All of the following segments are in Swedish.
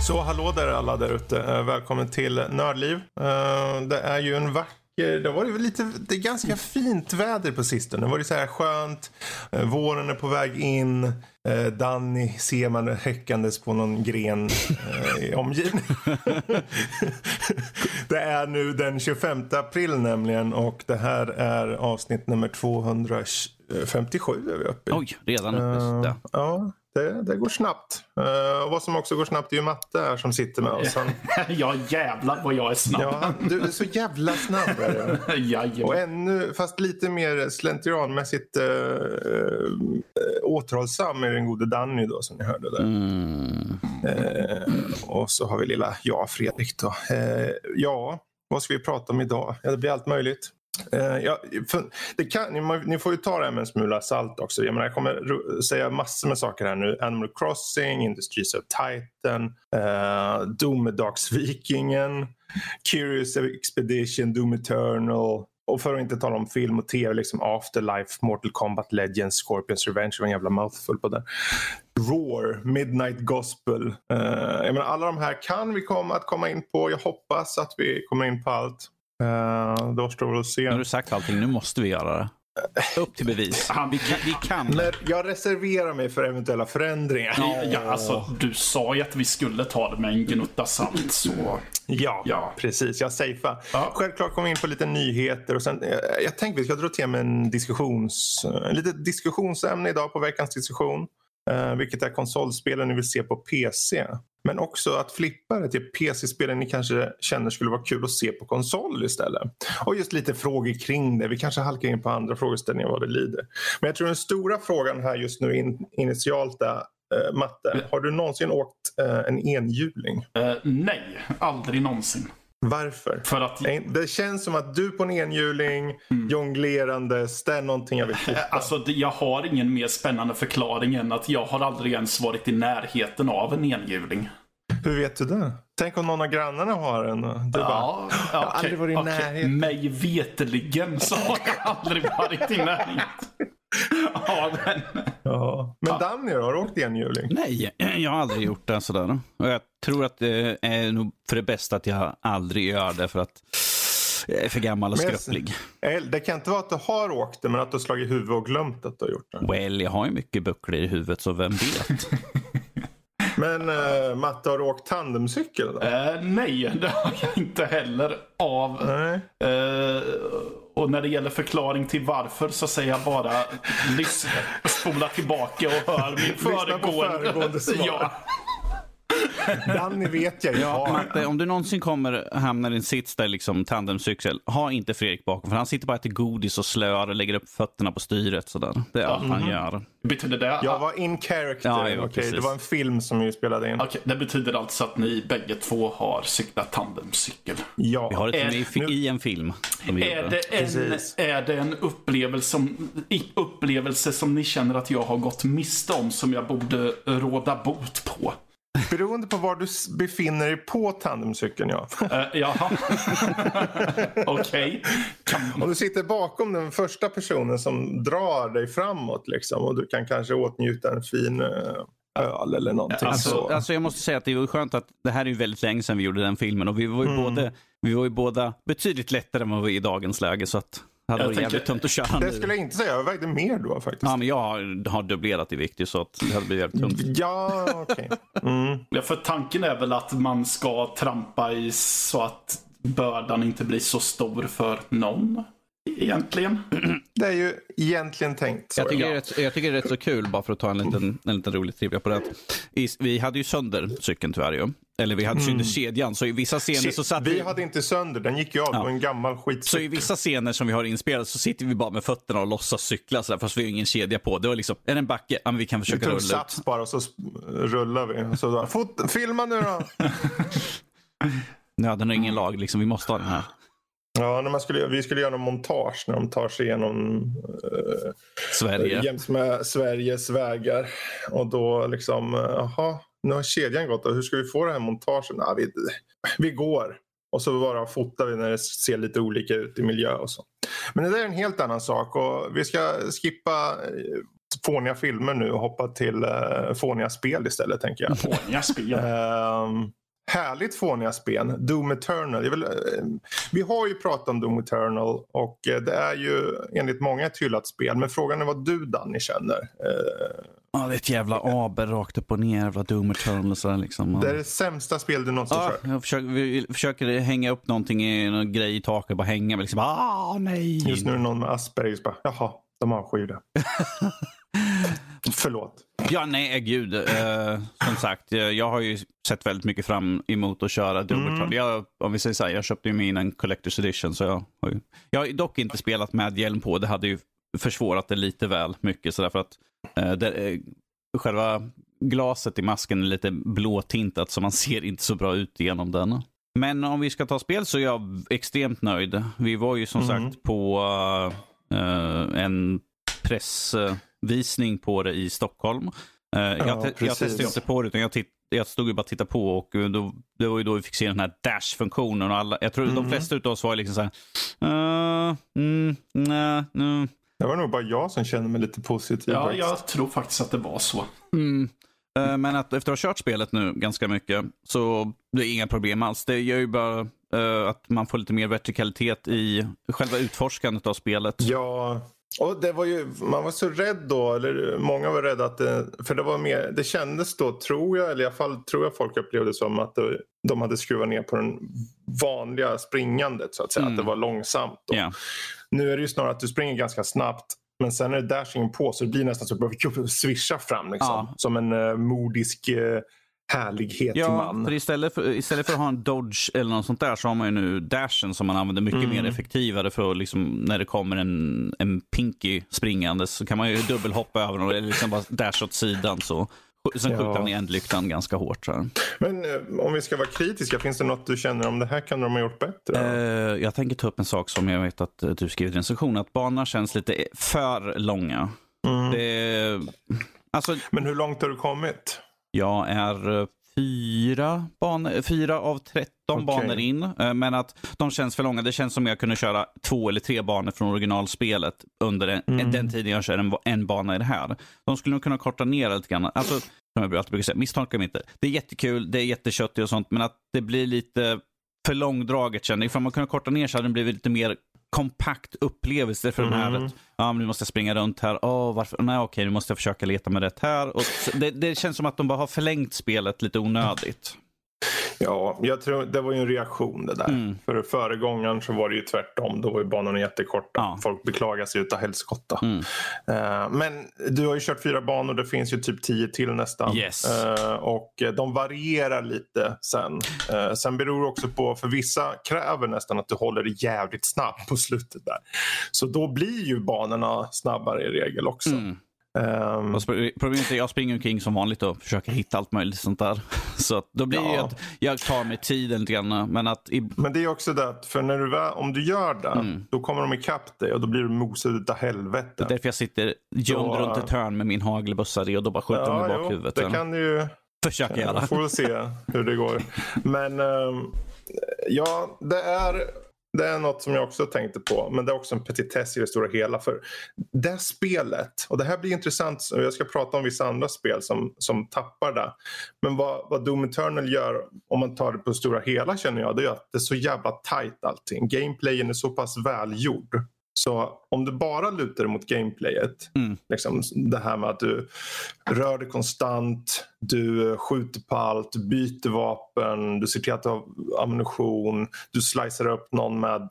Så hallå där alla där ute. Välkommen till Nördliv. Det är ju en vacker... Det var ju lite... Det är ganska fint väder på sistone. Det var ju så här skönt. Våren är på väg in. Danny ser man häckandes på någon gren i omgivningen. Det är nu den 25 april nämligen. Och det här är avsnitt nummer 257 är vi uppe i. Oj, redan uppe. Ja. Det går snabbt. Och vad som också går snabbt är ju Matte här som sitter med oss. Ja, jävlar vad jag är snabb. Ja, du är så jävla snabb. Och ännu, fast lite mer slentrianmässigt återhållsam är den gode Danny då, som ni hörde där. Mm. Och så har vi lilla Fredrik då. Vad ska vi prata om idag? Ja, det blir allt möjligt. Ni får ju ta det här med en smula salt också. Jag menar, jag kommer säga massor med saker här nu. Animal Crossing, Industries of Titan, Domedag Vikingen, Curious Expedition, Doom Eternal. Och för att inte tala om film och tv, liksom Afterlife, Mortal Kombat Legends, Scorpion's Revenge. Det var en jävla mouthful på den. Roar, Midnight Gospel. Jag menar, alla de här kan vi komma in på. Jag hoppas att vi kommer in på allt. Då står vi och ser. Nu har du sagt allting, nu måste vi göra det. Upp till bevis. Vi kan. Men jag reserverar mig för eventuella förändringar. Ja, alltså, du sa ju att vi skulle ta det med en gnutta salt. Så. Ja, precis. Jag safear. Ja. Självklart kommer vi in på lite nyheter. Och sen, jag tänkte att vi ska dra till med lite diskussionsämne idag på veckans diskussion. Vilket är konsolspelen ni vill se på PC. Men också att flippa det till PC-spelen ni kanske känner skulle vara kul att se på konsol istället. Och just lite frågor kring det. Vi kanske halkar in på andra frågeställningar vad det lider. Men jag tror den stora frågan här just nu initialt är, Matte, har du någonsin åkt en enhjuling? Nej, aldrig någonsin. Varför? För att... Det känns som att du på en enhjuling, jonglerandes, det är någonting jag vill hitta. Alltså, jag har ingen mer spännande förklaring än att jag har aldrig ens varit i närheten av en enhjuling. Hur vet du det? Tänk om någon av grannarna har en. Jag har aldrig varit i närheten. Mig veteligen så har jag aldrig varit i närheten. Men Danny, har du åkt enhjuling? Nej, jag har aldrig gjort det sådär. Och jag tror att det är nog för det bästa att jag aldrig gör det, för att jag är för gammal och skröplig. Det kan inte vara att du har åkt det, men att du har slagit huvudet och glömt att du har gjort det. Well, jag har ju mycket bucklor i huvudet, så vem vet? Men Matte, har du åkt tandemcykel då? Nej, det har jag inte heller av. Nej. Och när det gäller förklaring till varför så säger jag bara spola tillbaka och hör min föregående svar. Ja. Danny vet jag ju. Ja, Matte, om du någonsin hamnar i en sits där liksom tandemcykel, ha inte Fredrik bakom, för han sitter bara till godis och slöar och lägger upp fötterna på styret sådär. Det är allt han gör. Betyder det? Jag var in character. Ja, okay. Det var en film som ju spelade in. Okay, det betyder alltså att ni bägge två har cyklat tandemcykel. Ja. Vi har det i en film. Är det en upplevelse som ni känner att jag har gått miste om, som jag borde råda bot på? Beroende på var du befinner dig på tandemcykeln, ja. Jaha. Okej. Okay. Om du sitter bakom den första personen som drar dig framåt liksom, och du kan kanske åtnjuta en fin öl eller någonting. Alltså jag måste säga att det var skönt att det här är ju väldigt länge sedan vi gjorde den filmen, och vi var ju båda betydligt lättare än vad vi är i dagens läge, så att det skulle jag inte säga. Jag vägde mer då faktiskt. Ja, men jag har dubblerat i vikt, så att det hade blivit jävligt tungt. Ja, okej. Okay. Ja, för tanken är väl att man ska trampa i så att bördan inte blir så stor för någon egentligen. Det är ju egentligen tänkt så. Jag tycker det är rätt så kul, bara för att ta en liten rolig trivia på det. Vi hade ju sönder cykeln tyvärr ju. Eller vi hade sönder kedjan, så i vissa scener så satt vi hade inte sönder, den gick ju av på en gammal skitcykel. Så i vissa scener som vi har inspelat så sitter vi bara med fötterna och låtsas cykla sådär, fast vi har ingen kedja på. Det var liksom, är det en backe? Ja, men vi kan försöka rulla ut. Vi tog sats bara och så rullar vi. Så då, filma nu då! Nöden har ingen lag, liksom, vi måste ha den här. Ja, när vi skulle göra en montage när de tar sig igenom Sverige. Jäms med Sveriges vägar. Och då liksom, nu har kedjan gått. Och hur ska vi få den här montagen? Ja, vi går. Och så bara fotar vi när det ser lite olika ut i miljö och så. Men det där är en helt annan sak. Och vi ska skippa fåniga filmer nu och hoppa till fåniga spel istället, tänker jag. Fåniga spel. Härligt fåniga spel. Doom Eternal. Vi har ju pratat om Doom Eternal och det är ju enligt många ett hyllat spel. Men frågan är vad du, Danny, känner. Ja, det är ett jävla aber rakt upp och ner. Jävla Doom Eternal och sådär liksom. Det är det sämsta spel du någonsin kör. Vi försöker hänga upp någonting i någon grej i taket och bara hänga. Liksom, nej. Just nu är det någon med Asperger. Bara, jaha, de avskyr det. Förlåt. Ja, nej, gud. Som sagt, jag har ju sett väldigt mycket fram emot att köra Doom Eternal. Om vi säger så här, jag köpte ju min en Collector's Edition, så jag har dock inte spelat med hjälm på. Det hade ju försvårat det lite väl mycket, så därför att själva glaset i masken är lite blåtintat, så man ser inte så bra ut genom den. Men om vi ska ta spel så är jag extremt nöjd. Vi var ju som sagt på en pressvisning på det i Stockholm. Jag testade inte på det, utan jag stod ju bara och tittade på, och det var ju då vi fick se den här dash-funktionen, och alla, jag tror de flesta utav oss var liksom så här, det var nog bara jag som kände mig lite positiv. Ja, jag tror faktiskt att det var så. Men att efter att ha kört spelet nu ganska mycket, så det är inga problem alls. Det gör ju bara att man får lite mer vertikalitet i själva utforskandet av spelet. Ja, och det var ju, man var så rädd då, eller många var rädda att det, för det var mer, det kändes då, tror jag, eller i alla fall tror jag folk upplevde som att de hade skruvat ner på den vanliga springandet, så att säga, att det var långsamt då. Yeah. Nu är det ju snarare att du springer ganska snabbt, men sen är det dashingen på, så det blir nästan så att du behöver swisha fram liksom, som en mordisk härlighet man. För istället för att ha en dodge eller något sånt där, så har man ju nu dashen som man använder mycket mer effektivare för att, liksom, när det kommer en pinky springande, så kan man ju dubbelhoppa över den, eller liksom bara dash åt sidan, så sen skjuter han i ändlyktan ganska hårt. Så. Men om vi ska vara kritiska, finns det något du känner om det här kan de ha gjort bättre? Jag tänker ta upp en sak som jag vet att du skriver i en session, att banorna känns lite för långa. Det, alltså, men hur långt har du kommit? Jag är 4 av 13 banor in, men att de känns för långa. Det känns som jag kunde köra 2 eller 3 banor från originalspelet under den tiden jag kör en bana i det här. De skulle nog kunna korta ner lite grann. Alltså, som jag alltid brukar säga, misstolka mig inte. Det är jättekul, det är jätteköttigt och sånt, men att det blir lite för långdraget, känner jag. Ifall man kunde korta ner så hade det blivit lite mer kompakt upplevelse för den här. Nu måste jag springa runt här. Varför? Nej, okej, nu måste jag försöka leta med rätt här. Och det känns som att de bara har förlängt spelet lite onödigt. Ja, jag tror det var ju en reaktion det där. För föregångaren så var det ju tvärtom. Då var ju banorna jättekorta. Folk beklagar sig utav helskotta. Men du har ju kört 4 banor. Det finns ju typ 10 till nästan. Yes. Och de varierar lite sen. Sen beror det också på, för vissa kräver nästan att du håller det jävligt snabbt på slutet där. Så då blir ju banorna snabbare i regel också. Problemet är jag springer omkring som vanligt och försöker hitta allt möjligt sånt där. Så att då blir det att jag tar mig tiden lite grann, men det är också det, för när du om du gör det, då kommer de ikapp dig och då blir du mosad utav helvete. Det är därför jag sitter gömd runt ett hörn med min hagelbössa och då bara skjuter de i bakhuvudet. Det kan du ju försöka göra. Får vi se hur det går. Men det är något som jag också tänkte på, men det är också en petitess i det stora hela, för det spelet, och det här blir intressant, och jag ska prata om vissa andra spel som tappar det, men vad Doom Eternal gör, om man tar det på det stora hela, känner jag, det är att det är så jävla tajt allting. Gameplayen är så pass välgjord, så om du bara lutar mot gameplayet, liksom det här med att du rör dig konstant, du skjuter på allt, du byter vapen, du ser till att du har ammunition, du slicear upp någon med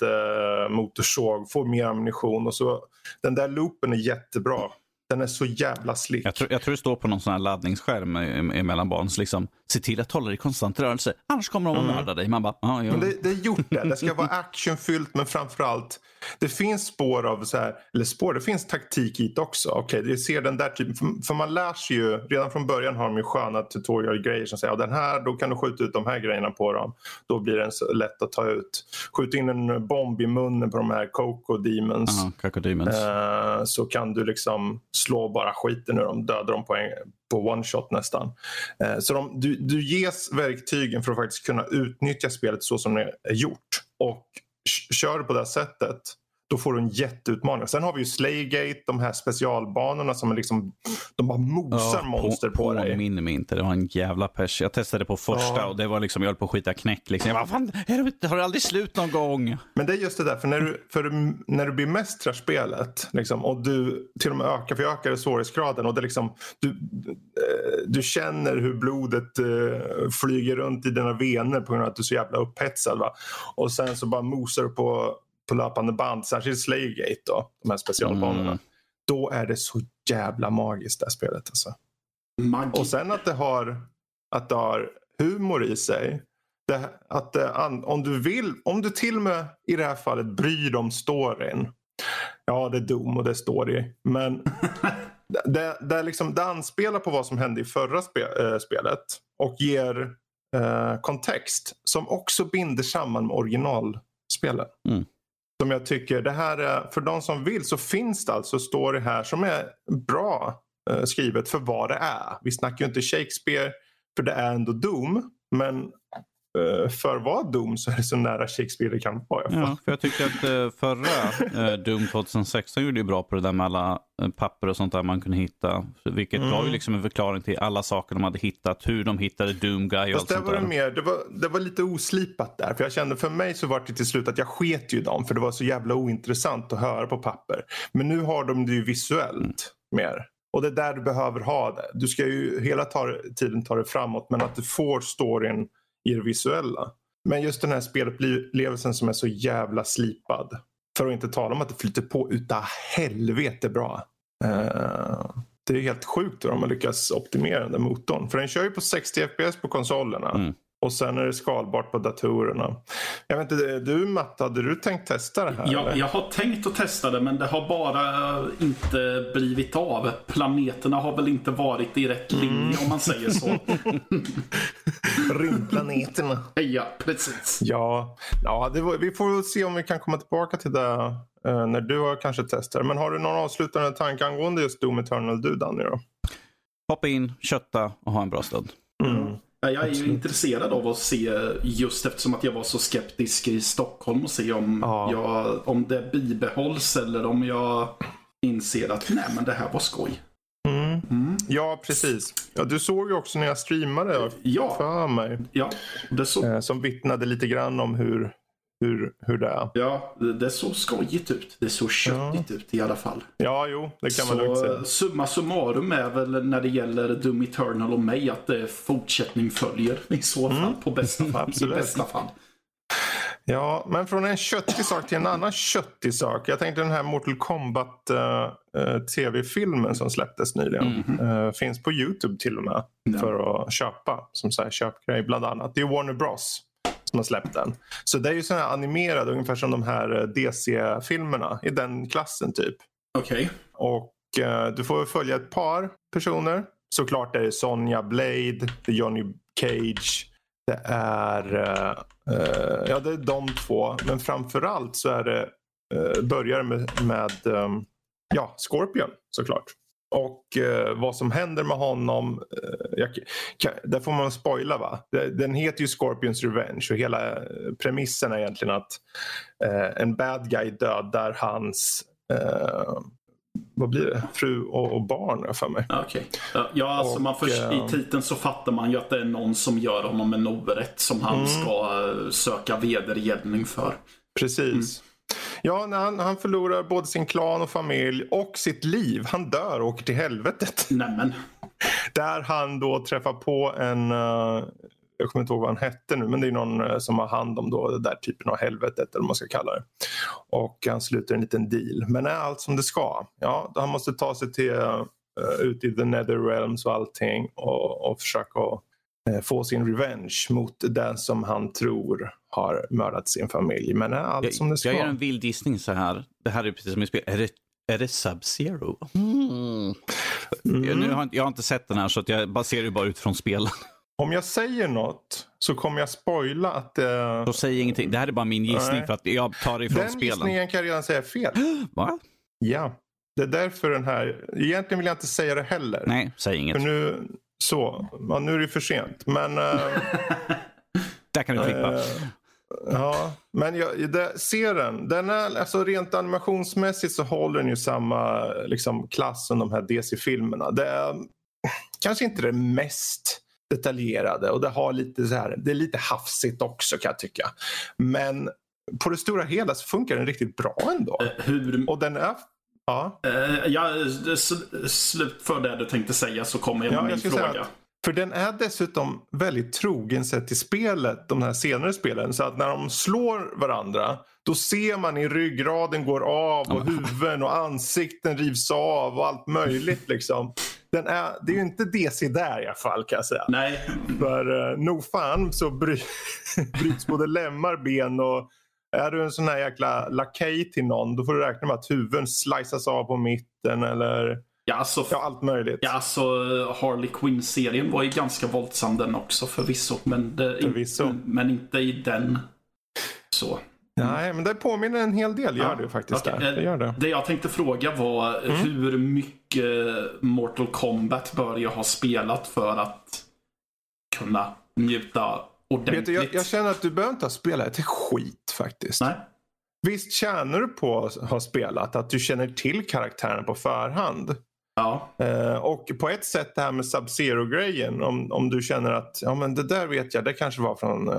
motorsåg, får mer ammunition, och så den där loopen är jättebra. Den är så jävla slick. Jag tror det står på någon sån här laddningsskärm emellan barns liksom, se till att hålla dig i konstant rörelse, annars kommer de att mörda dig. Man bara, det är gjort det. Det ska vara actionfyllt, men framförallt det finns spår av så här, eller spår, det finns taktik hit också. Okej, det ser den där typen, för man lär sig ju redan från början, har de ju sköna tutorial-grejer som säger, den här, då kan du skjuta ut de här grejerna på dem. Då blir den så lätt att ta ut. Skjut in en bomb i munnen på de här Coco Demons. Så kan du liksom slå bara skiten nu, de dödar dem på one shot nästan. Så du ges verktygen för att faktiskt kunna utnyttja spelet så som det är gjort, och kör på det sättet, Då får du en jätteutmaning. Sen har vi ju Slaygate, de här specialbanorna som är liksom, de bara mosar monster på dig. Jag minns inte, det var en jävla pers. Jag testade på första och det var liksom, jag höll på att skita knäck. Liksom. Jag bara, fan, har det aldrig slut någon gång? Men det är just det där, för när du blir mästrar spelet liksom, och du till och med ökar svårighetsgraden och det liksom, du känner hur blodet flyger runt i dina vener på grund av att du är så jävla upphetsad, va? Och sen så bara mosar du på löpande band, särskilt Slaygate då, de här specialbanorna. Då är det så jävla magiskt det här spelet alltså. Magi. Och sen att det har humor i sig, det, att om du till och med i det här fallet bryr dig om storyn. Ja, det är Doom och det står det, men det liksom, det anspelar på vad som hände i förra spelet och ger kontext som också binder samman med originalspelet. Mm. Som jag tycker, det här, för de som vill så finns det alltså story här som är bra skrivet för vad det är. Vi snackar ju inte Shakespeare, för det är ändå Doom, men för vad Doom så är det så nära Shakespeare det kan vara. Ja, för jag tycker att förra Doom 2016 gjorde ju bra på det där med alla papper och sånt där man kunde hitta. Vilket var ju liksom en förklaring till alla saker de hade hittat. Hur de hittade Doom Guy och allt sånt där. Det var lite oslipat där. För jag kände, för mig så var det till slut att jag sket ju dem. För det var så jävla ointressant att höra på papper. Men nu har de det ju visuellt mer. Och det är där du behöver ha det. Du ska ju hela tiden ta det framåt. Men att du får storyn i det visuella. Men just den här spelupplevelsen som är så jävla slipad. För att inte tala om att det flyter på utan helvete bra. Det är helt sjukt hur de har lyckats optimera den där motorn. För den kör ju på 60 fps på konsolerna. Och sen är det skalbart på datorerna. Jag vet inte, du Matt, hade du tänkt testa det här? Jag har tänkt att testa det, men det har bara inte blivit av. Planeterna har väl inte varit i rätt linje om man säger så. Rymdplaneterna. Ja, precis. Ja, vi får se om vi kan komma tillbaka till det när du har kanske testat. Men har du någon avslutande tanke angående just Doom Eternal du, Danny, då? Hoppa in, kötta och ha en bra stund. Jag är ju intresserad av att se, just eftersom att jag var så skeptisk i Stockholm, och se om det bibehålls eller om jag inser att nej, men det här var skoj. Ja, precis. Ja, du såg ju också när jag streamade för mig. Ja, det såg. Som vittnade lite grann om hur det är. Ja, det såg skojigt ut. Det såg köttigt ut i alla fall. Ja, jo, det kan man lugnt säga. Summa summarum är väl när det gäller Doom Eternal och mig att fortsättning följer i så fall, på bästa fall. I bästa fall. Ja, men från en köttig sak till en annan köttig sak. Jag tänkte den här Mortal Kombat tv-filmen som släpptes nyligen. Finns på YouTube till och med för att köpa. Som så här köpgrej bland annat. Det är Warner Bros. Som har släppt den. Så det är ju så här animerad, ungefär som de här DC-filmerna. I den klassen typ. Okej. Och du får följa ett par personer. Såklart är det Sonya Blade, det är Johnny Cage, det är det är de två. Men framförallt så är det börjar med Scorpion såklart. Och vad som händer med honom, där får man spoila, va? Den heter ju Scorpion's Revenge och hela premissen är egentligen att en bad guy dödar hans fru och barn för mig. Okej. Ja, alltså och, i titeln så fattar man ju att det är någon som gör honom en orätt som han ska söka vedergällning för. Precis. Ja, han förlorar både sin klan och familj och sitt liv. Han dör och åker till helvetet. Nämen. Där han då träffar på en, jag kommer inte ihåg vad han hette nu, men det är någon som har hand om då den där typen av helvetet, eller vad man ska kalla det. Och han sluter en liten deal. Men är allt som det ska? Ja, han måste ta sig till ut i The Nether Realms och allting och försöka få sin revenge mot den som han tror har mördat sin familj. Men är allt som det ska. Jag gör en vild gissning så här. Det här är precis som i spel. Är det Sub-Zero? Jag har inte sett den här, så att jag baserar ju bara utifrån spelen. Om jag säger något så kommer jag spoila att det... Då säger jag ingenting. Det här är bara min gissning för att jag tar det ifrån den spelen. Den gissningen kan jag redan säga fel. Va? Ja. Det är därför den här... Egentligen vill jag inte säga det heller. Nej, säg inget. För nu... Så, nu är det för sent. Men, där kan du klippa. Ja, men jag ser den är, alltså rent animationsmässigt så håller den ju samma liksom klass som de här DC-filmerna. Det är kanske inte det mest detaljerade och det har lite så här, det är lite hafsigt också kan jag tycka. Men på det stora hela så funkar den riktigt bra ändå. Och den är ja. Jag slut för det du tänkte säga så kommer jag med min fråga. För den är dessutom väldigt trogen sett till spelet, de här senare spelen. Så att när de slår varandra, då ser man i ryggraden går av och huvuden och ansikten rivs av och allt möjligt liksom. Det är ju inte DC där i alla fall kan jag säga. Nej. För nog fan så bryts både lämmar, ben och... Är du en sån här jäkla lakej till någon, då får du räkna med att huvuden sliceas av på mitten eller... Ja, alltså, allt möjligt. Ja, alltså Harley Quinn-serien var ju ganska våldsam den också förvisso, men inte i den så. Mm. Nej, men det påminner en hel del gör det faktiskt okay. Det gör det. Det jag tänkte fråga var hur mycket Mortal Kombat bör jag ha spelat för att kunna njuta ordentligt. Vet du, jag känner att du behöver inte ha spelat till skit faktiskt. Nej. Visst känner du på att ha spelat att du känner till karaktären på förhand. Ja. Och på ett sätt det här med Sub-Zero-grejen, om du känner att ja, men det där vet jag, det kanske var från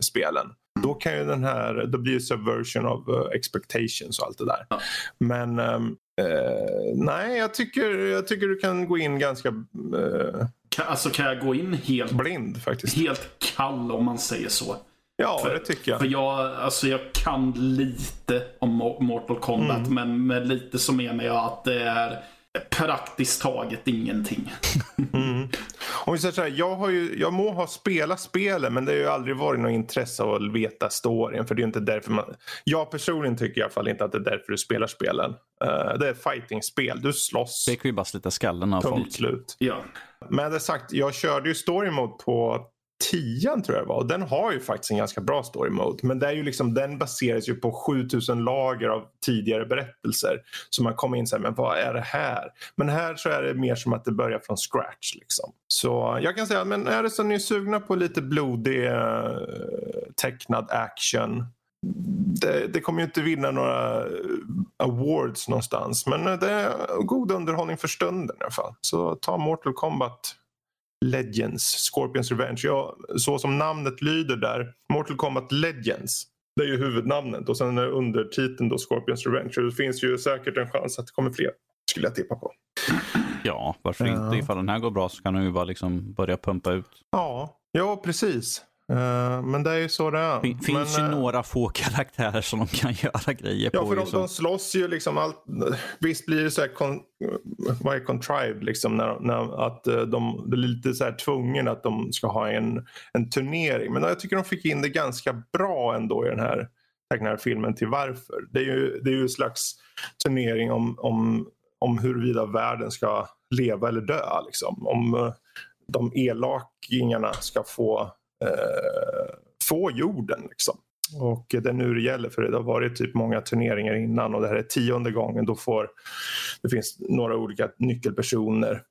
spelen. Då kan ju den här, då blir ju subversion of expectations och allt det där. Ja. Men nej, jag tycker du kan gå in ganska... kan jag gå in helt... Blind faktiskt. Helt kall om man säger så. Ja, det tycker jag. För jag kan lite om Mortal Kombat, men med lite så menar jag att det är praktiskt taget ingenting. Om vi säger så här, jag må ha spelat spelen, men det har ju aldrig varit något intresse av att veta storyn, för det är inte därför jag personligen tycker i alla fall inte att det är därför du spelar spelen. Det är fighting-spel, du slåss. Det kan ju bara slita skallen av folk. Slut. Ja. Men det sagt, jag körde ju story mode på 10 tror jag det var. Och den har ju faktiskt en ganska bra story mode. Men det är ju liksom, den baseras ju på 7000 lager av tidigare berättelser. Så man kommer in så här, men vad är det här? Men här så är det mer som att det börjar från scratch liksom. Så jag kan säga, men är det så ni är sugna på lite blodig tecknad action? Det kommer ju inte vinna några awards någonstans. Men det är god underhållning för stunden i alla fall. Så ta Mortal Kombat Legends, Scorpion's Revenge. Ja, så som namnet lyder där, Mortal Kombat Legends, det är ju huvudnamnet och sen är undertiteln då Scorpion's Revenge. Så det finns ju säkert en chans att det kommer fler, skulle jag tippa på. Ja, varför inte? Ifall den här går bra så kan den ju bara liksom börja pumpa ut. Ja, precis. Men det är ju så det är. Finns ju några få karaktärer som de kan göra grejer på. Ja, för de slåss ju liksom allt. Visst blir det så här contrived liksom när att de är lite så här tvungen att de ska ha en turnering. Men jag tycker de fick in det ganska bra ändå i den här filmen till varför. Det är ju en slags turnering om huruvida världen ska leva eller dö liksom. Om de elakingarna ska få jorden liksom. Och det är nu det gäller, för det har varit typ många turneringar innan och det här är 10:e gången då det finns några olika nyckelpersoner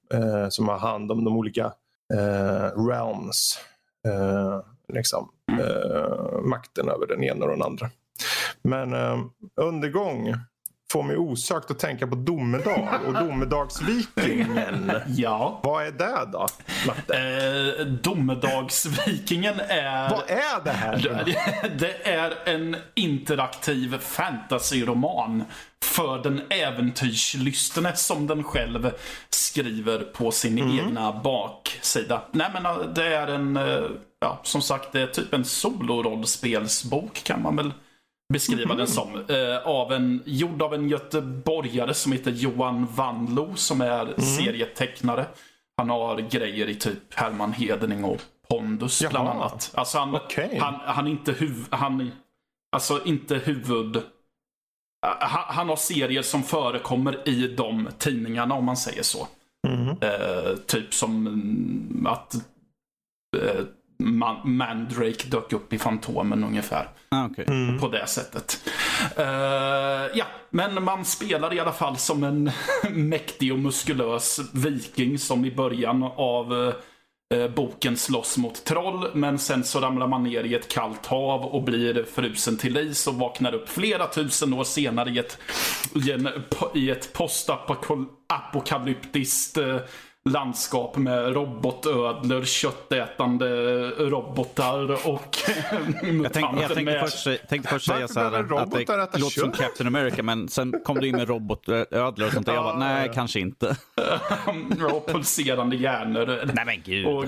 som har hand om de olika realms liksom, makten över den ena och den andra. Men undergång får mig osökt att tänka på Domedag och Domedags Vikingen. Ja. Vad är det då? Domedags Vikingen är... Vad är det här? Det är en interaktiv fantasyroman för den äventyrslystne som den själv skriver på sin egna baksida. Nej, men det är en... Ja, som sagt, det är typ en solorollspelsbok kan man väl beskriva den som. Gjord av en göteborgare som heter Johan Vanlo, som är serietecknare. Han har grejer i typ Herman Hedning och Pondus bland annat. Alltså han är inte huvud. Han har serier som förekommer i de tidningarna om man säger så. Typ som att Mandrake dök upp i Fantomen ungefär. Okay. På det sättet. Ja, men man spelar i alla fall som en mäktig och muskulös viking som i början av boken slåss mot troll, men sen så ramlar man ner i ett kallt hav och blir frusen till is och vaknar upp flera tusen år senare i ett postapokalyptiskt landskap med robotödlor, köttätande robotar och jag tänkte först säga så här att det låter som Captain America, men sen kom du in med robotödlor och sånt där. Jag bara, nej, kanske inte. Och pulserande hjärnor. Nej, men gud. Och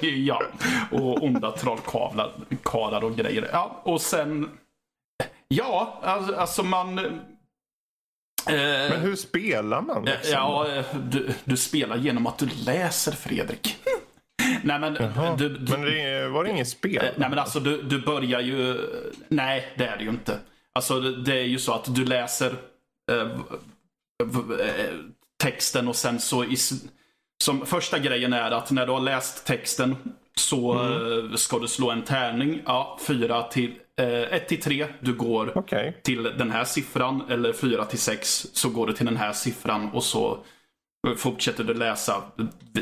ja, och onda trollkavlar, karar och grejer. Ja, och sen ja, alltså man... Men hur spelar man liksom? Ja, du spelar genom att du läser, Fredrik. Nej, men var det inget spel? Nej, men alltså du börjar ju... Nej, det är det ju inte. Alltså det är ju så att du läser texten och sen så... Som första grejen är att när du har läst texten så ska du slå en tärning. Ja, 1 till 3, du går till den här siffran, eller 4 till 6, så går du till den här siffran och så fortsätter du läsa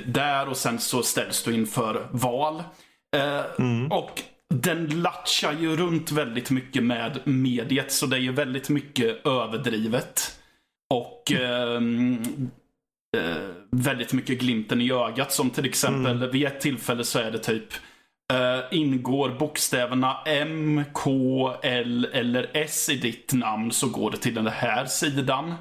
där och sen så ställs du inför val. Och den latchar ju runt väldigt mycket med mediet, så det är ju väldigt mycket överdrivet och väldigt mycket glimten i ögat, som till exempel vid ett tillfälle så är det typ ingår bokstäverna M, K, L eller S i ditt namn så går det till den här sidan.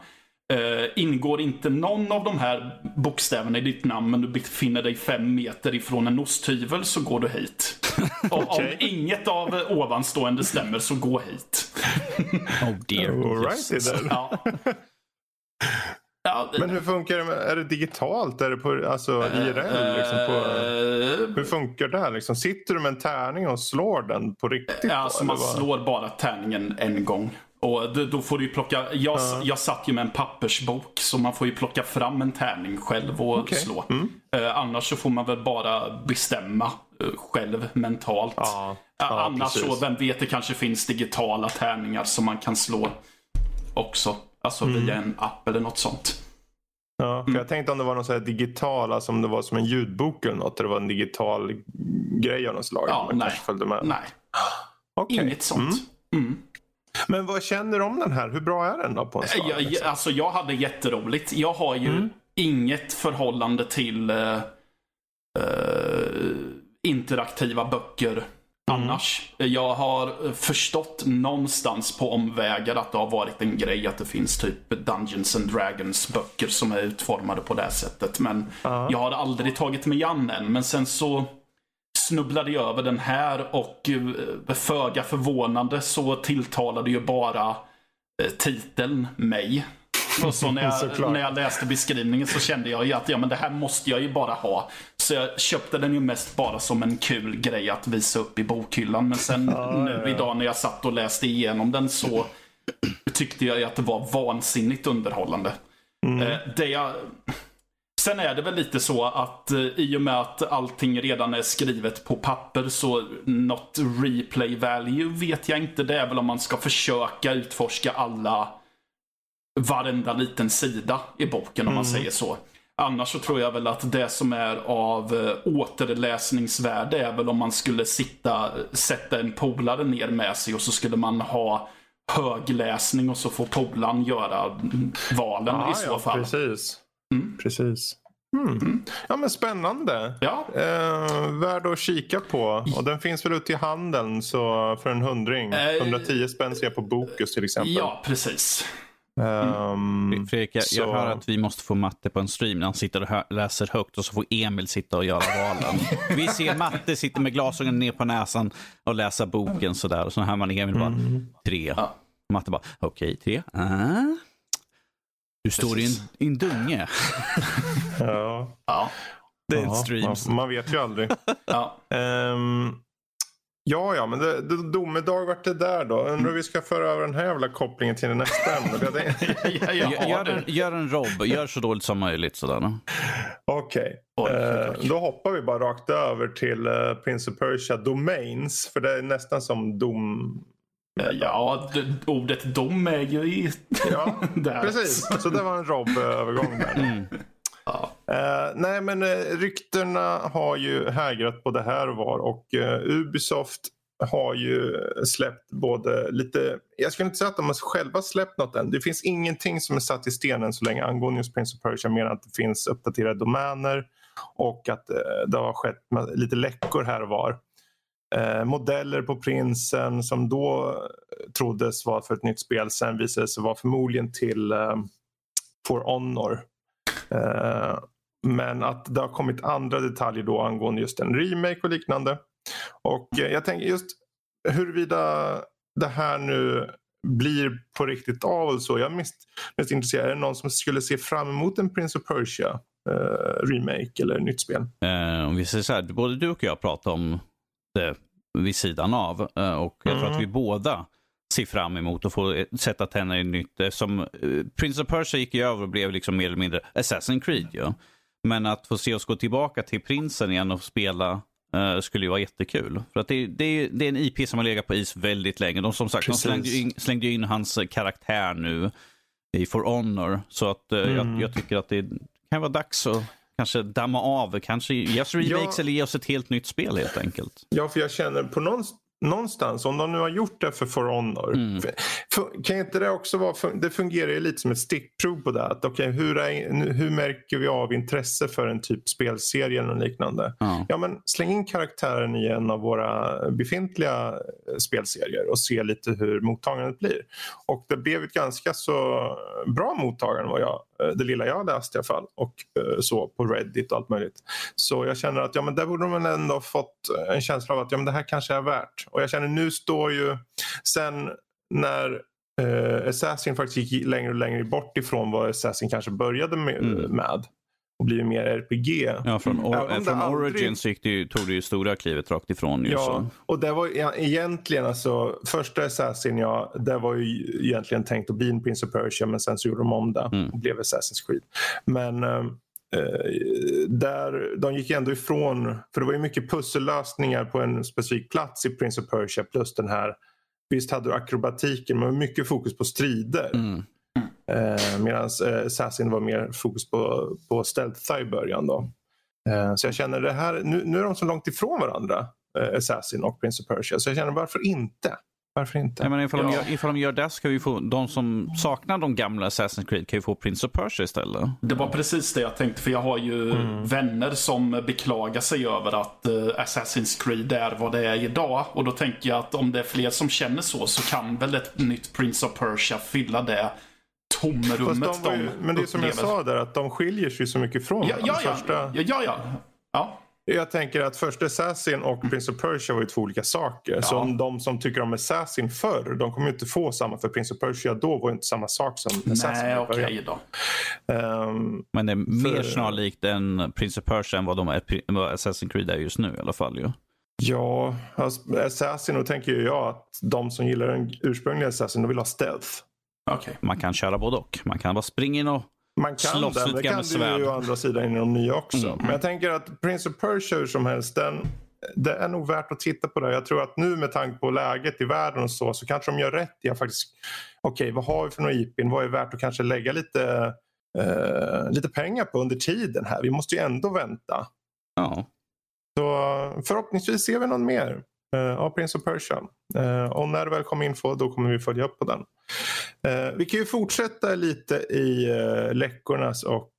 Ingår inte någon av de här bokstäverna i ditt namn men du befinner dig 5 meter ifrån en osthyvel så går du hit. Och om inget av ovanstående stämmer så gå hit. Oh dear. All right, yes. Ja. Men hur funkar det? Är det digitalt? Är det på, alltså IRL? Liksom på, hur funkar det här? Liksom, sitter du med en tärning och slår den på riktigt? Ja, alltså man slår bara tärningen en gång. Och då får du ju plocka... Jag satt ju med en pappersbok, så man får ju plocka fram en tärning själv och slå. Annars så får man väl bara bestämma själv mentalt. Annars så, vem vet, det kanske finns digitala tärningar som man kan slå också. Alltså via en app eller något sånt. Ja, för jag tänkte om det var någon sån här digital, alltså om det var som en ljudbok eller något, eller det var en digital grej av något slag. Ja, nej. Okay. Inget sånt. Men vad känner du om den här? Hur bra är den då på en slag? Alltså jag hade jätteroligt. Jag har ju inget förhållande till interaktiva böcker. Annars, jag har förstått någonstans på omvägar att det har varit en grej att det finns typ Dungeons and Dragons böcker som är utformade på det här sättet. Men jag har aldrig tagit mig an än. Men sen så snubblade jag över den här och föga förvånande så tilltalade ju bara titeln mig. Och så när jag läste beskrivningen så kände jag ju att ja, men det här måste jag ju bara ha. Så jag köpte den ju mest bara som en kul grej att visa upp i bokhyllan. Men sen idag när jag satt och läste igenom den så tyckte jag ju att det var vansinnigt underhållande. Sen är det väl lite så att i och med att allting redan är skrivet på papper så något replay value vet jag inte. Det är väl om man ska försöka utforska varenda liten sida i boken om man säger så. Annars så tror jag väl att det som är av återläsningsvärde är väl om man skulle sätta en polare ner med sig och så skulle man ha högläsning och så får polaren göra valen i så fall. Precis. Precis. Ja, men spännande. Ja. Värd att kika på. Och den finns väl ute i handeln så för 100 kr. 110 spänn ser jag på Bokus till exempel. Ja, precis. Fredrik, jag hör att vi måste få Matte på en stream när han sitter och läser högt och så får Emil sitta och göra valen. Vi ser Matte sitter med glasögonen ner på näsan och läser boken sådär och så hör man Emil bara 3. Matte bara, okej, 3. Du står i en dunge. Det är en stream. Man vet ju aldrig. Ja, men det domedag vart det där då. Undrar vi ska föra över den här jävla kopplingen till den nästa ämne. Gör en Rob, gör så dåligt som möjligt sådär. Okej. Då hoppar vi bara rakt över till Prince of Persia Domains, för det är nästan som dom. Ja, ordet dom är ju i... Ja, precis. Så det var en Rob-övergång där. Nej, men ryktena har ju hägrat på det här var, och Ubisoft har ju släppt både lite... Jag skulle inte säga att de själva släppt något än. Det finns ingenting som är satt i stenen så länge angående just Prince of Persia, mer att det finns uppdaterade domäner och att det har skett lite läckor här var. Modeller på prinsen som då troddes vara för ett nytt spel, sen visade sig vara förmodligen till For Honor. Men att det har kommit andra detaljer då angående just en remake och liknande. Och jag tänker just huruvida det här nu blir på riktigt av och så. Jag är mest intresserad. Är det någon som skulle se fram emot en Prince of Persia remake eller nytt spel? Om vi säger så här, både du och jag pratar om det vid sidan av, och jag tror att vi båda ser fram emot att få sätta tänderna i nytt. Som Prince of Persia gick ju över och blev liksom mer eller mindre Assassin's Creed. Ja. Men att få se oss gå tillbaka till prinsen igen och spela skulle ju vara jättekul. För att det är en IP som har legat på is väldigt länge. De som sagt, de slängde in hans karaktär nu i For Honor. Så att jag tycker att det kan vara dags att kanske damma av. Kanske ge oss remakes eller ge oss ett helt nytt spel helt enkelt. Ja, för jag känner på någonstans, om de nu har gjort det för Honor, kan inte det också vara, det fungerar ju lite som ett stickprov på det, att okej, hur märker vi av intresse för en typ spelserie eller liknande? Ja, men släng in karaktären i en av våra befintliga spelserier och se lite hur mottagandet blir, och det blev ett ganska så bra mottagande, var jag, det lilla jag läste i alla fall, och så på Reddit och allt möjligt. Så jag känner att där borde man ändå fått en känsla av att det här kanske är värt. Och jag känner nu står ju sen när Assassin faktiskt gick längre och längre bort ifrån vad Assassin kanske började med och blir mer RPG. Ja, från Origins tog det ju stora klivet rakt ifrån. Ja, så. Och det var egentligen första Assassin, det var ju egentligen tänkt att bli en Prince of Persia, men sen så gjorde de om det och blev Assassin's Creed. Men där de gick ändå ifrån, för det var ju mycket pussellösningar på en specifik plats i Prince of Persia, plus den här, visst hade du akrobatiken, men mycket fokus på strider. Medan Assassin var mer fokus på stealth i början då. Så jag känner det här, nu är de så långt ifrån varandra, Assassin och Prince of Persia, så jag känner varför inte? Nej, men ifall de gör det, ska vi få de som saknar de gamla Assassin's Creed kan ju få Prince of Persia istället. Det var precis det jag tänkte, för jag har ju vänner som beklagar sig över att Assassin's Creed är vad det är idag, och då tänker jag att om det är fler som känner så kan väl ett nytt Prince of Persia fylla det tomrummet men det är som jag sa där, att de skiljer sig så mycket från första. Jag tänker att första Assassin och Prince of Persia var ju två olika saker. Ja. Så de som tycker om Assassin förr, de kommer ju inte få samma, för Prince of Persia då var ju inte samma sak som Assassin. Nej, okej då. Men det är mer snarlikt än Prince of Persia än vad Assassin's Creed är just nu i alla fall ju. Ja, Assassin, då tänker jag att de som gillar den ursprungliga Assassin, de vill ha stealth. Okay. Man kan köra både och. Man kan bara springa in och man kan det kan du ju å andra sidan in i de nya också. Men jag tänker att Prince of Persia som helst, det är nog värt att titta på det. Jag tror att nu med tanke på läget i världen och så kanske de gör rätt i faktiskt, okej, vad har vi för någon IPn? Vad är värt att kanske lägga lite pengar på under tiden här? Vi måste ju ändå vänta. Ja. Så förhoppningsvis ser vi någon mer av Prince of Persia. Och när det väl kommer info, då kommer vi följa upp på den. Vi kan ju fortsätta lite i läckornas och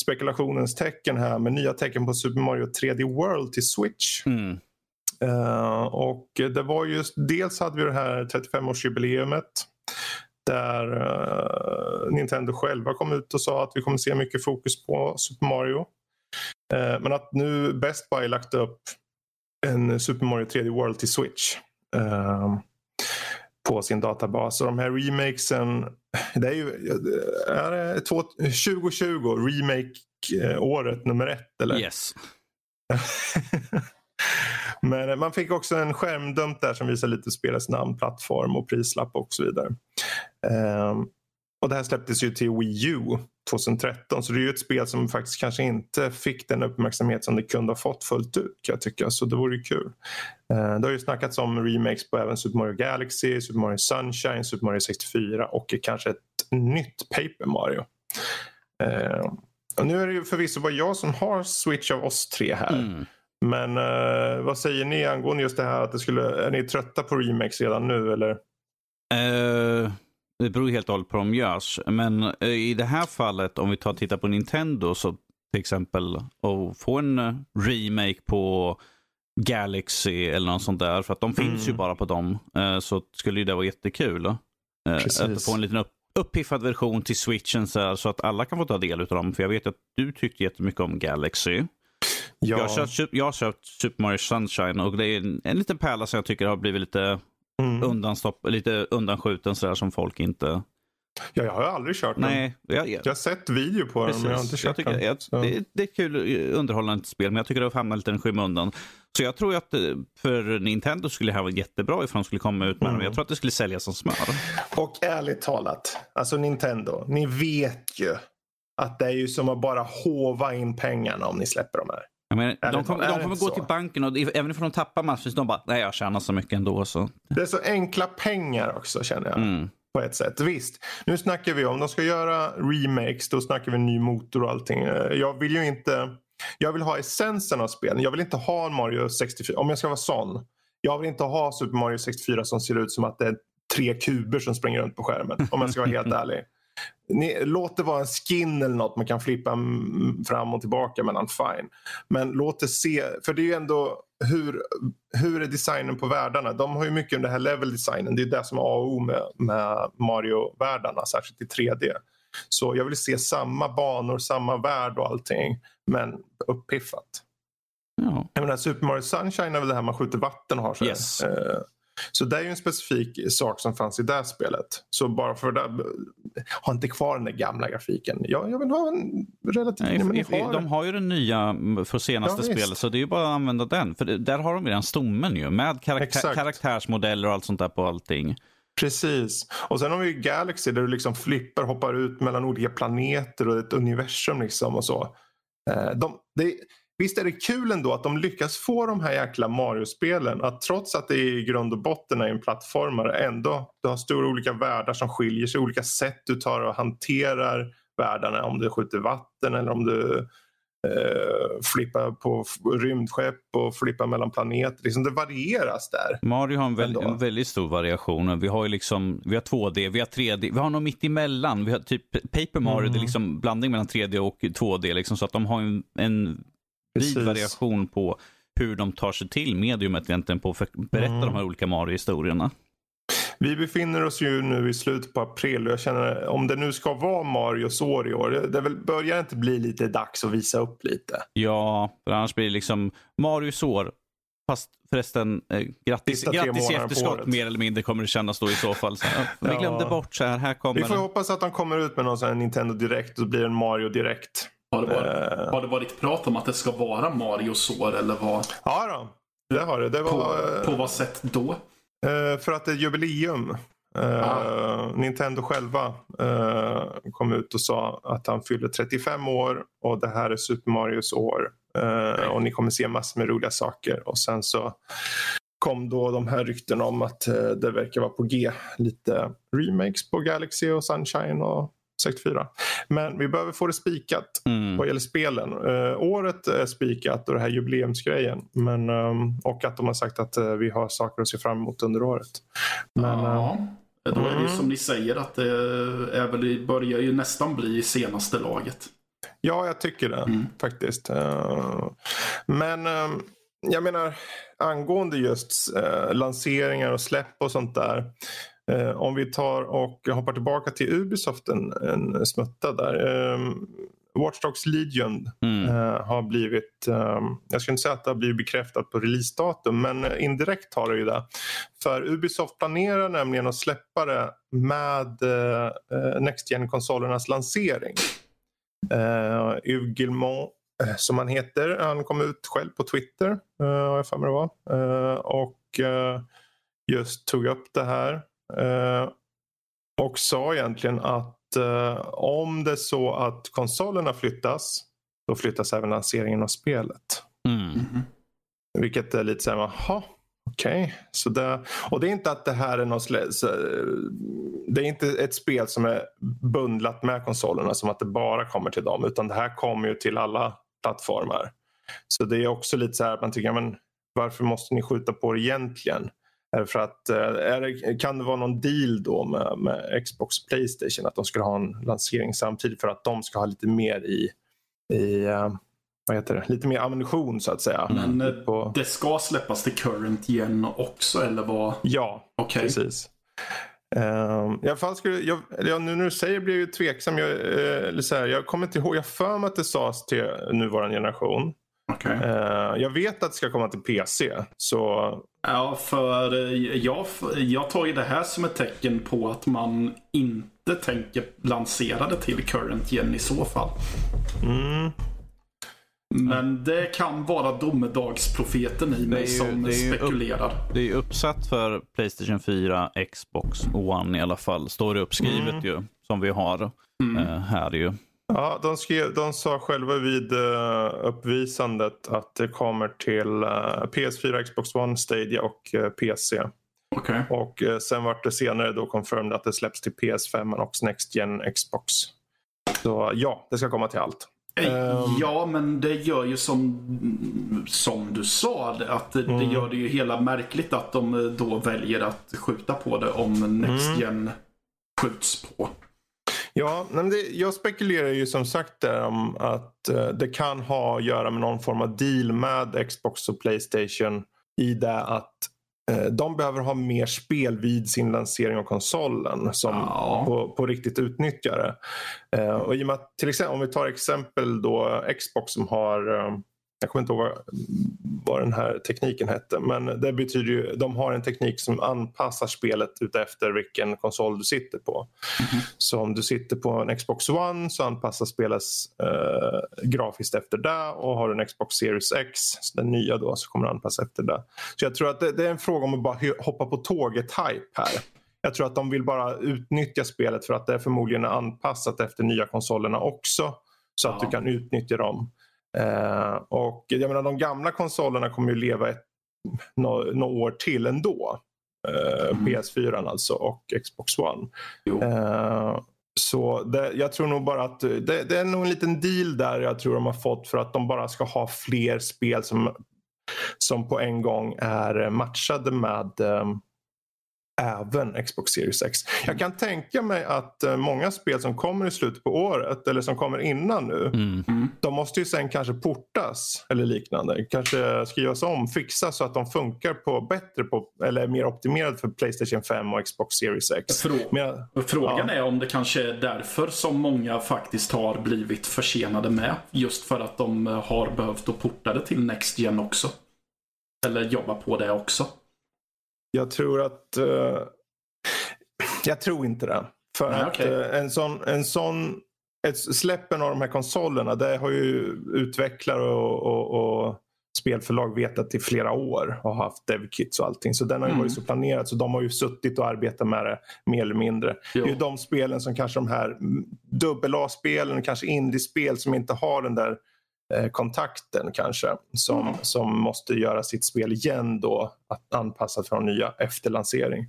spekulationens tecken här, med nya tecken på Super Mario 3D World till Switch. Och det var just, dels hade vi det här 35-årsjubileumet där Nintendo själva kom ut och sa att vi kommer se mycket fokus på Super Mario. Men att nu Best Buy lagt upp en Super Mario 3D World till Switch på sin databas. Och de här remakesen, det är ju 2020 remake-året nummer 1, eller? Yes. Men man fick också en skärmdump där som visar lite spelets namn, plattform och prislapp och så vidare. Och det här släpptes ju till Wii U 2013, så det är ju ett spel som faktiskt kanske inte fick den uppmärksamhet som det kunde ha fått fullt ut, jag tycker, så det vore ju kul. Det har ju snackats om remakes på även Super Mario Galaxy, Super Mario Sunshine, Super Mario 64 och kanske ett nytt Paper Mario. Nu är det ju förvisso bara jag som har Switch av oss tre här. Mm. Men vad säger ni angående just det här att det skulle, är ni trötta på remakes redan nu eller? Det beror helt och hållet på de görs. Men i det här fallet om vi tar och tittar på Nintendo så till exempel och få en remake på Galaxy eller något sånt där för att de finns ju bara på dem så skulle ju det vara jättekul att få en liten uppiffad version till Switchen så att alla kan få ta del av dem för jag vet att du tyckte jättemycket om Galaxy. Ja. Jag har köpt Super Mario Sunshine och det är en liten pärla som jag tycker har blivit lite undanskjuten sådär som folk inte... Ja, jag har aldrig kört den. Nej, jag har sett video på den men jag har inte kört den. Det är kul underhållande spel men jag tycker det hamnar lite i skymundan. Så jag tror att för Nintendo skulle det här vara jättebra ifall de skulle komma ut med dem. Jag tror att det skulle säljas som smör. Och ärligt talat, alltså Nintendo, ni vet ju att det är ju som att bara hova in pengarna om ni släpper dem här. Jag menar, de kommer gå till banken och även om de tappar massvis, de bara, nej jag tjänar så mycket ändå. Så. Det är så enkla pengar också känner jag. Mm. På ett sätt. Visst, nu snackar vi om de ska göra remakes, då snackar vi ny motor och allting. Jag vill ha essensen av spelen. Jag vill inte ha en Mario 64, om jag ska vara sån. Jag vill inte ha Super Mario 64 som ser ut som att det är 3 kuber som springer runt på skärmen, om jag ska vara helt ärlig. Låt det vara en skin eller något man kan flippa fram och tillbaka mellan, fine. Men låt det se, för det är ju ändå hur är designen på världarna? De har ju mycket om det här level-designen. Det är det som är A och O med Mario-världarna, särskilt i 3D. Så jag vill se samma banor, samma värld och allting, men uppiffat. Ja. Jag menar, Super Mario Sunshine är väl det här man skjuter vatten och har så. Yes. Så det är ju en specifik sak som fanns i det här spelet. Så bara för det där, har inte kvar den där gamla grafiken. Jag vill ha en relativt... de har ju den nya för senaste spelet så det är ju bara att använda den. För där har de ju den stommen ju med karaktärsmodeller och allt sånt där på allting. Precis. Och sen har vi ju Galaxy där du liksom flippar, hoppar ut mellan olika planeter och ett universum liksom och så. Visst är det kul ändå att de lyckas få de här jäkla Mario-spelen att trots att det i grund och botten är en plattformare ändå, du har stora olika världar som skiljer sig, olika sätt du tar och hanterar världarna, om du skjuter vatten eller om du flippar på rymdskepp och flippar mellan planeter, liksom det varieras där. Mario har en väldigt stor variation. Vi har ju liksom, vi har 2D, vi har 3D, vi har något mitt emellan. Vi har typ Paper Mario, det är liksom blandning mellan 3D och 2D liksom, så att de har en vid variation på hur de tar sig till mediumet egentligen på för att berätta de här olika Mario-historierna. Vi befinner oss ju nu i slutet på april och jag känner om det nu ska vara Marios år i år, det väl börjar inte bli lite dags att visa upp lite. Ja, för annars blir det liksom Marios år. Fast förresten, grattis i efterskott mer eller mindre kommer det kännas då i så fall. Så, vi glömde bort så här kommer... Vi får hoppas att de kommer ut med någon sån här Nintendo Direkt och blir en Mario Direkt. Har det varit prat om att det ska vara Marios år eller vad? Ja då, det har det. Det var, på vad sätt då? För att det är jubileum. Nintendo själva kom ut och sa att han fyller 35 år och det här är Super Marios år. Och ni kommer se massor med roliga saker. Och sen så kom då de här rykten om att det verkar vara på G. Lite remakes på Galaxy och Sunshine och 64. Men vi behöver få det spikat vad gäller spelen. Året är spikat och det här jubileumsgrejen. Men, och att de har sagt att vi har saker att se fram emot under året. Men, då är det som ni säger att det börjar ju nästan bli senaste laget. Ja, jag tycker det faktiskt. Men jag menar angående just lanseringar och släpp och sånt där. Om vi tar och hoppar tillbaka till Ubisoft en smutta där. Watch Dogs Legion har blivit, jag skulle inte säga att det har blivit bekräftat på releasedatum, men indirekt har det ju det. För Ubisoft planerar nämligen att släppa det med Next Gen-konsolernas lansering. Yves Guillemot, som han heter, han kom ut själv på Twitter, jag fan det var, och just tog upp det här. Och sa egentligen att om det är så att konsolerna flyttas, då flyttas även lanseringen av spelet. Vilket är lite såhär, jaha, Okej, så det, och det är inte att det här är någon det är inte ett spel som är bundlat med konsolerna, som att det bara kommer till dem, utan det här kommer ju till alla plattformar. Så det är också lite så här att man tycker, men varför måste ni skjuta på det egentligen? Är det för att, kan det vara någon deal då med Xbox och PlayStation att de skulle ha en lansering samtidigt för att de ska ha lite mer i vad heter det? Lite mer ammunition så att säga. Men på... det ska släppas till current gen också, eller vad? Ja, okay. Precis. Nu när du säger blir jag ju tveksam. Jag kommer inte ihåg, jag för mig att det sades till nuvarande generation. Okay. Jag vet att det ska komma till PC. Så... Ja, för jag tar ju det här som ett tecken på att man inte tänker lansera det till current gen i så fall. Mm. Men det kan vara domedagsprofeten i mig som spekulerar. Det är ju uppsatt för PlayStation 4, Xbox One i alla fall. Står det uppskrivet ju, som vi har här ju. Ja, de sa själva vid uppvisandet att det kommer till PS4, Xbox One, Stadia och PC. Okay. Och sen vart det senare då confirmed att det släpps till PS5 och Next Gen Xbox. Så ja, det ska komma till allt. Ja, men det gör ju som du sa att det gör det ju hela märkligt att de då väljer att skjuta på det om Next Gen skjuts på. Ja, men jag spekulerar ju som sagt där om att det kan ha att göra med någon form av deal med Xbox och PlayStation i det att de behöver ha mer spel vid sin lansering av konsolen som på riktigt utnyttjar det. Och i och med att, till exempel, om vi tar exempel då Xbox som har, jag kommer inte ihåg vad den här tekniken hette, men det betyder ju, de har en teknik som anpassar spelet utefter vilken konsol du sitter på. Så om du sitter på en Xbox One så anpassas spelet grafiskt efter det, och har du en Xbox Series X, den nya då, så kommer det anpassa efter det. Så jag tror att det är en fråga om att bara hoppa på tåget-hype här. Jag tror att de vill bara utnyttja spelet för att det är förmodligen anpassat efter nya konsolerna också, så att du kan utnyttja dem. Och jag menar, de gamla konsolerna kommer ju leva några år till ändå, PS4 alltså och Xbox One. Så det, jag tror nog bara att det är nog en liten deal där, jag tror de har fått för att de bara ska ha fler spel som på en gång är matchade med även Xbox Series X. Jag kan tänka mig att många spel som kommer i slutet på året eller som kommer innan nu, de måste ju sen kanske portas eller liknande. Kanske skrivas om, fixas så att de funkar på bättre på, eller är mer optimerad för PlayStation 5 och Xbox Series X. Frågan är om det kanske är därför som många faktiskt har blivit försenade med, just för att de har behövt att porta det till Next Gen också. Eller jobba på det också. Jag tror inte det. För att släppen av de här konsolerna, det har ju utvecklare och spelförlag vetat i flera år och haft devkits och allting. Så den har ju varit så planerat, så de har ju suttit och arbetat med det mer eller mindre. Jo. Det är ju de spelen som kanske de här dubbel-A-spelen, kanske indie-spel som inte har den där kontakten kanske som måste göra sitt spel igen då, att anpassa för de nya efter lansering.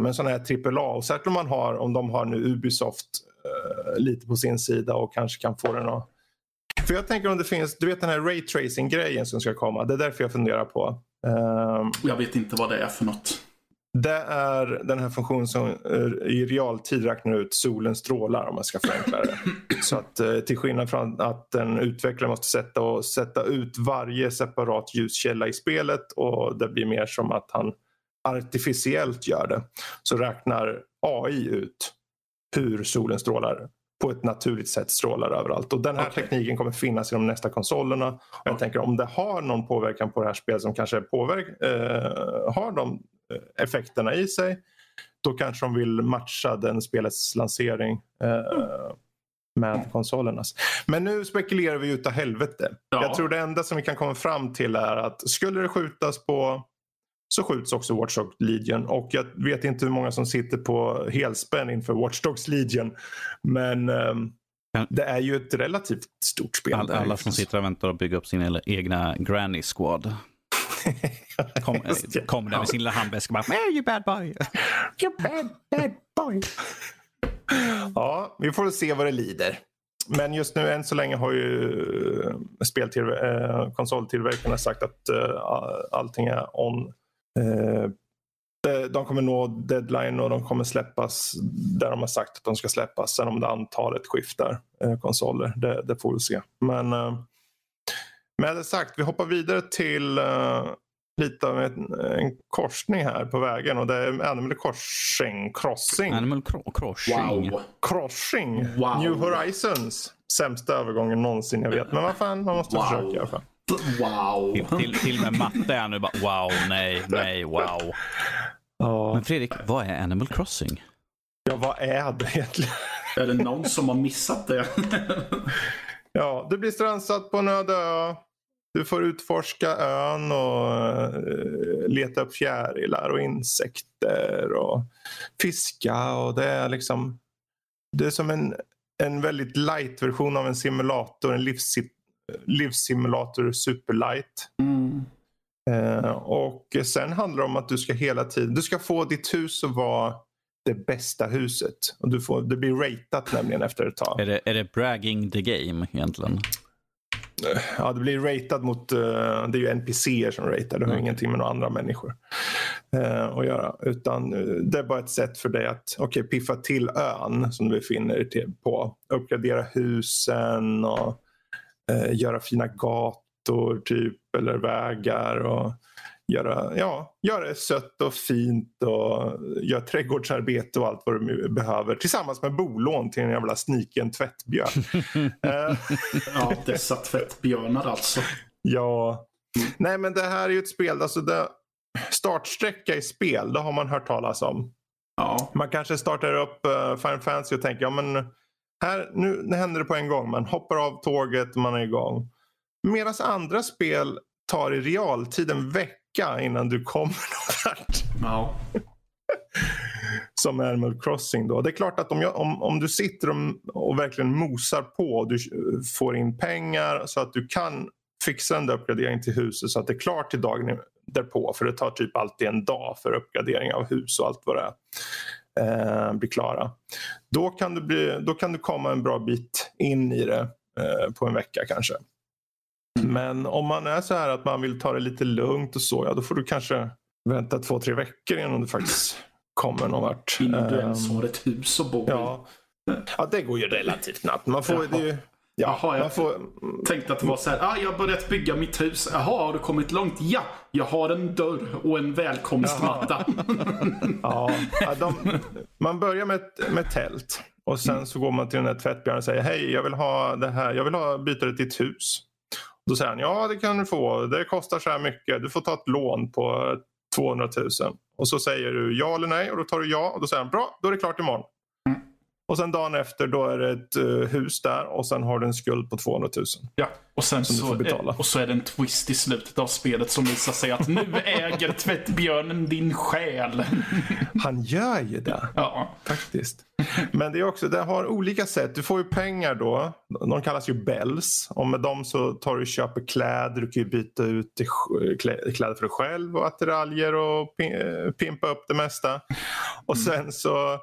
Men sådana här AAA, och särskilt om de har nu Ubisoft lite på sin sida och kanske kan få den att... För jag tänker om det finns, du vet den här raytracing-grejen som ska komma, det är därför jag funderar på. Jag vet inte vad det är för något. Det är den här funktionen som i realtid räknar ut solens strålar, om man ska förenkla det. Så att till skillnad från att en utvecklare måste sätta ut varje separat ljuskälla i spelet, och det blir mer som att han artificiellt gör det, så räknar AI ut hur solen strålar på ett naturligt sätt, strålar överallt. Och den här tekniken kommer finnas i de nästa konsolerna. Och jag tänker om det har någon påverkan på det här spelet som kanske har de effekterna i sig, då kanske de vill matcha den spelets lansering med konsolernas. Men nu spekulerar vi utav helvete. Ja. Jag tror det enda som vi kan komma fram till är att skulle det skjutas på, så skjuts också Watch Dogs Legion. Och jag vet inte hur många som sitter på helspänn inför Watch Dogs Legion, men det är ju ett relativt stort spel. Alla som sitter och väntar och bygger upp sin egna granny squad. Kom där med sin lilla handväsk och bara, you bad boy. You bad boy. Ja, vi får se vad det lider. Men just nu än så länge har ju konsoltillverkarna sagt att allting är on. De kommer nå deadline och de kommer släppas där de har sagt att de ska släppas. Sen om det antalet skiftar konsoler, det får vi se. Men med det sagt, vi hoppar vidare till lite av en korsning här på vägen. Och det är Animal Crossing. Wow. New Horizons. Sämsta övergången någonsin jag vet. Men vad fan, man måste försöka i alla fall. Wow. Till och med matte är nu bara wow. Ja. Men Fredrik, vad är Animal Crossing? Ja, vad är det egentligen? Är det någon som har missat det? Ja, du blir strandsatt på en öde ö. Du får utforska ön och leta upp fjärilar och insekter och fiska, och det är liksom, det är som en väldigt light version av en simulator, en livssimulator superlight. Och sen handlar det om att du ska hela tiden, du ska få ditt hus att vara det bästa huset, och det blir ratat nämligen efter ett tag. Är det bragging the game egentligen? Ja, det blir ratat mot, det är ju NPCer som ratar, det har ingenting med några andra människor att göra, utan det är bara ett sätt för dig att piffa till ön som du befinner dig på, uppgradera husen och göra fina gator typ, eller vägar, och göra det sött och fint, och göra trädgårdsarbete och allt vad du behöver, tillsammans med bolån till en jävla sniken tvättbjörn. Ja, dessa tvättbjörnar alltså. Ja. Nej, men det här är ju ett spel, alltså det, startsträcka i spel, det har man hört talas om. Ja. Man kanske startar upp Final Fantasy och tänker, nu händer det på en gång. Man hoppar av tåget och man är igång. Medan andra spel tar i realtid en vecka innan du kommer någonstans. Ja. Som Animal Crossing då. Det är klart att om du sitter och verkligen mosar på och du får in pengar så att du kan fixa en uppgradering till huset så att det är klart till dagen därpå. För det tar typ alltid en dag för uppgradering av hus och allt vad det är. Bli klara. Då kan du komma en bra bit in i det på en vecka kanske. Men om man är så här att man vill ta det lite lugnt och så, då får du kanske vänta 2-3 veckor innan du faktiskt kommer någon vart. Innan du ens har ett hus och bor. Ja. Ja, det går ju relativt snabbt. Man får det ju... Jaha, tänkte att det var så här, jag har börjat bygga mitt hus. Jaha, har du kommit långt? Ja, jag har en dörr och en välkomstmatta. Man börjar med tält. Och sen så går man till den här tvättbjörnen och säger, hej, jag vill ha det här, jag vill byta det till ett hus. Då säger han, det kan du få, det kostar så här mycket, du får ta ett lån på 200 000. Och så säger du ja eller nej, och då tar du ja. Och då säger han, bra, då är det klart imorgon. Och sen dagen efter, då är det ett hus där. Och sen har du en skuld på 200 000. Ja, och sen så, du får betala. Och så är det en twist i slutet av spelet som visar sig att nu äger tvättbjörnen din själ. Han gör ju det. Ja. Faktiskt. Men det är också, det har olika sätt. Du får ju pengar då. De kallas ju bells. Och med dem så tar du och köper kläder. Du kan ju byta ut kläder för dig själv. Och attiraljer och pimpa upp det mesta. Och sen så...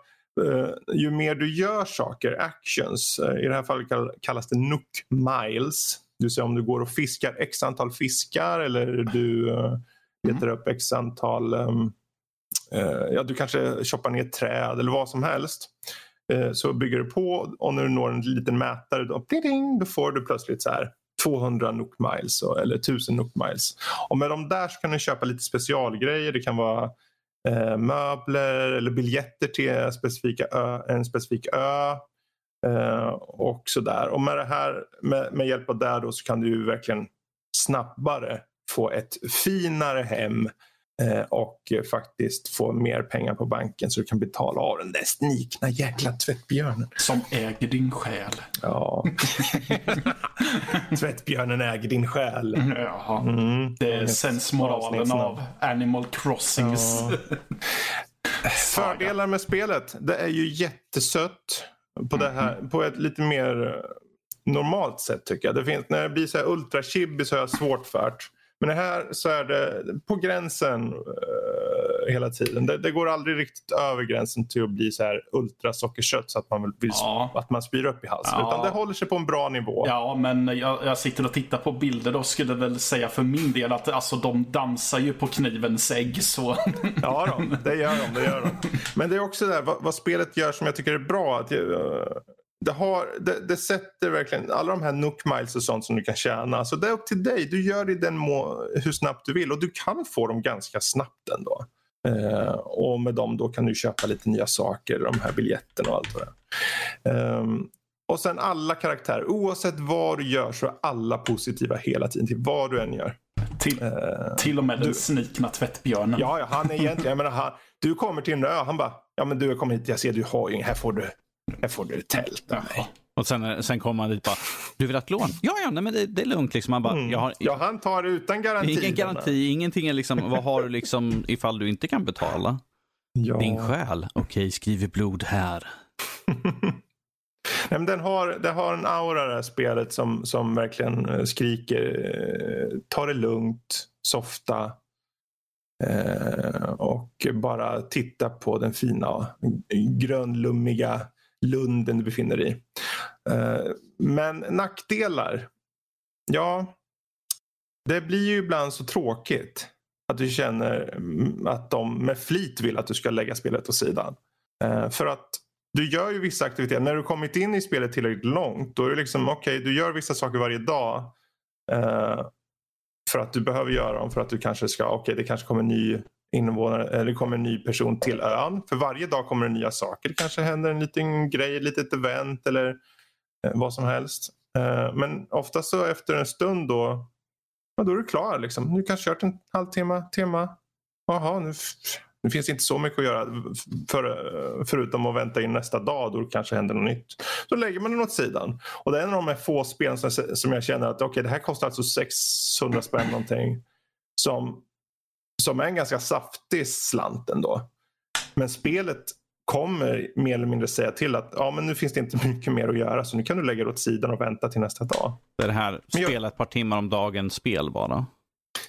ju mer du gör saker, actions, i det här fallet kallas det nook miles. Du säger om du går och fiskar x antal fiskar, eller du letar upp x antal du kanske shoppar ner träd eller vad som helst, så bygger du på, och när du når en liten mätare då får du plötsligt så här 200 nook miles eller 1000 nook miles. Och med de där så kan du köpa lite specialgrejer. Det kan vara möbler eller biljetter till en specifik ö och sådär. Och med det här, med hjälp av det då, så kan du ju verkligen snabbare få ett finare hem och faktiskt få mer pengar på banken så du kan betala av den där snikna jäkla tvättbjörnen. Som äger din själ. Ja. Tvättbjörnen äger din själ. Ja. Det är sensmoralen av Animal Crossings. Ja. Fördelar med spelet. Det är ju jättesött på det här, på ett lite mer normalt sätt tycker jag. När det blir så här ultra chibi så är jag svårt fört. Men det här så är det på gränsen hela tiden. Det går aldrig riktigt över gränsen till att bli så här ultrasockerkött så att man vill att man spyr upp i halsen. Ja. Utan det håller sig på en bra nivå. Ja, men jag sitter och tittar på bilder och skulle väl säga för min del att alltså, de dansar ju på knivens ägg så. Ja, det gör de. Men det är också där vad spelet gör som jag tycker är bra att det sätter verkligen alla de här nook miles och sånt som du kan tjäna. Så det är upp till dig. Du gör det hur snabbt du vill. Och du kan få dem ganska snabbt ändå. Och med dem då kan du köpa lite nya saker. De här biljetterna och allt vad det är. Och sen alla karaktärer. Oavsett vad du gör så är alla positiva hela tiden till vad du än gör. Till och med den snikna tvättbjörnen. Ja, han är egentligen... du kommer till en ö. Han bara, ja men du kommer hit. Jag ser du har ju... Här får du tält av mig. Och sen kommer han dit bara, du vill ha ett lån? Ja, nej, men det är lugnt. Liksom. Han bara, han tar det utan garanti. Ingen garanti, ingenting är liksom, vad har du liksom ifall du inte kan betala? Ja. Din själ, okej, skriv i blod här. Nej, men den har en aura det här spelet som verkligen skriker, ta det lugnt, softa. Och bara titta på den fina grönlummiga lunden du befinner dig i. Men nackdelar, ja, det blir ju ibland så tråkigt att du känner att de med flit vill att du ska lägga spelet åt sidan. För att du gör ju vissa aktiviteter. När du kommit in i spelet tillräckligt långt, då är det liksom okej, du gör vissa saker varje dag. För att du behöver göra dem, för att du kanske ska det kanske kommer en ny invånare eller det kommer en ny person till ön, för varje dag kommer det nya saker, det kanske händer en liten grej, ett litet event eller vad som helst, men ofta så efter en stund då är du klar liksom, nu kanske kört en halvtimme. Jaha, nu finns inte så mycket att göra förutom att vänta in nästa dag då det kanske händer något nytt. Då lägger man den åt sidan. Och det är en av de få spel som jag känner att det här kostar alltså 600 spänn någonting. Som är en ganska saftig slant ändå. Men spelet kommer mer eller mindre säga till att men nu finns det inte mycket mer att göra så nu kan du lägga det åt sidan och vänta till nästa dag. Det här spelet ett par timmar om dagen spel bara.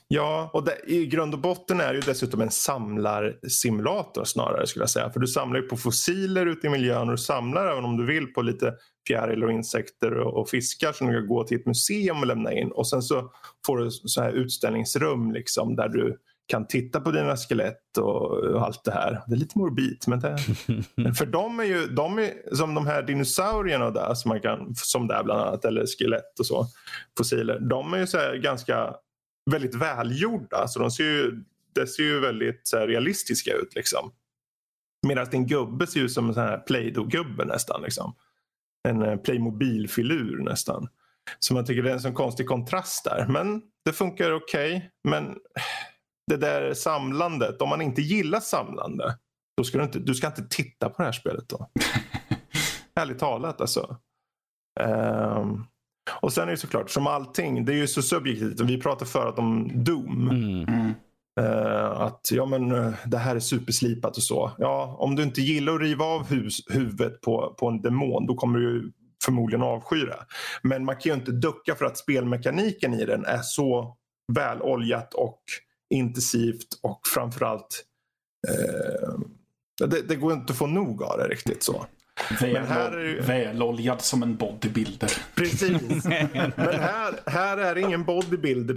Ja, och i grund och botten är ju dessutom en samlarsimulator snarare skulle jag säga. För du samlar ju på fossiler ute i miljön och du samlar även om du vill på lite fjäril och insekter och fiskar som du kan gå till ett museum och lämna in. Och sen så får du så här utställningsrum liksom, där du kan titta på dina skelett och allt det här. Det är lite morbid, men det... För de är som de här dinosaurierna där som där bland annat, eller skelett och så, fossiler. De är ju så här ganska... väldigt välgjorda, så de ser ju väldigt så här, realistiska ut liksom. Medan din gubbe ser ut som en sån här Play-Doh-gubbe nästan liksom. En Playmobil-filur nästan. Så man tycker det är en sån konstig kontrast där, men det funkar okej. Men det där samlandet, om man inte gillar samlande, då ska du ska inte titta på det här spelet då. Ärligt talat alltså. Och sen är det såklart, som allting, det är ju så subjektivt. Vi pratar förut om Doom. Att det här är superslipat och så. Ja, om du inte gillar att riva av huvudet på en demon, då kommer du förmodligen avskyra. Men man kan ju inte ducka för att spelmekaniken i den är så väloljat och intensivt och framförallt det går inte att få nog av det riktigt så. Men här är ju... väloljad som en bodybuilder. Precis. Men här är ingen bodybuilder.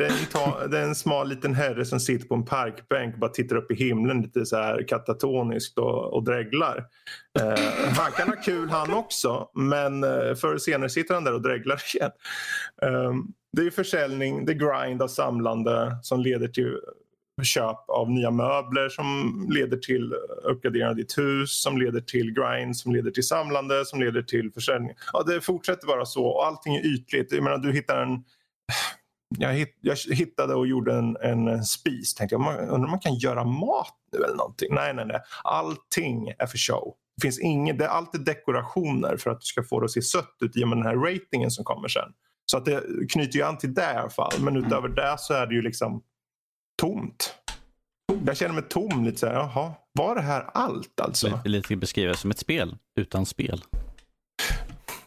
Det är en smal liten herre som sitter på en parkbänk och bara tittar upp i himlen lite så här katatoniskt och dreglar. Han kan ha kul han också, men förr senare sitter han där och dreglar igen. Det är ju försäljning, det är grind av samlande som leder till köp av nya möbler som leder till uppgradering av ditt hus, som leder till grind, som leder till samlande, som leder till försäljning. Ja, det fortsätter vara så och allting är ytligt. Jag menar, du hittar en... Jag hittade och gjorde en spis. Tänkte jag, undrar om man kan göra mat nu eller någonting? Nej. Allting är för show. Det finns inget, det är alltid dekorationer för att du ska få det att se sött ut i och med den här ratingen som kommer sen. Så att det knyter ju an till det i alla fall. Men utöver det så är det ju liksom tomt. Jag känner mig tom lite så här. Jaha, var det här allt alltså? Lite beskrivet som ett spel utan spel.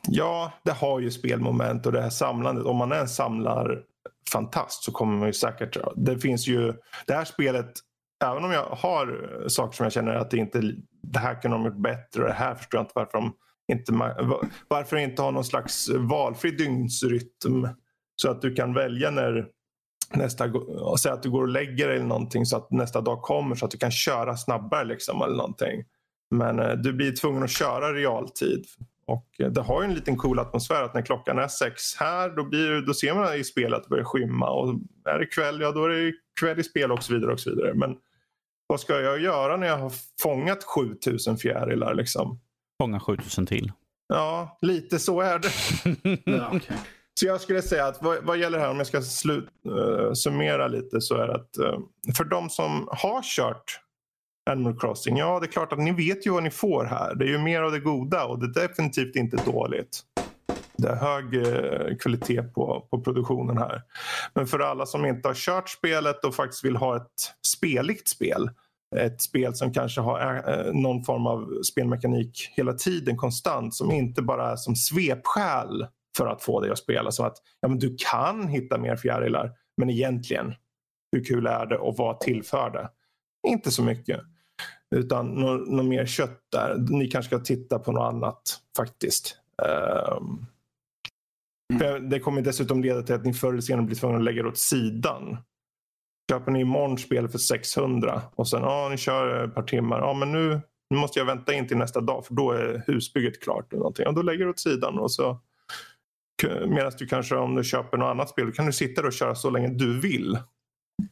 Ja, det har ju spelmoment och det här samlandet. Om man är en samlar fantast så kommer man ju säkert... Det finns ju... Det här spelet, även om jag har saker som jag känner att det inte... Det här kunde de gjort bättre och det här förstår jag inte varför de inte... Varför inte ha någon slags valfri dygnsrytm så att du kan välja när... nästa och säga att du går och lägger dig eller någonting så att nästa dag kommer så att du kan köra snabbare liksom eller någonting. Men du blir tvungen att köra realtid och det har ju en liten cool atmosfär att när klockan är 6 här då ser man i spelet att börjar skymma och är det kväll, ja då är det kväll i spel och så vidare och så vidare. Men vad ska jag göra när jag har fångat 7000 fjärilar liksom? Fånga 7000 till. Ja, lite så är det. Ja, okay. Så jag skulle säga att vad gäller här om jag ska summera lite så är det att för de som har kört Animal Crossing, ja det är klart att ni vet ju vad ni får här. Det är ju mer av det goda och det är definitivt inte dåligt. Det är hög kvalitet på produktionen här. Men för alla som inte har kört spelet och faktiskt vill ha ett speligt spel, ett spel som kanske har någon form av spelmekanik hela tiden konstant som inte bara är som svepskäl för att få dig att spela så att ja, men du kan hitta mer fjärilar men egentligen, hur kul är det och vad tillför det? Inte så mycket. Utan någon mer kött där. Ni kanske ska titta på något annat faktiskt. För det kommer dessutom leda till att ni förr eller senare blir tvungna att lägga det åt sidan. Köper ni imorgon spel för 600 och sen ni kör ett par timmar. Ja men nu måste jag vänta in till nästa dag för då är husbygget klart eller någonting. Och då lägger du åt sidan och så medan du kanske om du köper något annat spel kan du sitta där och köra så länge du vill.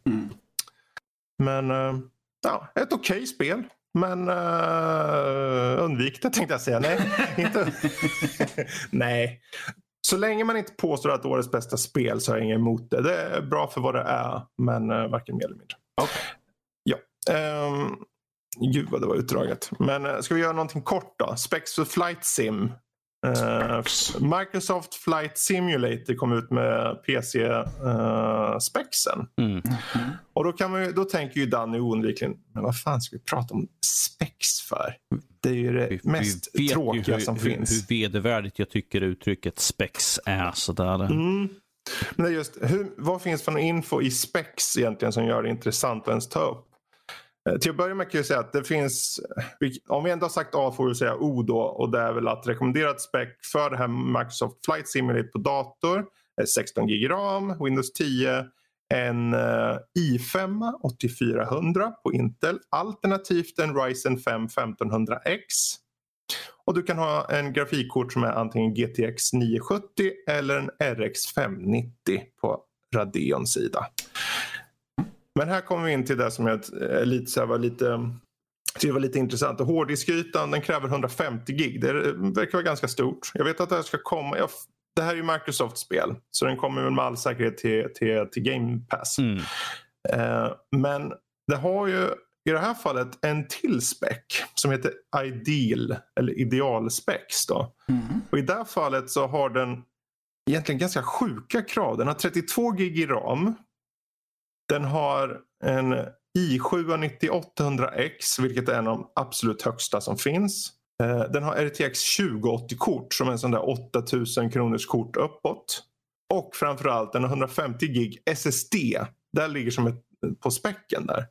Mm. Men ja, ett okej spel. Men undvik det tänkte jag säga. Nej, inte. Nej. Så länge man inte påstår att årets bästa spel så är jag ingen emot det. Det är bra för vad det är. Men varken mer eller mindre. Okay. Ja. Gud vad det var utdraget. Men ska vi göra någonting kort då? Specs för Flight Sim. Microsoft Flight Simulator kom ut med PC-spexen. Och då tänker ju Danny oundvikligen, men vad fan ska vi prata om spex för? Det är ju det mest tråkiga som finns. Hur vedervärdigt jag tycker uttrycket spex är sådär. Mm. Men det är just, vad finns för info i spex egentligen som gör det intressant att ens ta upp? Till att börja med kan jag säga att det finns, om vi ändå har sagt A får vi säga O då, och det är väl att rekommenderat spec för det här Microsoft Flight Simulator på dator, 16 GB RAM, Windows 10, en i5 8400 på Intel, alternativt en Ryzen 5 1500X. Och du kan ha en grafikkort som är antingen GTX 970 eller en RX 590 på Radeons sida. Men här kommer vi in till det som var lite intressant. Hårddiskytan, den kräver 150 gig. Det verkar vara ganska stort. Jag vet att det här ska komma. Det här är ju Microsoft-spel. Så den kommer med all säkerhet till Game Pass. Mm. Men det har ju i det här fallet en till spec som heter Ideal. Eller Ideal-specs då. Mm. Och i det här fallet så har den egentligen ganska sjuka krav. Den har 32 gig i RAM. Den har en i7-9800X vilket är en av de absolut högsta som finns. Den har RTX 2080-kort som är en sån där 8000 kronors kort uppåt. Och framförallt den har 150 gig SSD. Där ligger som på späcken där.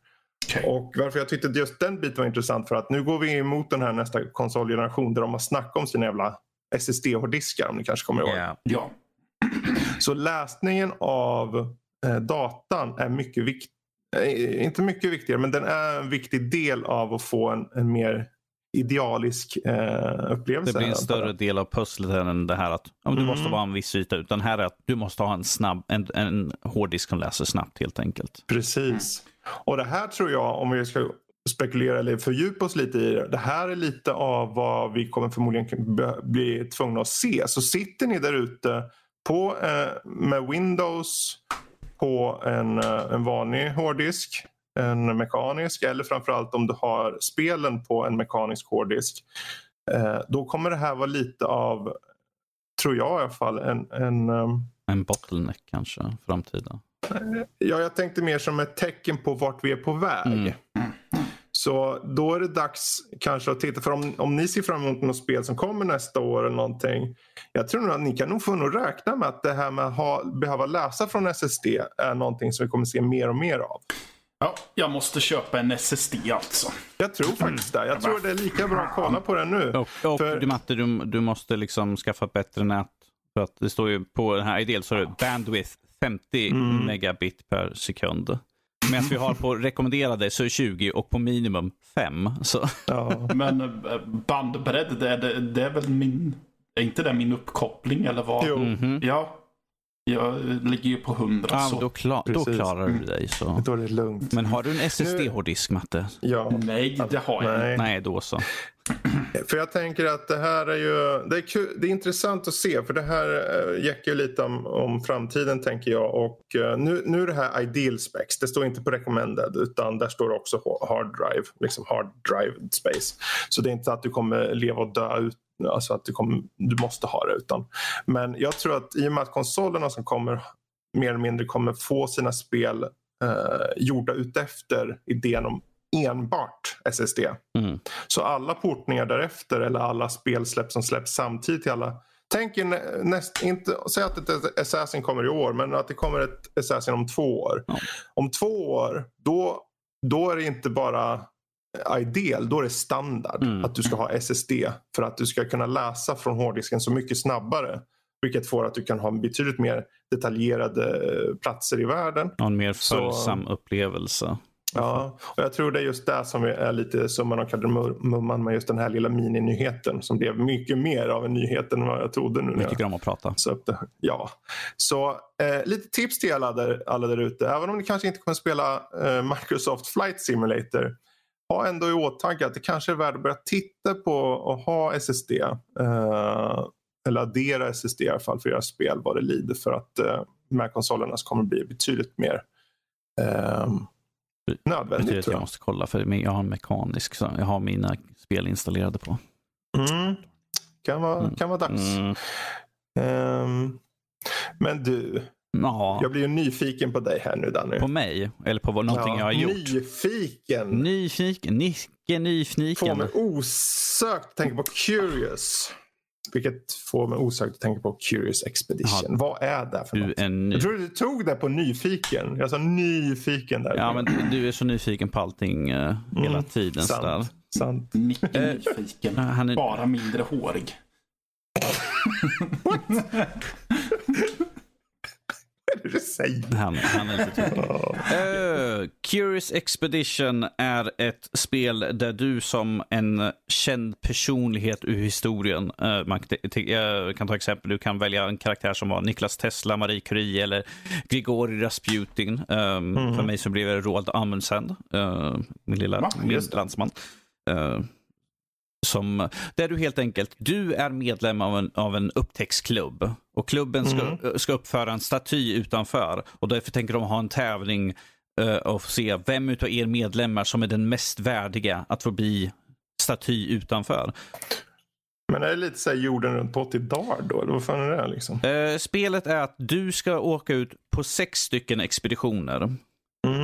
Okay. Och varför jag tyckte just den biten var intressant för att nu går vi emot den här nästa konsolgeneration där de har snackat om sina jävla SSD-hårddiskar om ni kanske kommer ihåg. Yeah. Ja. Så läsningen av datan är mycket inte mycket viktigare men den är en viktig del av att få en mer idealisk upplevelse. Det blir en större del av pusslet än det här att du måste vara en viss yta utan här är att du måste ha en hårddisk som läser snabbt helt enkelt. Precis. Och det här tror jag om vi ska spekulera eller fördjupa oss lite i det här är lite av vad vi kommer förmodligen bli tvungna att se. Så sitter ni där ute på med Windows på en vanlig hårddisk, en mekanisk eller framförallt om du har spelen på en mekanisk hårddisk då kommer det här vara lite av tror jag i alla fall en bottleneck kanske framtida. Ja, jag tänkte mer som ett tecken på vart vi är på väg. Så då är det dags kanske att titta. För om ni ser fram emot något spel som kommer nästa år eller någonting. Jag tror nog att ni kan nog få räkna med att det här med att behöva läsa från SSD är någonting som vi kommer se mer och mer av. Ja, jag måste köpa en SSD alltså. Jag tror faktiskt det. Jag tror det är lika bra att kolla på det nu. Och för... du måste liksom skaffa bättre nät. För att det står ju på den här idén så är det bandwidth 50 megabit per sekund. Men vi har på rekommenderade så är 20 och på minimum 5. Så. Ja. Men bandbredd, det är väl min... Är inte det min uppkoppling eller vad? Jo. Mm-hmm. Ja. Jag ligger ju på 100 så. Då klarar du dig så. Då är det lugnt. Men har du en SSD-hårddisk, Matte? Ja. Nej, det har jag. Nej, då så. För jag tänker att det här är ju... Det är kul, det är intressant att se. För det här jäcker ju lite om framtiden, tänker jag. Och nu är det här ideal specs. Det står inte på recommended. Utan där står också hard drive. Liksom hard drive space. Så det är inte att du kommer leva och dö ut. Alltså att du måste ha det utan. Men jag tror att i och med att konsolerna som kommer mer eller mindre kommer få sina spel gjorda utefter idén om enbart SSD. Mm. Så alla portningar därefter eller alla spelsläpp som släpps samtidigt till alla. Tänk inte säg att ett Assassin kommer i år, men att det kommer ett Assassin om 2 år. Mm. Om 2 år då är det inte bara ideal, då är det standard att du ska ha SSD för att du ska kunna läsa från hårddisken så mycket snabbare, vilket får att du kan ha betydligt mer detaljerade platser i världen. En mer följsam upplevelse. Ja, och jag tror det är just det som är lite summan och kardemumman med just den här lilla mininyheten som blev mycket mer av en nyhet än vad jag trodde nu. Mycket om att prata. Så lite tips till alla där ute. Även om ni kanske inte kommer spela Microsoft Flight Simulator, ha ändå i åtanke att det kanske är värt att börja titta på och ha SSD. Eller addera SSD i alla fall för era spel vad det lider. För att de här konsolerna kommer bli betydligt mer nödvändigt. Jag måste kolla för jag har en mekanisk. Så jag har mina spel installerade på. Kan vara dags. Men du... Nå. Jag blir ju nyfiken på dig här nu, Danny. På mig? Eller på någonting jag har gjort? Nyfiken. Får mig osökt att tänka på Curious. Vilket får mig osökt att tänka på Curious Expedition. Aha. Vad är det för något? Jag tror du tog det på nyfiken. Jag sa nyfiken där. Ja, men du är så nyfiken på allting hela tiden. Sant. Mycket nyfiken. Han är... Bara mindre hårig. Han är inte Curious Expedition är ett spel där du som en känd personlighet ur historien jag kan ta exempel, du kan välja en karaktär som var Niklas Tesla, Marie Curie eller Grigori Rasputin. För mig så blev det Roald Amundsen, min lilla medlandsman. Som, där du helt enkelt, du är medlem av en upptäcktsklubb och klubben ska uppföra en staty utanför och därför tänker de ha en tävling och se vem utav er medlemmar som är den mest värdiga att få bli staty utanför. Men är det lite så här jorden runt på till dag då? Eller vad fan är det liksom? Spelet är att du ska åka ut på 6 expeditioner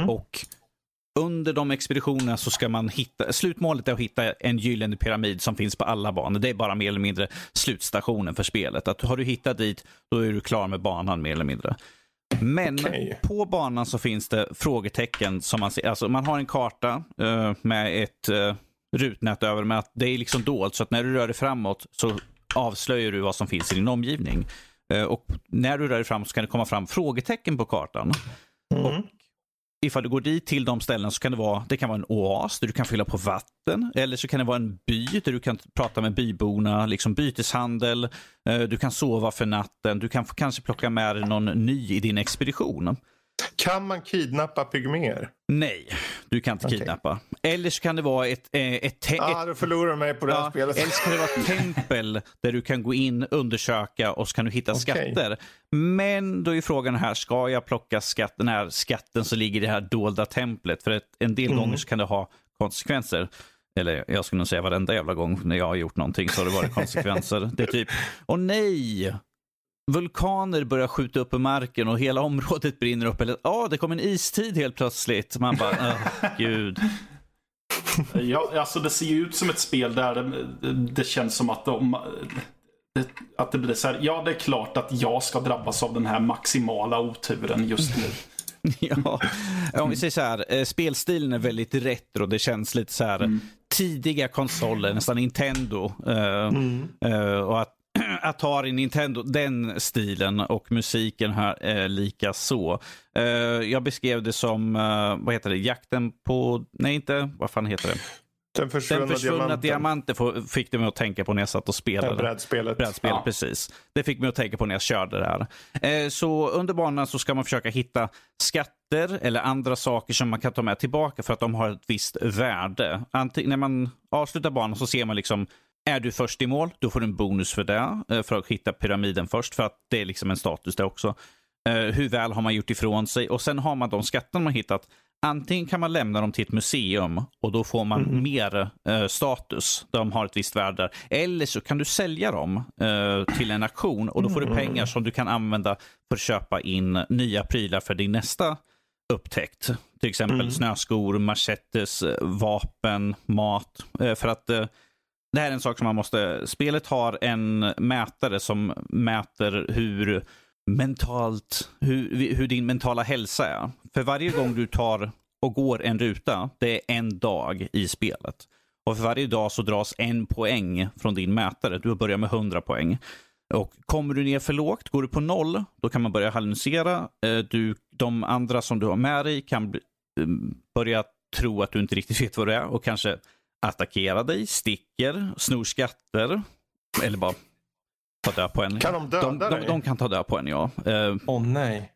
och under de expeditionerna så ska man hitta... Slutmålet är att hitta en gyllene pyramid som finns på alla banor. Det är bara mer eller mindre slutstationen för spelet. Att har du hittat dit, då är du klar med banan mer eller mindre. Men på banan så finns det frågetecken som man ser. Alltså man har en karta med ett rutnät över. Men att det är liksom dolt så att när du rör dig framåt så avslöjar du vad som finns i din omgivning. Och när du rör dig framåt så kan det komma fram frågetecken på kartan. Och ifall du går dit till de ställen så kan det kan vara en oas där du kan fylla på vatten, eller så kan det vara en by där du kan prata med byborna, liksom byteshandel, du kan sova för natten, du kan kanske plocka med dig någon ny i din expedition. Kan man kidnappa pygmer? Nej, du kan inte kidnappa. Eller så kan det vara du förlorar mig på det här spelet. Eller så kan det vara ett tempel där du kan gå in, undersöka och så kan du hitta skatter. Men då är frågan här, ska jag plocka den här skatten som ligger i det här dolda templet? För en del gånger så kan det ha konsekvenser. Eller jag skulle nog säga varenda jävla gång när jag har gjort någonting så har det varit konsekvenser. Det är typ, vulkaner börjar skjuta upp i marken och hela området brinner upp. Eller det kom en istid helt plötsligt. Man bara, gud. Ja, alltså det ser ju ut som ett spel där det känns som att det blir så här, ja det är klart att jag ska drabbas av den här maximala oturen just nu. Ja, om vi säger så här, spelstilen är väldigt retro, det känns lite så här tidiga konsoler, nästan Nintendo och att Atari, Nintendo, den stilen och musiken här är lika så. Jag beskrev det som, vad heter det, jakten på, nej inte, vad fan heter det? Den försvunna diamanten fick det mig att tänka på när jag satt och spelade. Brädspelet, ja. Precis. Det fick mig att tänka på när jag körde det här. Så under banan så ska man försöka hitta skatter eller andra saker som man kan ta med tillbaka för att de har ett visst värde. När man avslutar banan så ser man liksom, är du först i mål, då får du en bonus för det. För att hitta pyramiden först, för att det är liksom en status det också. Hur väl har man gjort ifrån sig? Och sen har man de skatterna man hittat. Antingen kan man lämna dem till ett museum och då får man mer status. De har ett visst värde. Eller så kan du sälja dem till en auktion och då får du pengar som du kan använda för att köpa in nya prylar för din nästa upptäckt. Till exempel snöskor, machetes, vapen, mat. För att det här är en sak som man måste... Spelet har en mätare som mäter hur... mentalt, hur din mentala hälsa är. För varje gång du tar och går en ruta, det är en dag i spelet. Och för varje dag så dras en poäng från din mätare. Du börjar med 100 poäng. Och kommer du ner för lågt, går du på 0, då kan man börja hallucinera. De andra som du har med dig kan börja tro att du inte riktigt vet vad det är och kanske attackera dig, sticker, snor skatter eller bara kan de döda dig? De kan ta död på en, ja. Nej.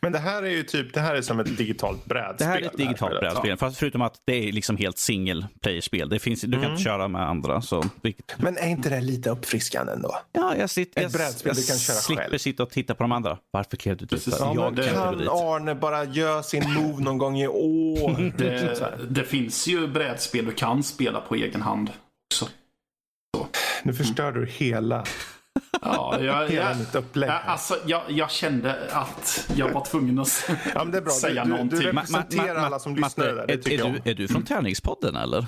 Men det här är ju typ, det här är som ett digitalt brädspel. Det här är ett digitalt brädspel, ja. Förutom att det är liksom helt single-player-spel. Det finns, du kan inte köra med andra. Så, vilket... Men är inte det lite uppfriskande ändå? Ja, jag slipper sitta och titta på de andra. Varför klär du dit? Ja, kan Arne bara göra sin move någon gång i år? Det finns ju brädspel du kan spela på egen hand också. Nu förstör du hela... Ja, jag kände att jag var tvungen att säga någonting. Du representerar alla som lyssnar där, det tycker jag. Är du från Tärningspodden eller?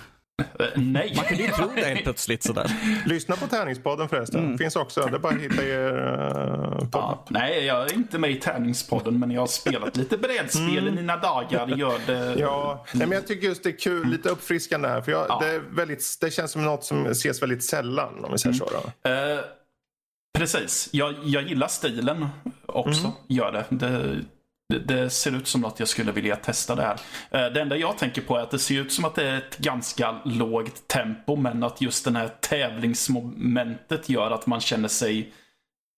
Nej. Man kan ju tro det helt plötsligt sådär. Lyssna på Tärningspodden förresten. Finns också, det bara hittar nej, jag är inte med i Tärningspodden, men jag har spelat lite brädspel i mina dagar. Nej, men jag tycker just det är kul, lite uppfriskande här. För det känns som något som ses väldigt sällan, om vi säger så. Precis, jag gillar stilen också, gör det. Det ser ut som att jag skulle vilja testa det här. Det enda jag tänker på är att det ser ut som att det är ett ganska lågt tempo, men att just den här tävlingsmomentet gör att man känner sig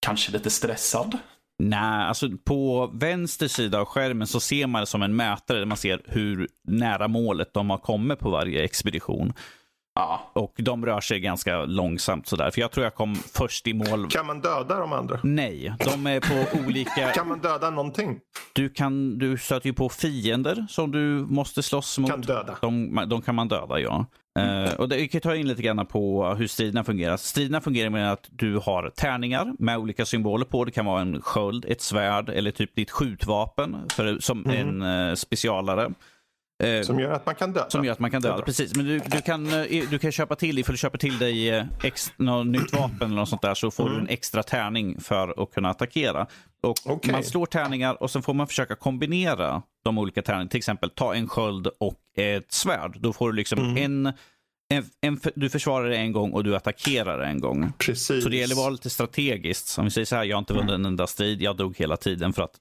kanske lite stressad. Nej, alltså på vänster sida av skärmen så ser man det som en mätare där man ser hur nära målet de har kommit på varje expedition. Ja. Och de rör sig ganska långsamt sådär. För jag tror jag kom först i mål. Kan man döda de andra? Nej, de är på olika... Kan man döda någonting? Du stöter ju på fiender som du måste slåss mot. Kan döda. De kan man döda, ja. Och det kan ta in lite grann på hur striderna fungerar. Striderna fungerar med att du har tärningar med olika symboler på. Det kan vara en sköld, ett svärd eller typ ditt skjutvapen som en specialare. Som gör att man kan döda. Precis. Men du kan köpa till dig, för du köper till dig något nytt vapen eller något sånt där, så får du en extra tärning för att kunna attackera. Och man slår tärningar och sen får man försöka kombinera de olika tärningarna. Till exempel ta en sköld och ett svärd. Då får du liksom du försvarar det en gång och du attackerar det en gång. Precis. Så det gäller att vara lite strategiskt. Som vi säger så här, jag har inte vunnit en enda strid. Jag dog hela tiden för att...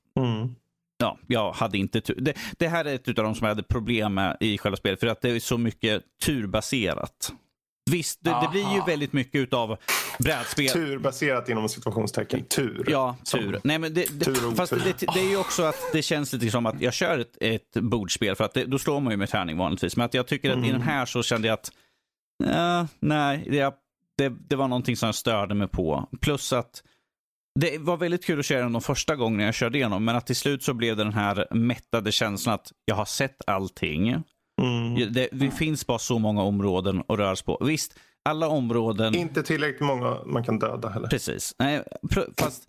Ja, jag hade inte tur. Det här är ett av de som jag hade problem med i själva spelet, för att det är så mycket turbaserat. Visst, det blir ju väldigt mycket av brädspel. Turbaserat inom situationstecken. Tur. Ja, tur. Nej, men det är ju också att det känns lite som att jag kör ett bordspel, för att då slår man ju med tärning vanligtvis. Men att jag tycker att i den här så kände jag att det var någonting som jag störde mig på. Plus att det var väldigt kul att köra den de första gångerna jag körde igenom, men att till slut så blev det den här mättade känslan att jag har sett allting. Det finns bara så många områden att röra sig på. Visst, alla områden... Inte tillräckligt många man kan döda heller. Precis. Nej, fast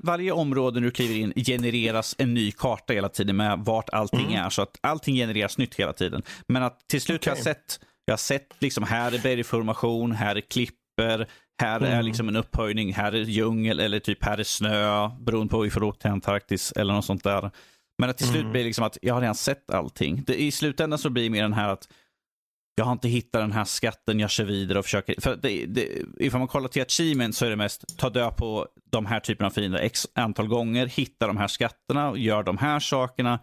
varje område du kliver in genereras en ny karta hela tiden med vart allting är, så att allting genereras nytt hela tiden. Men att till slut jag har sett Jag har sett liksom, här är bergformation, här är klipper, här är liksom en upphöjning, här är djungel eller typ här är snö, beroende på ifrån till Antarktis eller något sånt där. Men att till slut blir liksom att jag har redan sett allting. I slutändan så blir det mer den här att jag har inte hittat den här skatten, jag kör vidare och försöker. För ifall man kollar till achievement så är det mest ta död på de här typerna av fiender x antal gånger, hitta de här skatterna och gör de här sakerna.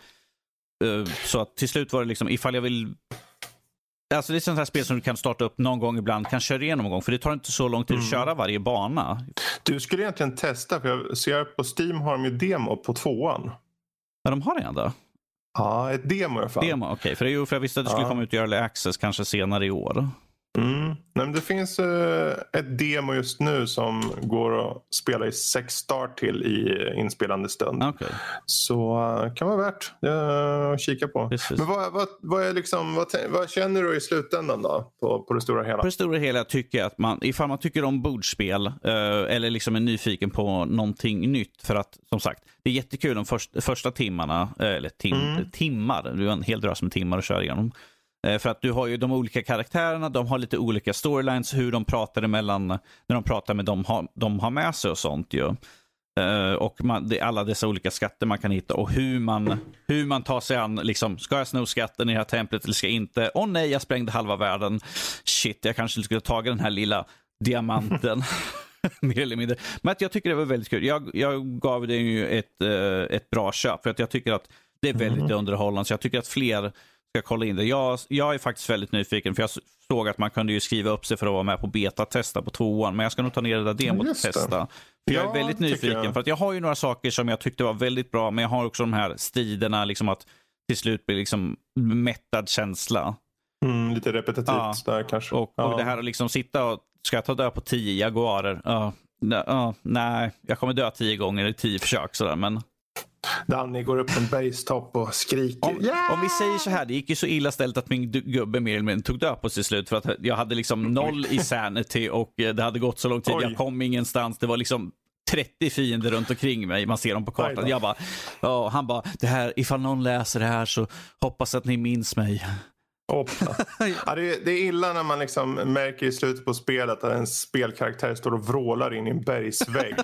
Så att till slut var det liksom, ifall jag vill... Alltså det är sånt här spel som du kan starta upp någon gång ibland, kan köra igenom någon gång. För det tar inte så lång tid att köra varje bana. Du skulle egentligen testa, för jag ser på Steam har de ju demo på 2:an. Ja, de har det ändå. Ja, ett demo i alla fall. Demo, okej. För det är ju för jag visste att det skulle komma ut i Early Access kanske senare i år. Nej, men det finns ett demo just nu som går att spela i 6 dagar till i inspelande stund. Okay. Så kan vara värt att kika på. Precis. Men vad känner du i slutändan då på det stora hela? På det stora hela tycker jag att man, ifall man tycker om bordspel eller liksom är nyfiken på någonting nytt, för att som sagt, det är jättekul de första timmarna eller timmar, du har en hel drös med timmar att köra igenom. För att du har ju de olika karaktärerna, de har lite olika storylines, hur de pratar emellan, när de pratar med de har med sig och sånt ju. Och alla dessa olika skatter man kan hitta och hur man tar sig an, liksom, ska jag sno skatten i det här templet eller ska jag inte? Åh nej, jag sprängde halva världen. Shit, jag kanske skulle ta den här lilla diamanten. Mer eller mindre. Men att jag tycker det var väldigt kul. Jag gav det ju ett bra köp, för att jag tycker att det är väldigt underhållande, så jag tycker att fler ska kolla in det. Jag är faktiskt väldigt nyfiken, för jag såg att man kunde ju skriva upp sig för att vara med på beta-testa på 2:an, men jag ska nog ta ner det där demot och testa. För jag är väldigt nyfiken, för att jag har ju några saker som jag tyckte var väldigt bra, men jag har också de här striderna, liksom att till slut blir liksom mättad känsla. Lite repetitivt där kanske. Och det här att liksom sitta och, ska jag ta död på 10 jaguarer? Nej, jag kommer dö 10 gånger i 10 försök sådär, men... Danny går upp på en bergstopp och skriker. Om vi säger så här, det gick ju så illa ställt att min gubbe mer eller mindre tog död på sig slut, för att jag hade liksom 0 i sanity och det hade gått så lång tid. Jag kom ingenstans. Det var liksom 30 fiender runt omkring mig. Man ser dem på kartan. Jag bara, han bara, det här, ifall någon läser det här så hoppas att ni minns mig. Ja, det är illa när man liksom märker i slutet på spelet att en spelkaraktär står och vrålar in i en bergsvägg.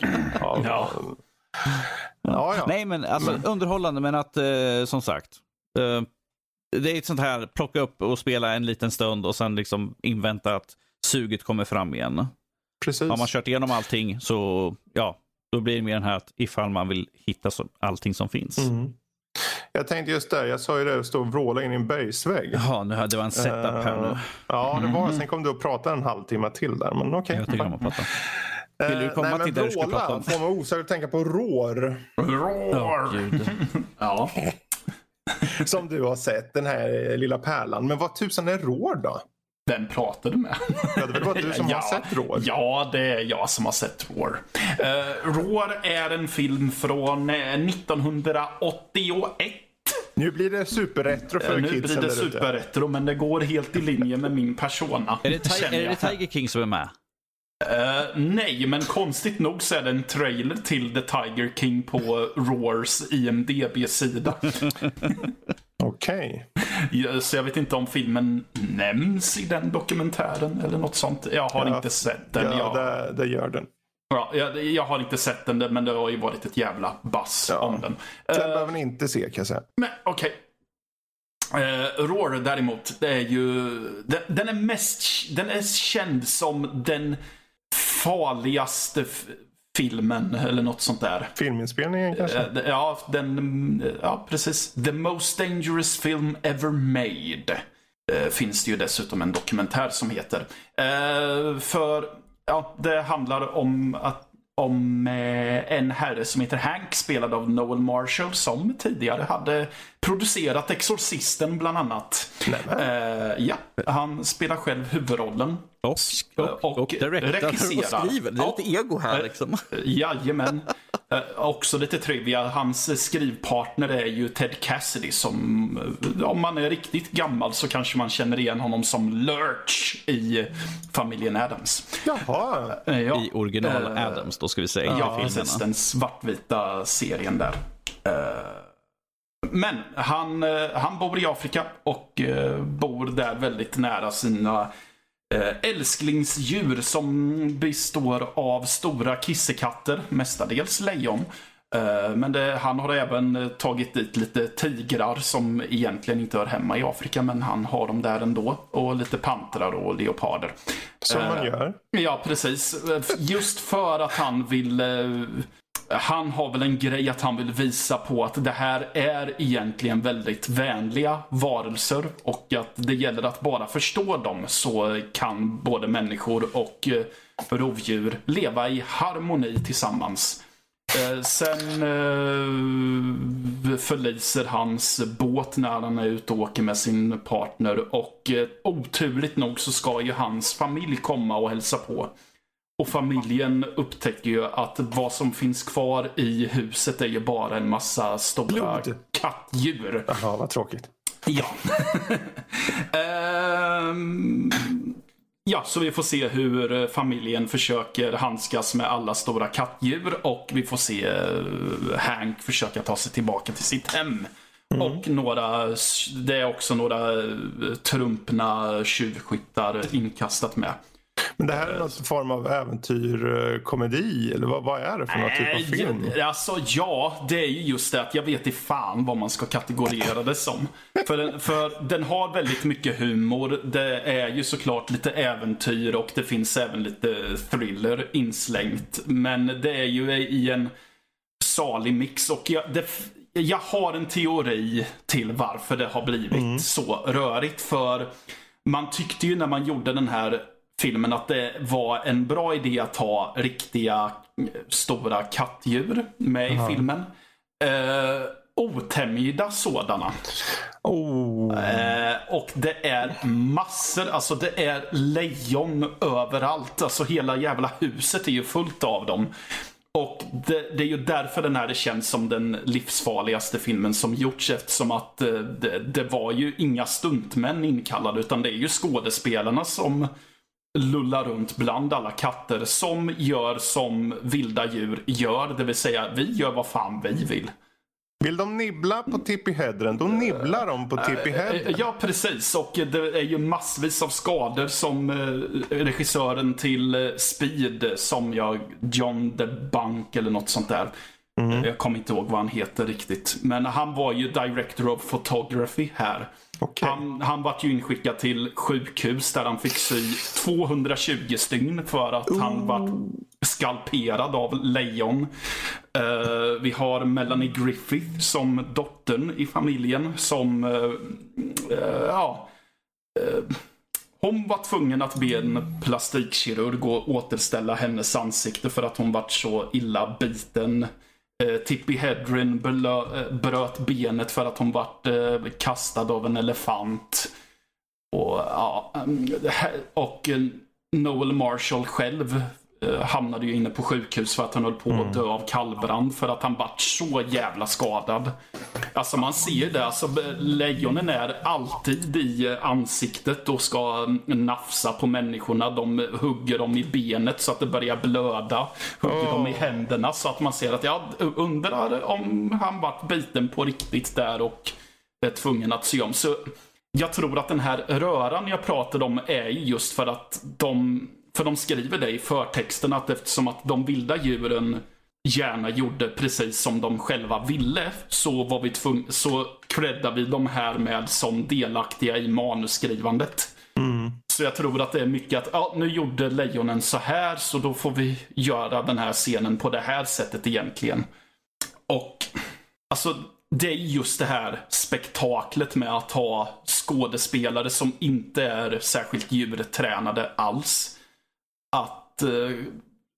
Ja. Nej, men alltså underhållande, men att som sagt det är ett sånt här plocka upp och spela en liten stund och sen liksom invänta att suget kommer fram igen. Precis. Har man kört igenom allting så då blir det mer den här att ifall man vill hitta allting som finns. Jag tänkte just där, jag sa ju det, stå och vråla in i en bergsvägg. Ja, nu hade det var en setup här nu. Ja, det var, sen kom du och pratade en halvtimme till där, men okej. Jag tycker om att prata. Vill du komma till där ska prata om? Får man osökt att tänka på Roar. Ja. Som du har sett, den här lilla pärlan. Men vad tusan är Roar då? Vem pratar du med? Ja, det var du som har sett Roar. Ja, det är jag som har sett Roar. Roar är en film från 1981. Nu blir det superretro för kidsen. Nu blir det superretro, men det går helt i linje med min persona. Är det Tiger King som är med? Nej, men konstigt nog så är det en trailer till The Tiger King på Roars IMDb-sida. Okej. Så jag vet inte om filmen nämns i den dokumentären eller något sånt. Jag har inte sett den. Det gör den. Ja, jag har inte sett den, men det har ju varit ett jävla buzz om den. Den behöver ni inte se, kan jag säga. Men okej. Roar däremot, det är ju den är känd som den farligaste filmen eller något sånt där. Filminspelningen kanske? Precis. The most dangerous film ever made. Finns det ju dessutom en dokumentär som heter. Det handlar om att en herre som heter Hank, spelad av Noel Marshall, som tidigare hade producerat Exorcisten bland annat. Han spelar själv huvudrollen. Och regisserar. Och skriver. Det är lite ego här liksom. Jajamän. Också lite trivia. Hans skrivpartner är ju Ted Cassidy, som om man är riktigt gammal så kanske man känner igen honom som Lurch i Familjen Addams. Jaha. I original Addams då, ska vi säga. Ja, precis. Den svartvita serien där. Men han bor i Afrika och bor där väldigt nära sina älsklingsdjur som består av stora kissekatter, mestadels lejon. Men han har även tagit dit lite tigrar som egentligen inte hör hemma i Afrika, men han har dem där ändå. Och lite pantrar och leoparder. Som man gör. Ja, precis. Just för att han vill... Han har väl en grej att han vill visa på att det här är egentligen väldigt vänliga varelser och att det gäller att bara förstå dem, så kan både människor och rovdjur leva i harmoni tillsammans. Sen förliser hans båt när han är ute och åker med sin partner, och oturligt nog så ska ju hans familj komma och hälsa på. Och familjen upptäcker ju att vad som finns kvar i huset är ju bara en massa stora kattdjur. Ja, vad tråkigt. Ja. Ja, så vi får se hur familjen försöker handskas med alla stora kattdjur. Och vi får se Hank försöka ta sig tillbaka till sitt hem. Och det är också några trumpna tjuvskyttar inkastat med. Men det här är någon form av äventyrkomedi, eller vad är det för någon typ av film? Alltså ja, det är ju just det att jag vet i fan vad man ska kategorera det som. För den har väldigt mycket humor, det är ju såklart lite äventyr och det finns även lite thriller inslängt. Men det är ju i en salig mix, och jag har en teori till varför det har blivit så rörigt. För man tyckte ju när man gjorde den här filmen att det var en bra idé att ha riktiga stora kattdjur med i filmen. Otämjda sådana. Och det är massor, alltså det är lejon överallt. Alltså hela jävla huset är ju fullt av dem. Och det är ju därför den här känns som den livsfarligaste filmen som gjorts, eftersom att det var ju inga stuntmän inkallade, utan det är ju skådespelarna som lullar runt bland alla katter, som gör som vilda djur gör, det vill säga vi gör vad fan vi vill. Vill de nibbla på Tippi Hedren, då nibblar de på Tippi Hedren. Ja, precis. Och det är ju massvis av skador som regissören till Speed, som John the Bank eller något sånt där. Jag kommer inte ihåg vad han heter riktigt. Men han var ju director of photography här. Okay. Han var ju inskickad till sjukhus där han fick sy 220 stygn för att han var skalperad av lejon. Vi har Melanie Griffith som dottern i familjen som... hon var tvungen att be en plastikkirurg och återställa hennes ansikte för att hon var så illa biten. Tippi Hedren bröt benet för att hon vart kastad av en elefant. Och Noel Marshall själv hamnade ju inne på sjukhus för att han höll på att dö av kallbrand, för att han vart så jävla skadad. Alltså man ser det, alltså lejonen är alltid i ansiktet och ska nafsa på människorna. De hugger dem i benet så att det börjar blöda, hugger dem i händerna, så att man ser att jag undrar om han vart biten på riktigt där och är tvungen att se om. Så jag tror att den här röran jag pratade om är just för att de skriver det i förtexten, att eftersom att de vilda djuren gärna gjorde precis som de själva ville, så var vi så creddade vi de här med som delaktiga i manusskrivandet. Så jag tror att det är mycket att nu gjorde lejonen så här, så då får vi göra den här scenen på det här sättet egentligen. Och alltså det är just det här spektaklet med att ha skådespelare som inte är särskilt djurtränade alls, att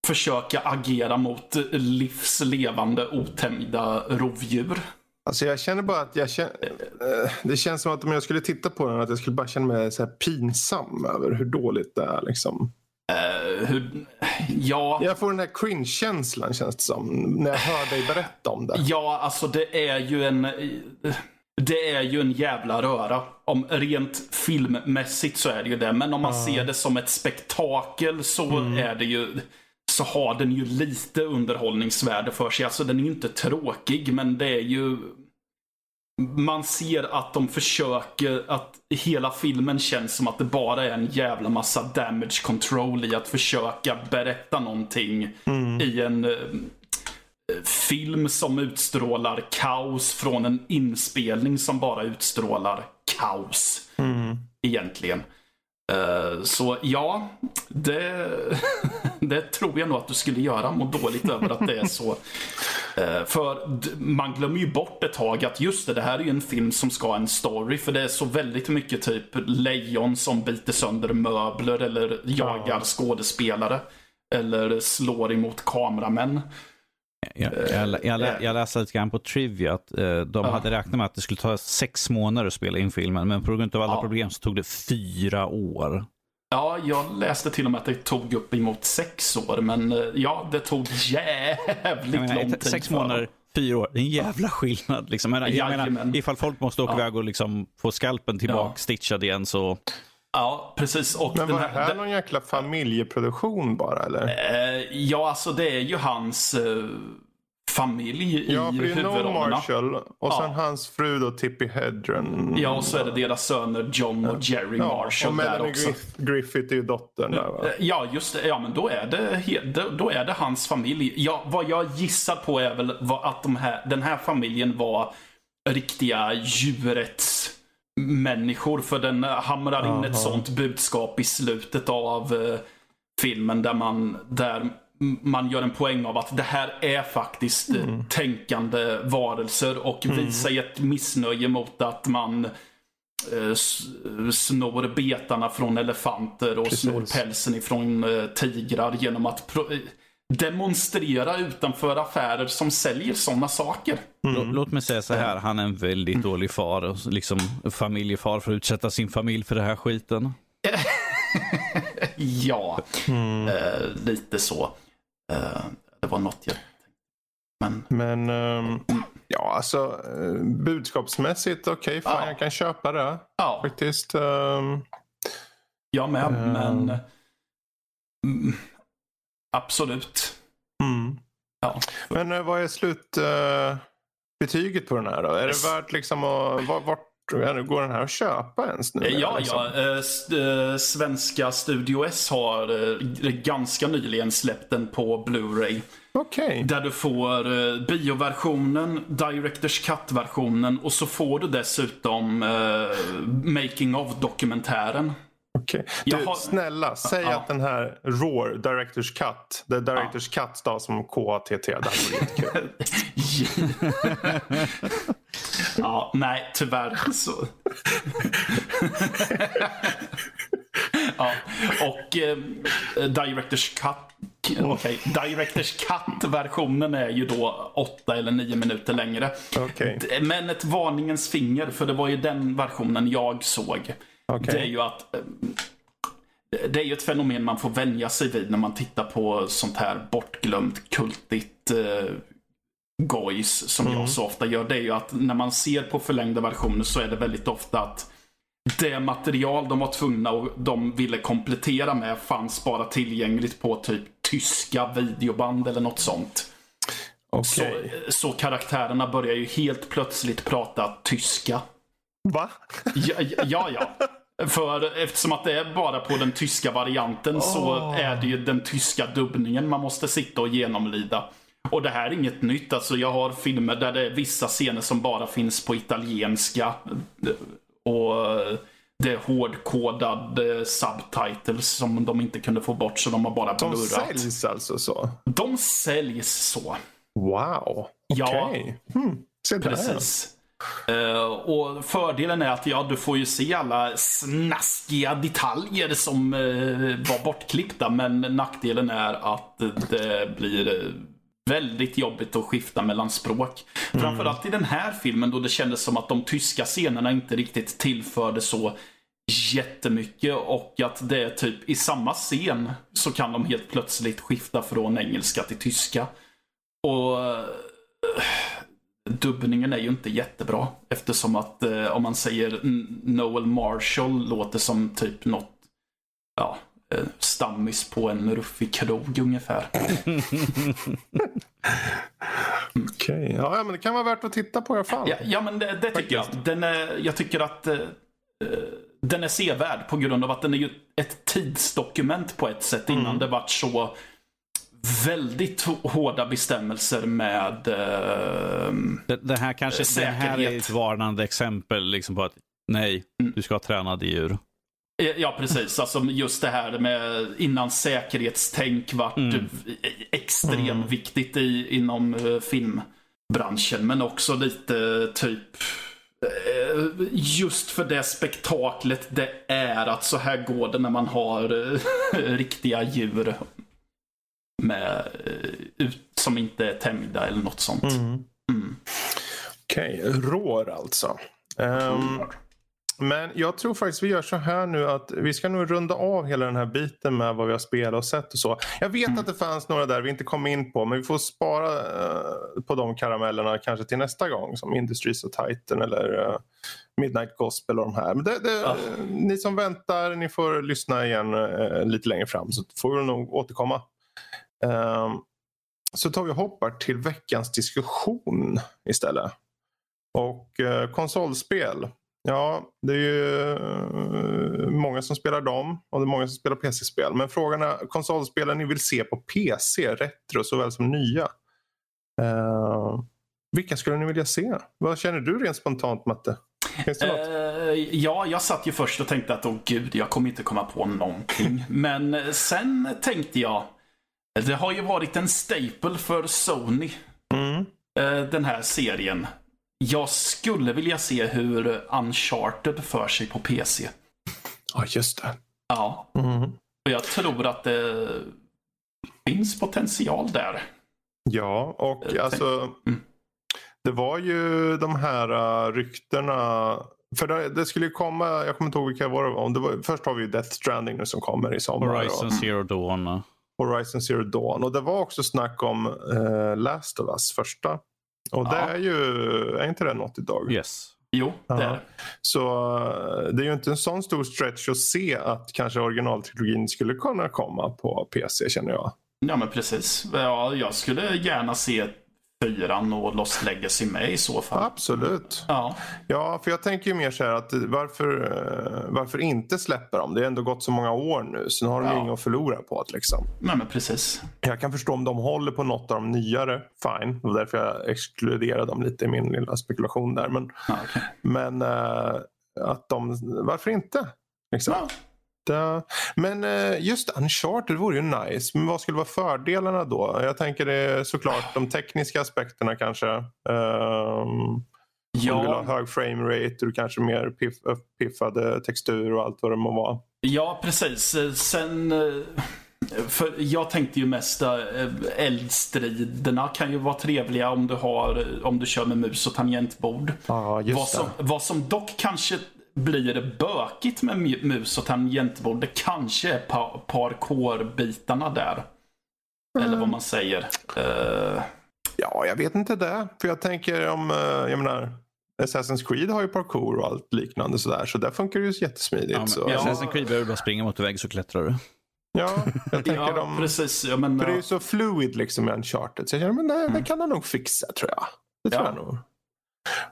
försöka agera mot livslevande otämjda rovdjur. Alltså jag känner bara att det känns som att om jag skulle titta på den, att jag skulle bara känna mig så här pinsam över hur dåligt det är liksom. Jag får den här cringe-känslan, känns det som, när jag hör dig berätta om det. Ja, alltså det är ju en jävla röra. Om rent filmmässigt så är det ju det. Men om man ser det som ett spektakel så är det ju... Så har den ju lite underhållningsvärde för sig. Alltså den är ju inte tråkig, men det är ju... man ser att de försöker att hela filmen känns som att det bara är en jävla massa damage control i att försöka berätta någonting i en film som utstrålar kaos från en inspelning som bara utstrålar kaos egentligen. Så ja, det tror jag nog att du skulle göra, må dåligt över att det är så. För man glömmer ju bort ett tag att just det här är ju en film som ska ha en story, för det är så väldigt mycket typ lejon som biter sönder möbler eller jagar skådespelare eller slår emot kameramän. Jag läste lite grann på Trivia att de hade räknat med att det skulle ta 6 månader att spela in filmen, men på grund av alla problem så tog det 4 år. Ja, jag läste till och med att det tog upp emot 6 år, men ja, det tog jävligt lång tid. 6 månader, 4 år, det är en jävla skillnad liksom. Jag menar, ifall folk måste åka iväg och liksom få skalpen tillbaka stitchad igen så... Ja, precis. Och men var det här någon jäkla familjeproduktion bara, eller? Ja, alltså det är ju hans familj i huvudrollerna. Ja, Noel Marshall och sen hans fru då, Tippi Hedren. Ja, och så är det deras söner John och Jerry Marshall och där också. Och Melanie Griffith är ju dottern där, va? Ja, just det. Ja, men då är det hans familj. Ja, vad jag gissar på är väl att den här familjen var riktiga djurrätts... människor, för den hamrar in ett sånt budskap i slutet av filmen där man gör en poäng av att det här är faktiskt tänkande varelser och visar ett missnöje mot att man snor betarna från elefanter och snor pälsen ifrån tigrar genom att demonstrera utanför affärer som säljer sådana saker. Låt mig säga så här, han är en väldigt dålig far och liksom familjefar för att utsätta sin familj för det här skiten. Lite så. Det var något jag tänkte. Ja, alltså budskapsmässigt okej, fan jag kan köpa det. Ja. Faktiskt. Jag med, men absolut. Ja. Men vad är slutbetyget på den här då? Är det värt liksom att... Vart går den här att köpa ens nu? Ja, liksom? Svenska Studio S har ganska nyligen släppt den på Blu-ray. Okay. Där du får bioversionen, Directors Cut-versionen och så får du dessutom Making of-dokumentären. Okay. Du, snälla, säg att den här Roar, Directors Cut, det är Directors Cut då som KATT. Ja, nej, tyvärr så. Och Directors Cut, Directors Cut-versionen är ju då 8 eller 9 minuter längre. Men ett varningens finger, för det var ju den versionen jag såg. Det är ju att det är ju ett fenomen man får vänja sig vid när man tittar på sånt här bortglömt, kultigt gojs som jag så ofta gör. Det är ju att när man ser på förlängda versioner så är det väldigt ofta att det material de var tvungna och de ville komplettera med fanns bara tillgängligt på typ tyska videoband eller något sånt. Så karaktärerna börjar ju helt plötsligt prata tyska. Va? Ja. För eftersom att det är bara på den tyska varianten så är det ju den tyska dubbningen man måste sitta och genomlida. Och det här är inget nytt. Alltså jag har filmer där det är vissa scener som bara finns på italienska. Och det är hårdkodade subtitles som de inte kunde få bort, så de har bara blurrat. De säljs alltså så? De säljs så. Wow, okej. Precis. Och fördelen är att du får ju se alla snaskiga detaljer som var bortklippta, men nackdelen är att det blir väldigt jobbigt att skifta mellan språk. Framförallt i den här filmen då det kändes som att de tyska scenerna inte riktigt tillförde så jättemycket, och att det är typ i samma scen så kan de helt plötsligt skifta från engelska till tyska. Och dubbningen är ju inte jättebra, eftersom att om man säger Noel Marshall låter som typ något stammis på en ruffig krog ungefär. Okej, okay. Ja men det kan vara värt att titta på i alla fall. Ja men det tycker jag. Jag tycker att den är sevärd på grund av att den är ju ett tidsdokument på ett sätt. Innan det varit så väldigt hårda bestämmelser med det här kanske säkerhet. Det här är ett varnande exempel liksom på att nej, du ska ha tränade djur. Ja, precis. Alltså just det här med innan säkerhetstänk vart extremt viktigt inom filmbranschen. Men också lite typ just för det spektaklet det är att så här går det när man har riktiga djur med, som inte är tämjda eller något sånt. Okej, Roar alltså. Men jag tror faktiskt vi gör så här nu att vi ska nog runda av hela den här biten med vad vi har spelat och sett och så. Jag vet att det fanns några där vi inte kom in på, men vi får spara på de karamellerna kanske till nästa gång, som Industries of Titan eller Midnight Gospel och de här. Men ni som väntar, ni får lyssna igen lite längre fram, så får vi nog återkomma. Så tar vi hoppar till veckans diskussion istället. Och konsolspel. Ja, det är ju många som spelar dem och det är många som spelar PC-spel. Men frågan är, konsolspelen ni vill se på PC, retro såväl som nya. Vilka skulle ni vilja se? Vad känner du rent spontant, Matte? Finns det något? Ja, jag satt ju först och tänkte att jag kommer inte komma på någonting. Men sen tänkte jag, det har ju varit en staple för Sony, den här serien. Jag skulle vilja se hur Uncharted för sig på PC. Ja, just det. Ja. Och jag tror att det finns potential där. Ja, och alltså det var ju de här ryktena. För det skulle ju komma, jag kommer inte ihåg vilka var det var. Först har vi ju Death Stranding nu som kommer i sommar. Horizon Zero Dawn. Och det var också snack om Last of Us första. Och det är ju, är inte det något idag? Yes. Jo, det är det. Så det är ju inte en sån stor stretch att se att kanske originaltrilogin skulle kunna komma på PC, känner jag. Ja, men precis. Ja, jag skulle gärna se 4 och Lost Legacy med i så fall. Absolut. Ja, för jag tänker ju mer så här att varför inte släppa dem? Det har ändå gått så många år nu, så nu har de inget att förlora på att liksom. Nej, men precis. Jag kan förstå om de håller på något av de nyare, fine. Det var därför jag exkluderade dem lite i min lilla spekulation där. Men, men att de, varför inte? Liksom. Ja. Men just Uncharted vore ju nice. Men vad skulle vara fördelarna då? Jag tänker det är såklart de tekniska aspekterna kanske. Du vill ha hög framerate och kanske mer piffade textur och allt vad det må vara. Ja, precis. Sen, för jag tänkte ju mest eldstriderna kan ju vara trevliga om du kör med mus och tangentbord. Vad som dock kanske blir det bökigt med mus och tangentbord, det kanske är parkour-bitarna där. Eller vad man säger. Ja, jag vet inte det. För jag tänker om, jag menar, Assassin's Creed har ju parkour och allt liknande sådär. Så där funkar det ju jättesmidigt. Ja, så. Assassin's Creed behöver bara springa mot vägg så klättrar du. Ja, jag tänker precis. Ja, men, för det är ju så fluid liksom med Uncharted. Så jag känner, men det kan han nog fixa, tror jag. Det tror jag nog.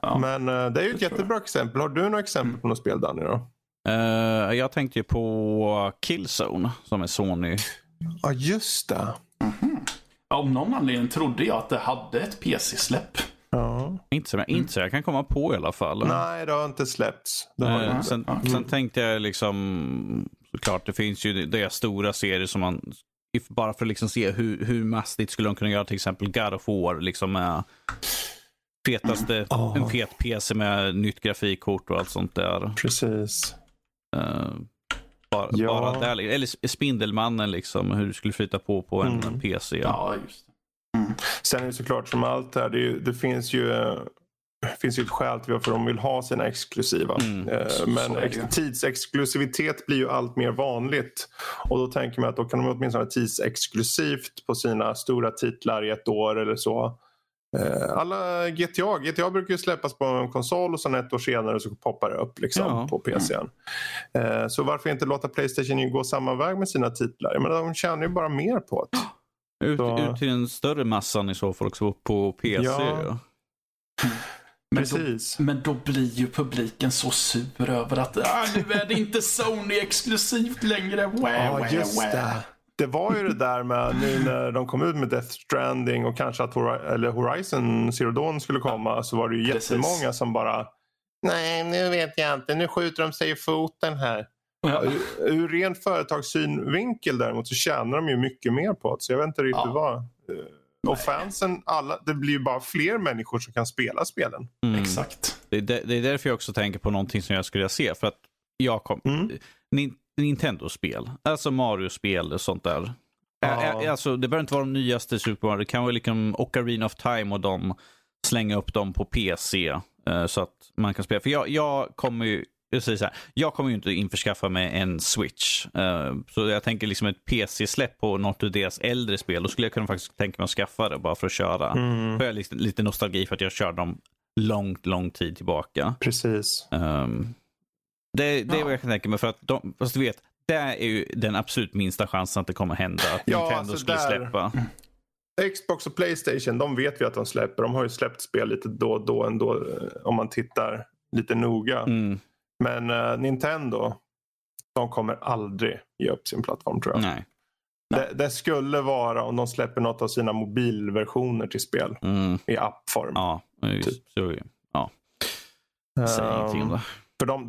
Ja, men det är ju ett jättebra exempel. Har du några exempel på något spel, Danny, då? Jag tänkte ju på Killzone, som är Sony. Ja, just det. Om någon anledning trodde jag att det hade ett PC-släpp. Ja. Inte så jag kan komma på i alla fall. Nej, det har inte släppts. Sen tänkte jag liksom, såklart det finns ju de stora serier som man, bara för att liksom se hur mastigt skulle de kunna göra till exempel God of War liksom med en fet PC med nytt grafikkort och allt sånt där. Precis. Bara där, eller Spindelmannen liksom, hur du skulle flytta på en PC. Ja, just det. Sen är det såklart som allt här, det finns ju ett skäl till varför de vill ha sina exklusiva. Men tidsexklusivitet blir ju allt mer vanligt. Och då tänker man att då kan de åtminstone ha tidsexklusivt på sina stora titlar i ett år eller så. Alla GTA brukar ju släppas på en konsol och sen ett år senare så poppar det upp liksom på PC:n. Så varför inte låta PlayStation gå samma väg med sina titlar? Jag menar, de tjänar ju bara mer på det. Ut till den större massan i så fall också på PC. Ja. Men då blir ju publiken så sur över att nu är det inte Sony exklusivt längre. Det var ju det där med nu när de kom ut med Death Stranding och kanske att Horizon Zero Dawn skulle komma, så var det ju jättemånga som bara nej, nu vet jag inte, nu skjuter de sig i foten här. Ja. Ur ren företagssynvinkel däremot så tjänar de ju mycket mer på det, så jag vet inte riktigt vad. Och fansen, alla, det blir ju bara fler människor som kan spela spelen. Mm. Exakt. Det är därför jag också tänker på någonting som jag skulle se, för att jag kom Nintendo-spel, alltså Mario-spel och sånt där. Alltså, det behöver inte vara de nyaste Super Mario. Det kan vara liksom Ocarina of Time och de slänga upp dem på PC så att man kan spela. För jag kommer ju inte införskaffa mig en Switch. Så jag tänker liksom ett PC-släpp på något av deras äldre spel. Då skulle jag kunna faktiskt tänka mig att skaffa det bara för att köra. För jag liksom, lite nostalgi för att jag körde dem lång tid tillbaka. Precis. Det är vad jag kan tänka mig. För att fast du vet, det är ju den absolut minsta chansen att det kommer hända. Att Nintendo skulle släppa. Xbox och PlayStation, de vet vi att de släpper. De har ju släppt spel lite då ändå, om man tittar lite noga. Mm. Men Nintendo, de kommer aldrig ge upp sin plattform, tror jag. Nej. Det skulle vara om de släpper något av sina mobilversioner till spel i appform. Ja, just, typ. Ja. Säg ingenting då. För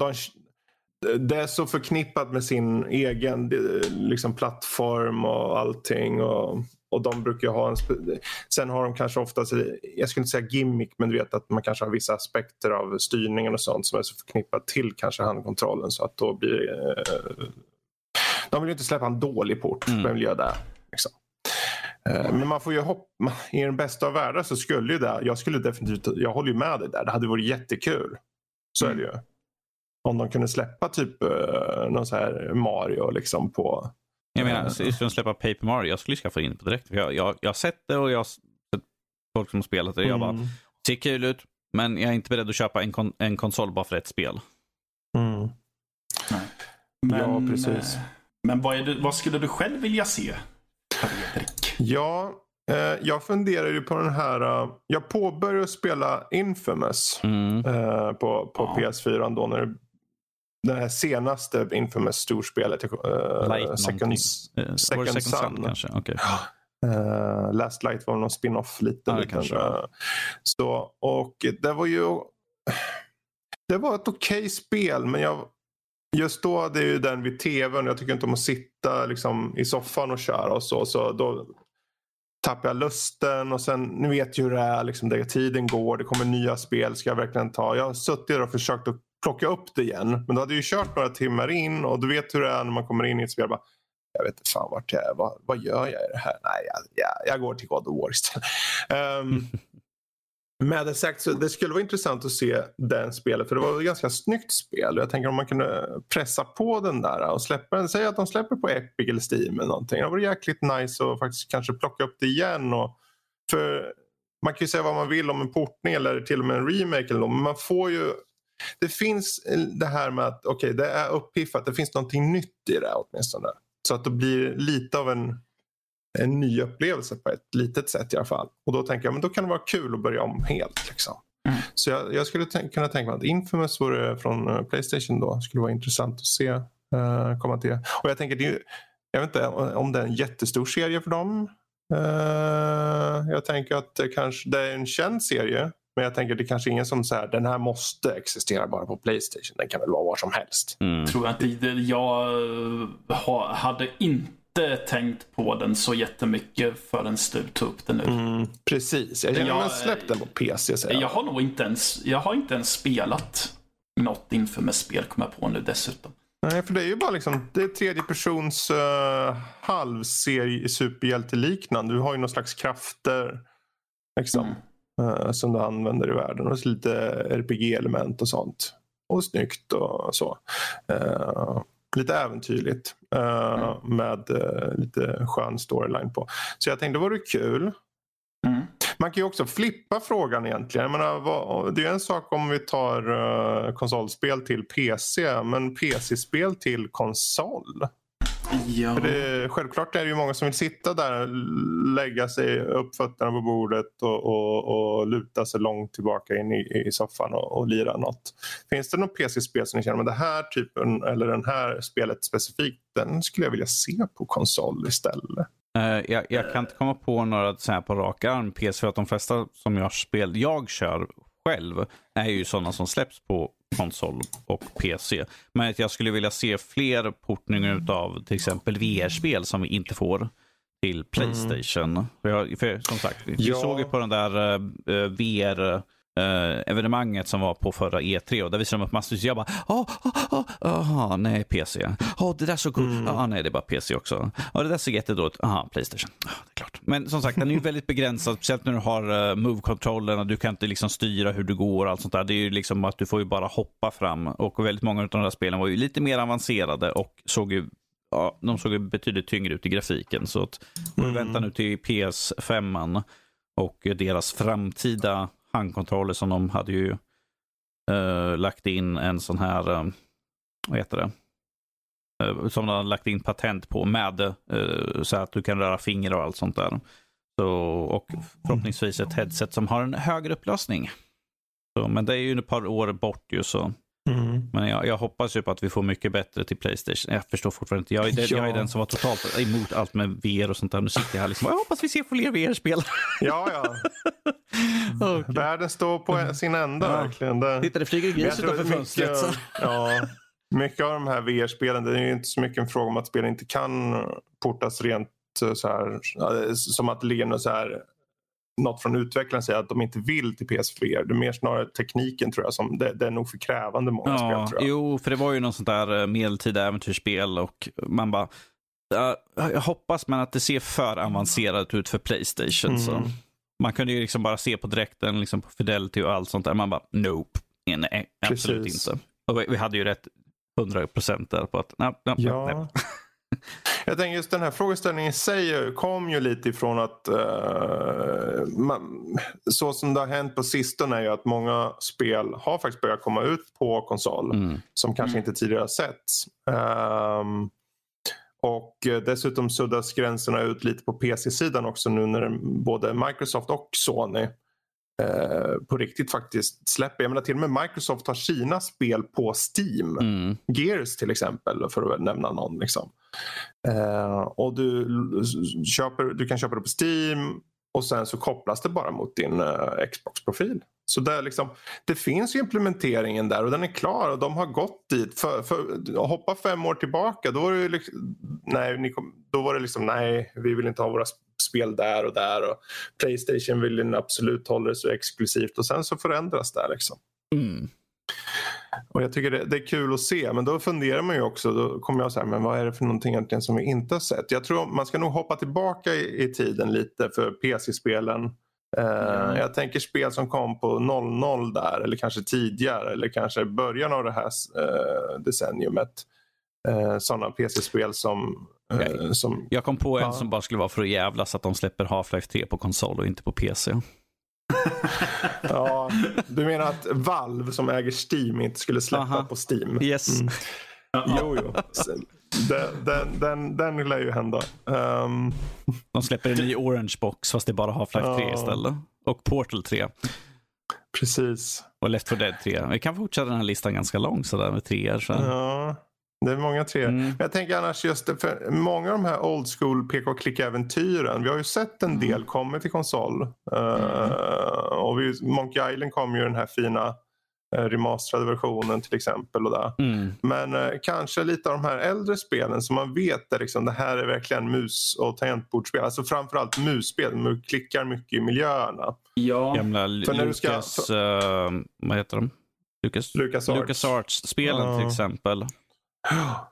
det är så förknippat med sin egen liksom, plattform och allting. Och de brukar ha sen har de kanske oftast, jag skulle inte säga gimmick, men du vet att man kanske har vissa aspekter av styrningen och sånt som är så förknippat till kanske handkontrollen, så att då blir de vill ju inte släppa en dålig port. Vem vill göra det? Liksom. Men man får ju hoppa, i den bästa av världen så skulle ju det, jag håller ju med dig där, det hade varit jättekul. Så är det ju. Om de kunde släppa typ någon så här Mario liksom på. Jag menar, just att släppa Paper Mario, jag skulle skaffa in på direkt. För jag har sett det och jag har sett folk som har spelat det. Jag bara, ser kul ut, men jag är inte beredd att köpa en konsol bara för ett spel. Mm. Nej. Men, ja, precis. Men vad skulle du själv vilja se? Ja, jag funderar ju på den här. Jag påbörjade spela Infamous på PS4 då när det här senaste Infamous storspelet Second Sun kanske. Okay. Last Light var någon spin-off liten. Så, och det var ett okej spel, men just då hade ju den vid tvn, jag tycker inte om att sitta liksom i soffan och köra och så då tappar jag lusten, och sen nu vet ju det är liksom, där tiden går, det kommer nya spel, ska jag verkligen ta? Jag har suttit och försökt att plocka upp det igen. Men då hade ju kört några timmar in, och du vet hur det är när man kommer in i ett spel. Bara, jag vet inte fan vart jag är. Vad gör jag i det här? Nej, jag går till God of War istället. Med det sagt, så det skulle vara intressant att se den spelet, för det var ett ganska snyggt spel. Jag tänker om man kunde pressa på den där och släppa den. Säg att de släpper på Epic eller Steam eller någonting. Det var jäkligt nice och faktiskt kanske plocka upp det igen. För man kan ju säga vad man vill om en portning eller till och med en remake eller något, men man får ju. Det finns det här med att det är uppiffat, det finns någonting nytt i det åtminstone. Så att det blir lite av en ny upplevelse på ett litet sätt i alla fall. Och då tänker jag, men då kan det vara kul att börja om helt liksom. Så jag skulle kunna tänka mig att Infamous vore från PlayStation då. Skulle vara intressant att se komma till. Och jag tänker, jag vet inte om det är en jättestor serie för dem. Jag tänker att det är en känd serie. Men jag tänker det kanske ingen som säger den här måste existera bara på PlayStation. Den kan väl vara var som helst. Tror att jag hade inte tänkt på den så jättemycket förrän du tog upp den nu. Precis. Jag har släppt den på PC. Jag har nog inte ens spelat något Infamous spel, kommer jag på nu dessutom. Nej, för det är ju bara liksom, det är tredje persons halvserie superhjälte liknande. Du har ju någon slags krafter liksom. Som du använder i världen, och så lite RPG-element och sånt, och snyggt och så lite äventyrligt med lite skön storyline på, så jag tänkte det vore kul. Man kan ju också flippa frågan egentligen. Jag menar, det är en sak om vi tar konsolspel till PC, men PC-spel till konsol, Ja. För det, självklart är det ju många som vill sitta där, lägga sig upp fötterna på bordet och luta sig långt tillbaka in i soffan och lira något. Finns det någon PC-spel som ni känner, men det här typen eller den här spelet specifikt, den skulle jag vilja se på konsol istället? Jag kan inte komma på några så här på rak arm PC, för att de flesta som jag kör själv är ju sådana som släpps på konsol och PC. Men jag skulle vilja se fler portningar av till exempel VR-spel som vi inte får till PlayStation. För som sagt, vi såg ju på den där VR-evenemanget som var på förra E3, och där visade de upp massor. Jag bara, nej, PC. Det där så coolt. Nej, det är bara PC också. Det där så jättedåligt. PlayStation. Det är klart. Men som sagt, den är ju väldigt begränsad, speciellt när du har move-kontrollerna. Du kan inte liksom styra hur du går och allt sånt där. Det är ju liksom att du får ju bara hoppa fram, och väldigt många av de där spelen var ju lite mer avancerade och såg ju de såg ju betydligt tyngre ut i grafiken. Så att vi väntar nu till PS5 och deras framtida handkontroller, som de hade ju lagt in en sån här vad heter det? Som de hade lagt in patent på med så att du kan röra fingrar och allt sånt där. Så, och förhoppningsvis ett headset som har en högre upplösning. Så, men det är ju ett par år bort ju så. Men jag hoppas ju på att vi får mycket bättre till PlayStation. Jag förstår fortfarande inte. Jag är den som var totalt emot allt med VR och sånt där. Nu sitter jag här liksom, jag hoppas vi ser fler VR-spel. Okay. Världen står på sin ända verkligen. Titta, det flyger gris utanför fönstret. Mycket av de här VR-spelen, det är ju inte så mycket en fråga om att spel inte kan portas rent så här, som att Lena så här något från utvecklaren säger att de inte vill till PS4. Det är mer snarare tekniken, tror jag, som det är nog för krävande många spel, tror jag. Jo, för det var ju någon sånt där medeltida äventyrsspel, och man bara jag hoppas men att det ser för avancerat ut för PlayStation. Så man kunde ju liksom bara se på direkten liksom på Fidelity och allt sånt där. Man bara, nope. Nej, absolut inte. Och vi hade ju rätt 100% där på att nej. Jag tänker just den här frågeställningen i sig kom ju lite ifrån att så som det har hänt på sistone är ju att många spel har faktiskt börjat komma ut på konsol som kanske inte tidigare har setts. Och dessutom suddas gränserna ut lite på PC-sidan också nu när både Microsoft och Sony på riktigt faktiskt släpper. Jag menar, till och med Microsoft har sina spel på Steam. Gears till exempel, för att nämna någon liksom. Och du kan köpa det på Steam och sen så kopplas det bara mot din Xbox-profil. Så där liksom, det finns ju implementeringen där och den är klar och de har gått dit. För hoppa 5 år tillbaka, då var det liksom, nej, vi vill inte ha våra spel där och PlayStation vill ju absolut hålla det så exklusivt, och sen så förändras det liksom. Och jag tycker det är kul att se, men då funderar man ju också, då kommer jag säga, men vad är det för någonting egentligen som vi inte har sett? Jag tror man ska nog hoppa tillbaka i tiden lite för PC-spelen. Jag tänker spel som kom på 00 där, eller kanske tidigare, eller kanske början av det här decenniumet. Sådana PC-spel som... Jag kom på en som bara skulle vara för att jävlas att de släpper Half-Life 3 på konsol och inte på PC. Du menar att Valve som äger Steam inte skulle släppa på Steam? Yes. Jo. Den lär ju hända. De släpper en ny Orange Box, fast det är bara Half-Life 3 istället. Och Portal 3. Precis. Och Left 4 Dead 3. Vi kan fortsätta den här listan ganska lång sådär med 3 så. Det är många 3. Men jag tänker annars just det, för många av de här old school pk-klick-äventyren, vi har ju sett en del komma till konsol. Och Monkey Island kom ju den här fina remasterade versionen till exempel och där. Men kanske lite av de här äldre spelen som man vet är liksom, det här är verkligen mus- och tangentbordspel. Alltså framförallt musspel, man klickar mycket i miljöerna. Ja, gamla vad heter de? LucasArts-spelen till exempel.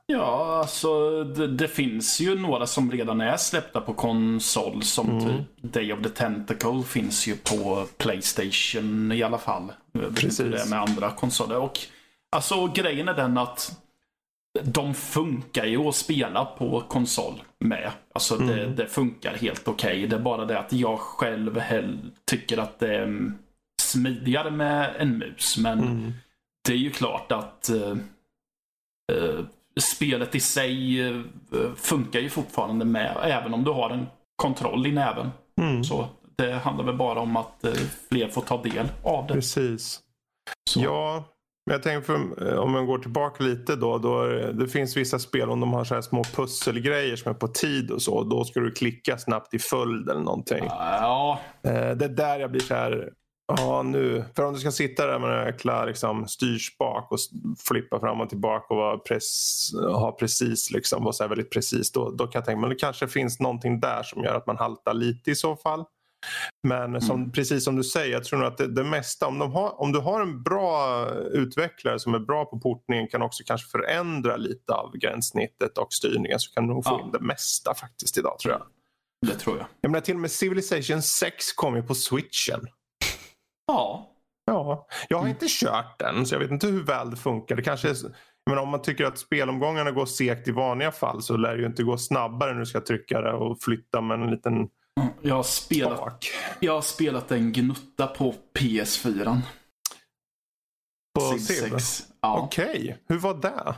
Ja, alltså det finns ju några som redan är släppta på konsol, som typ Day of the Tentacle finns ju på PlayStation i alla fall. Precis. Det är med andra konsoler, och alltså grejen är den att de funkar ju att spela på konsol med. Alltså det funkar helt okej. Det är bara det att jag själv tycker att det är smidigare med en mus, men det är ju klart att spelet i sig funkar ju fortfarande med, även om du har en kontroll i näven. Mm. Så det handlar väl bara om att fler får ta del av det. Precis. Så. Ja, men jag tänker om man går tillbaka lite då det finns vissa spel om de har så här små pusselgrejer som är på tid och så, då ska du klicka snabbt i följd eller någonting. Ja. Det där jag blir så här, ja nu, för om du ska sitta där med en jäkla liksom styrspak och flippa fram och tillbaka och ha precis liksom, vara så här väldigt precis, då kan jag tänka, men det kanske finns någonting där som gör att man haltar lite i så fall. Men precis som du säger, jag tror nog att det mesta, om du har en bra utvecklare som är bra på portningen, kan också kanske förändra lite av gränssnittet och styrningen, så kan du nog få in det mesta faktiskt idag, tror jag. Det tror jag. Jag menar, till och med Civilization 6 kom ju på Switchen. Ja. Jag har inte kört den, så jag vet inte hur väl det funkar. Det kanske är... Men om man tycker att spelomgångarna går segt i vanliga fall, så lär det ju inte gå snabbare när du ska trycka det och flytta med en liten... Jag har spelat en gnutta på PS4. På Civ6. Ja. Okej. Hur var det?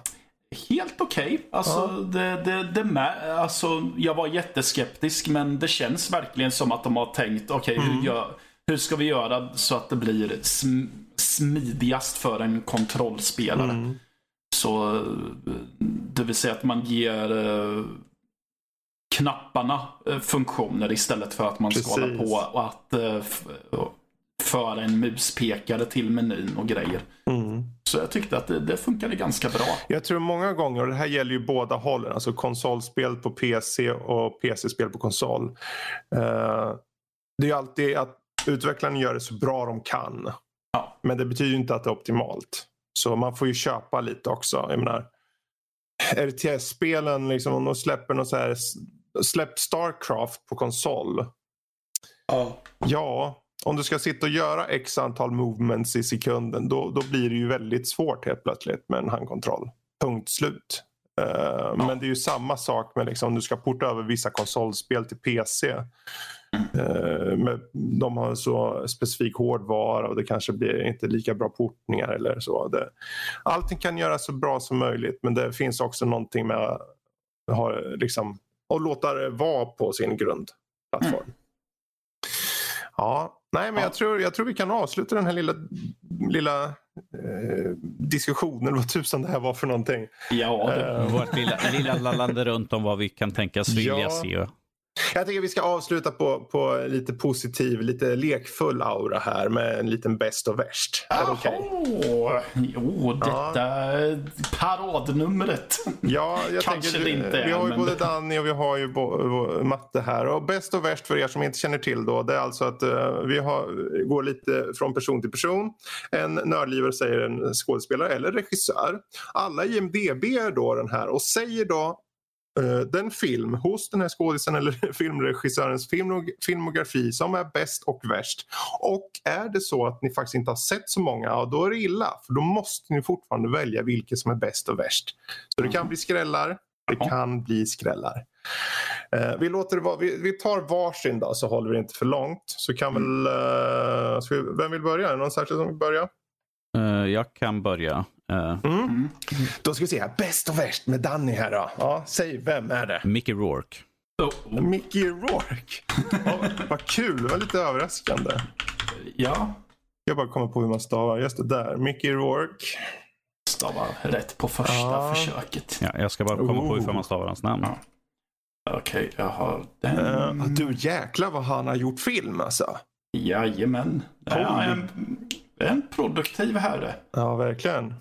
Helt okej. Alltså, jag var jätteskeptisk, men det känns verkligen som att de har tänkt, hur ska vi göra så att det blir smidigast för en kontrollspelare? Mm. Så det vill säga att man ger... knapparna funktioner istället för att man skalar på och att föra en muspekare till menyn och grejer. Mm. Så jag tyckte att det funkade ganska bra. Jag tror många gånger, och det här gäller ju båda hållen, alltså konsolspel på PC och PC-spel på konsol. Det är ju alltid att utvecklaren gör det så bra de kan. Ja. Men det betyder ju inte att det är optimalt. Så man får ju köpa lite också. Jag menar, RTS-spelen liksom, om de släpper något så här, släpp Starcraft på konsol. Ja, om du ska sitta och göra x antal movements i sekunden, då blir det ju väldigt svårt helt plötsligt med en handkontroll. Punkt slut. Men det är ju samma sak med liksom, om du ska porta över vissa konsolspel till PC. De har så specifik hårdvara och det kanske blir inte lika bra portningar eller så. Allting kan göras så bra som möjligt, men det finns också någonting med att låta det vara på sin grundplattform. Mm. Ja, nej, men jag tror vi kan avsluta den här lilla diskussionen, vad tusan det här var för någonting. Ja, det var vårt lilla lallande runt om vad vi kan tänkas vilja se. Jag tänker vi ska avsluta på lite positiv, lite lekfull aura här med en liten bäst och värst. Jaha, paradnumret. Ja, jag tänker det inte är, vi har ju både Danny och vi har ju Matte här. Och bäst och värst för er som inte känner till då, det är alltså att vi går lite från person till person. En nördlivare säger en skådespelare eller regissör. Alla IMDB är då den här och säger då den film hos den här skådisen eller filmregissörens filmografi som är bäst och värst. Och är det så att ni faktiskt inte har sett så många, då är det illa, för då måste ni fortfarande välja vilket som är bäst och värst. Så det kan bli skrällar. Vi låter det vara. Vi tar varsin då, så håller vi inte för långt. Så kan vem vill börja? Är det någon särskild som vill börja? Jag kan börja. Då ska vi se här, bäst och värst med Danny här då. Ja, säg, vem är det? Mickey Rourke. Mickey Rourke. Vad kul, det var lite överraskande. Ja. Jag bara kommer på hur man stavar, just det där, Mickey Rourke. Stavar rätt på första försöket. Ja, jag ska bara komma på hur man stavar hans namn. Ja. Okej, jag har den. Du jäklar vad han har gjort film alltså. Jajamän. Ja, en produktiv herre. Ja, verkligen.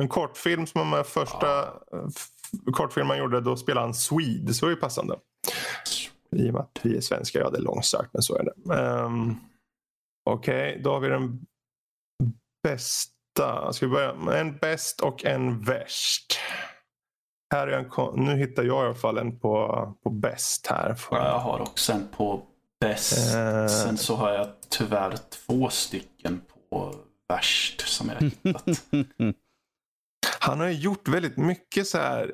En kortfilm som var första kortfilm man gjorde, då spelade han Swede, så var ju passande. I och med att vi är svenskar, det är långsökt, men så är det. Okej, då har vi den bästa. Ska vi börja med en bäst och en värst? Här är nu hittar jag i alla fall en på bäst här. Jag har också en på bäst. Sen så har jag tyvärr två stycken på värst som jag hittat. Han har ju gjort väldigt mycket så här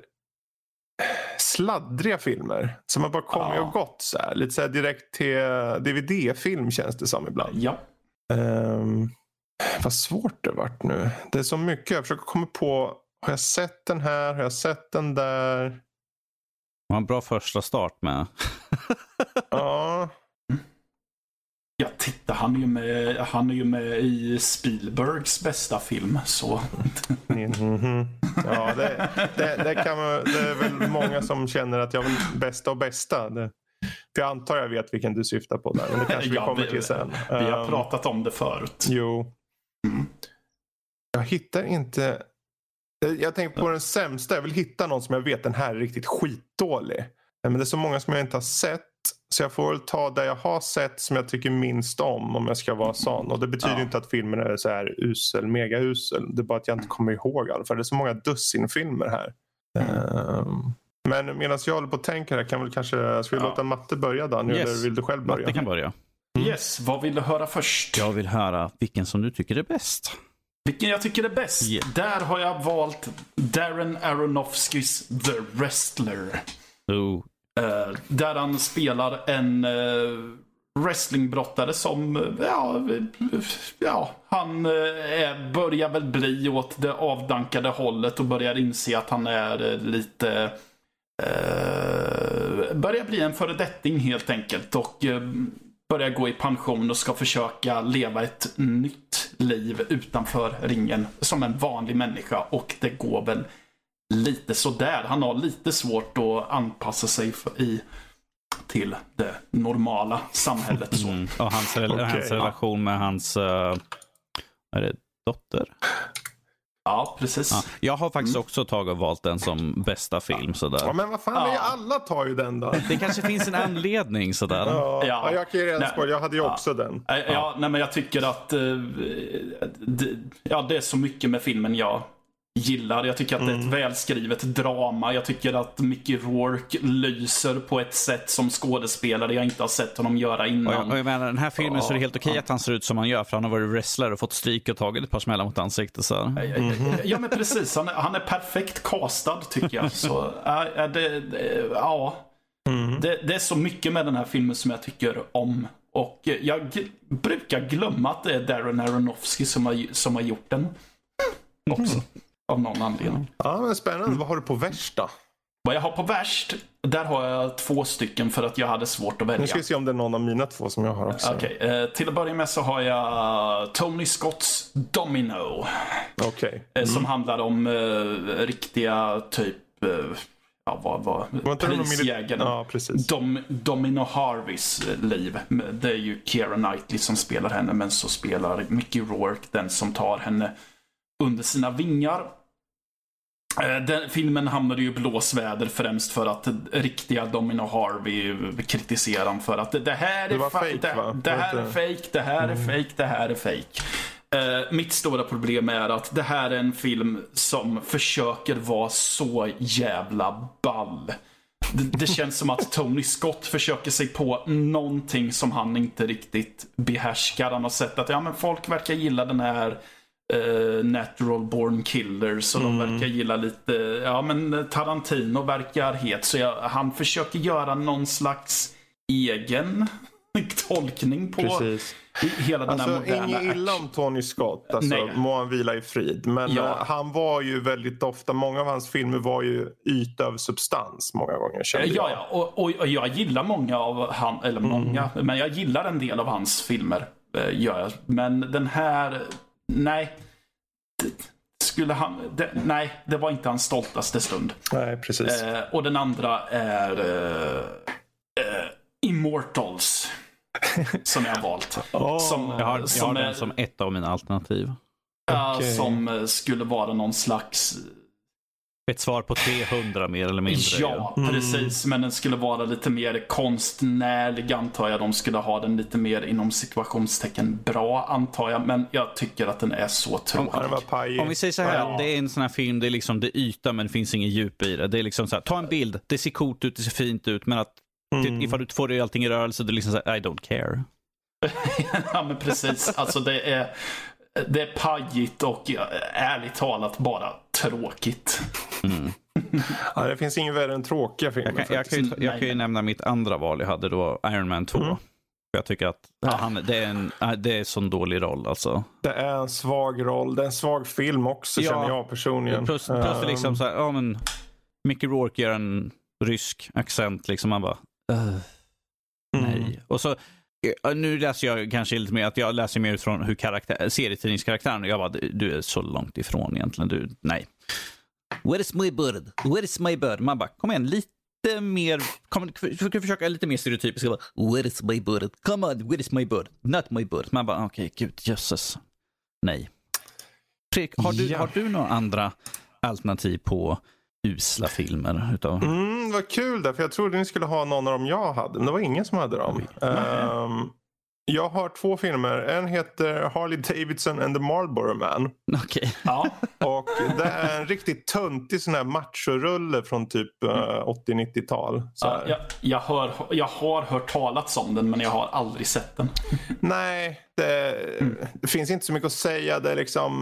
sladdriga filmer som har bara kommit och gått så här, lite så här direkt till DVD-film känns det som ibland. Ja. Vad svårt det vart nu. Det är så mycket, jag försöker komma på Har jag sett den här? Har jag sett den där? Det var en bra första start med. Ja. Ja, titta, han är ju med i Spielbergs bästa film, så. Mm-hmm. Ja, det kan man, det är väl många som känner att jag vill bästa och bästa. Det, jag antar jag vet vilken du syftar på där, men det kanske vi kommer till sen. Vi har pratat om det förut. Jo. Mm. Jag hittar inte... Jag tänker på den sämsta. Jag vill hitta någon som jag vet den här är riktigt skitdålig. Men det är så många som jag inte har sett. Så jag får väl ta det jag har sett som jag tycker minst om jag ska vara sån. Och det betyder inte att filmen är så här usel, mega usel. Det är bara att jag inte kommer ihåg allt. För det är så många dussinfilmer här. Men medan jag håller på att tänka här kan väl kanske... Ska vi låta Matte börja då nu? Yes. Eller vill du själv börja? Matte kan börja. Mm. Yes, vad vill du höra först? Jag vill höra vilken som du tycker är bäst. Vilken jag tycker är bäst? Yeah. Där har jag valt Darren Aronofskys The Wrestler. Oh. Där han spelar en wrestlingbrottare som han börjar väl bli åt det avdankade hållet och börjar inse att han är lite börjar bli en föredetting helt enkelt och börjar gå i pension och ska försöka leva ett nytt liv utanför ringen som en vanlig människa, och det går väl lite så där. Han har lite svårt att anpassa sig till det normala samhället. Så. Mm. Och hans relation med hans är det dotter? Ja, precis. Ja. Jag har faktiskt också valt den som bästa film. Sådär. Ja, men vad fan, alla tar ju den då. Det kanske finns en anledning sådär. Ja, jag kan ju redan spår. Jag hade ju också den. Ja, nej, men jag tycker att det är så mycket med filmen jag gillar. Jag tycker att det är ett välskrivet drama. Jag tycker att Mickey Rourke lyser på ett sätt som skådespelare jag inte har sett honom göra innan. Och jag menar, den här filmen så är det helt okej att han ser ut som han gör, för han har varit wrestler och fått stryk och tagit ett par smällar mot ansiktet. Så. Ja, men precis. Han är perfekt castad, tycker jag. Så, det är så mycket med den här filmen som jag tycker om. Och jag brukar glömma att det är Darren Aronofsky som har gjort den också. Mm. Av någon anledning. Ja, men spännande. Vad har du på värsta? Vad jag har på värst? Där har jag 2 stycken för att jag hade svårt att välja. Nu ska vi se om det är någon av mina 2 som jag har också. Okej, till att börja med så har jag Tony Scotts Domino. Okej. Som handlar om riktiga typ... prisjägarna. Ja, precis. Domino Harveys liv. Det är ju Keira Knightley som spelar henne, men så spelar Mickey Rourke den som tar henne under sina vingar. Den filmen hamnade ju blåsväder främst för att riktiga Domino Harvey kritiserar dem för att det här är fake, det här är fake, det här är fake, det här är fake. Mitt stora problem är att det här är en film som försöker vara så jävla ball. Det känns som att Tony Scott försöker sig på någonting som han inte riktigt behärskar. Han har sett att men folk verkar gilla den här Natural Born Killers och de verkar gilla lite men Tarantino verkar het, så han försöker göra någon slags egen tolkning på hela den här moderna. Alltså, ingen illa om Tony Scott, alltså, må han vila i frid, men han var ju väldigt ofta, många av hans filmer var ju yta av substans många gånger, kände jag. Och jag gillar många av han, eller många, men jag gillar en del av hans filmer, gör jag. Men den här... Nej, det var inte hans stoltaste stund. Nej, precis. Och den andra är Immortals, som jag har valt. Jag har den som ett av mina alternativ. Som skulle vara någon slags... Ett svar på 300 mer eller mindre. Ja, precis. Men den skulle vara lite mer konstnärlig, antar jag. De skulle ha den lite mer inom situationstecken bra, antar jag. Men jag tycker att den är så tråkig. Om vi säger så här, att det är en sån här film, det är liksom det yta, men det finns ingen djup i det. Det är liksom så här, ta en bild, det ser coolt ut, det ser fint ut, men att ifall du får det allting i rörelse, det är liksom så här, I don't care. Ja, men precis. Alltså det är pajigt och ärligt talat bara tråkigt. Ja, det finns ingen värre än tråkiga filmer. Jag kan ju nämna mitt andra val jag hade då, Iron Man 2. Jag tycker att det är en sån dålig roll alltså. Det är en svag roll. Det är en svag film också, känner jag personligen. Plus liksom så här, men Mickey Rourke gör en rysk accent liksom, man bara nej. Och så nu läser jag kanske lite mer att jag läser mer utifrån hur serietidningskaraktären, och jag bara, du är så långt ifrån egentligen, du, nej. Where is my bird? Where is my bird? Man bara, kom igen, lite mer, försöka lite mer stereotypiskt. Where is my bird? Come on, where is my bird? Not my bird. Man bara, okej, gud, jösses. Nej. Fredrik, har du några andra alternativ på usla filmer utav? Vad kul där, för jag trodde ni skulle ha någon av dem jag hade, men det var ingen som hade dem. Jag har två filmer. En heter Harley Davidson and the Marlboro Man. Okej. Ja. Och det är en riktigt töntig sån här machorulle från typ 80-90-tal. Ja, jag har hört talats om den, men jag har aldrig sett den. Nej, det finns inte så mycket att säga. Det är liksom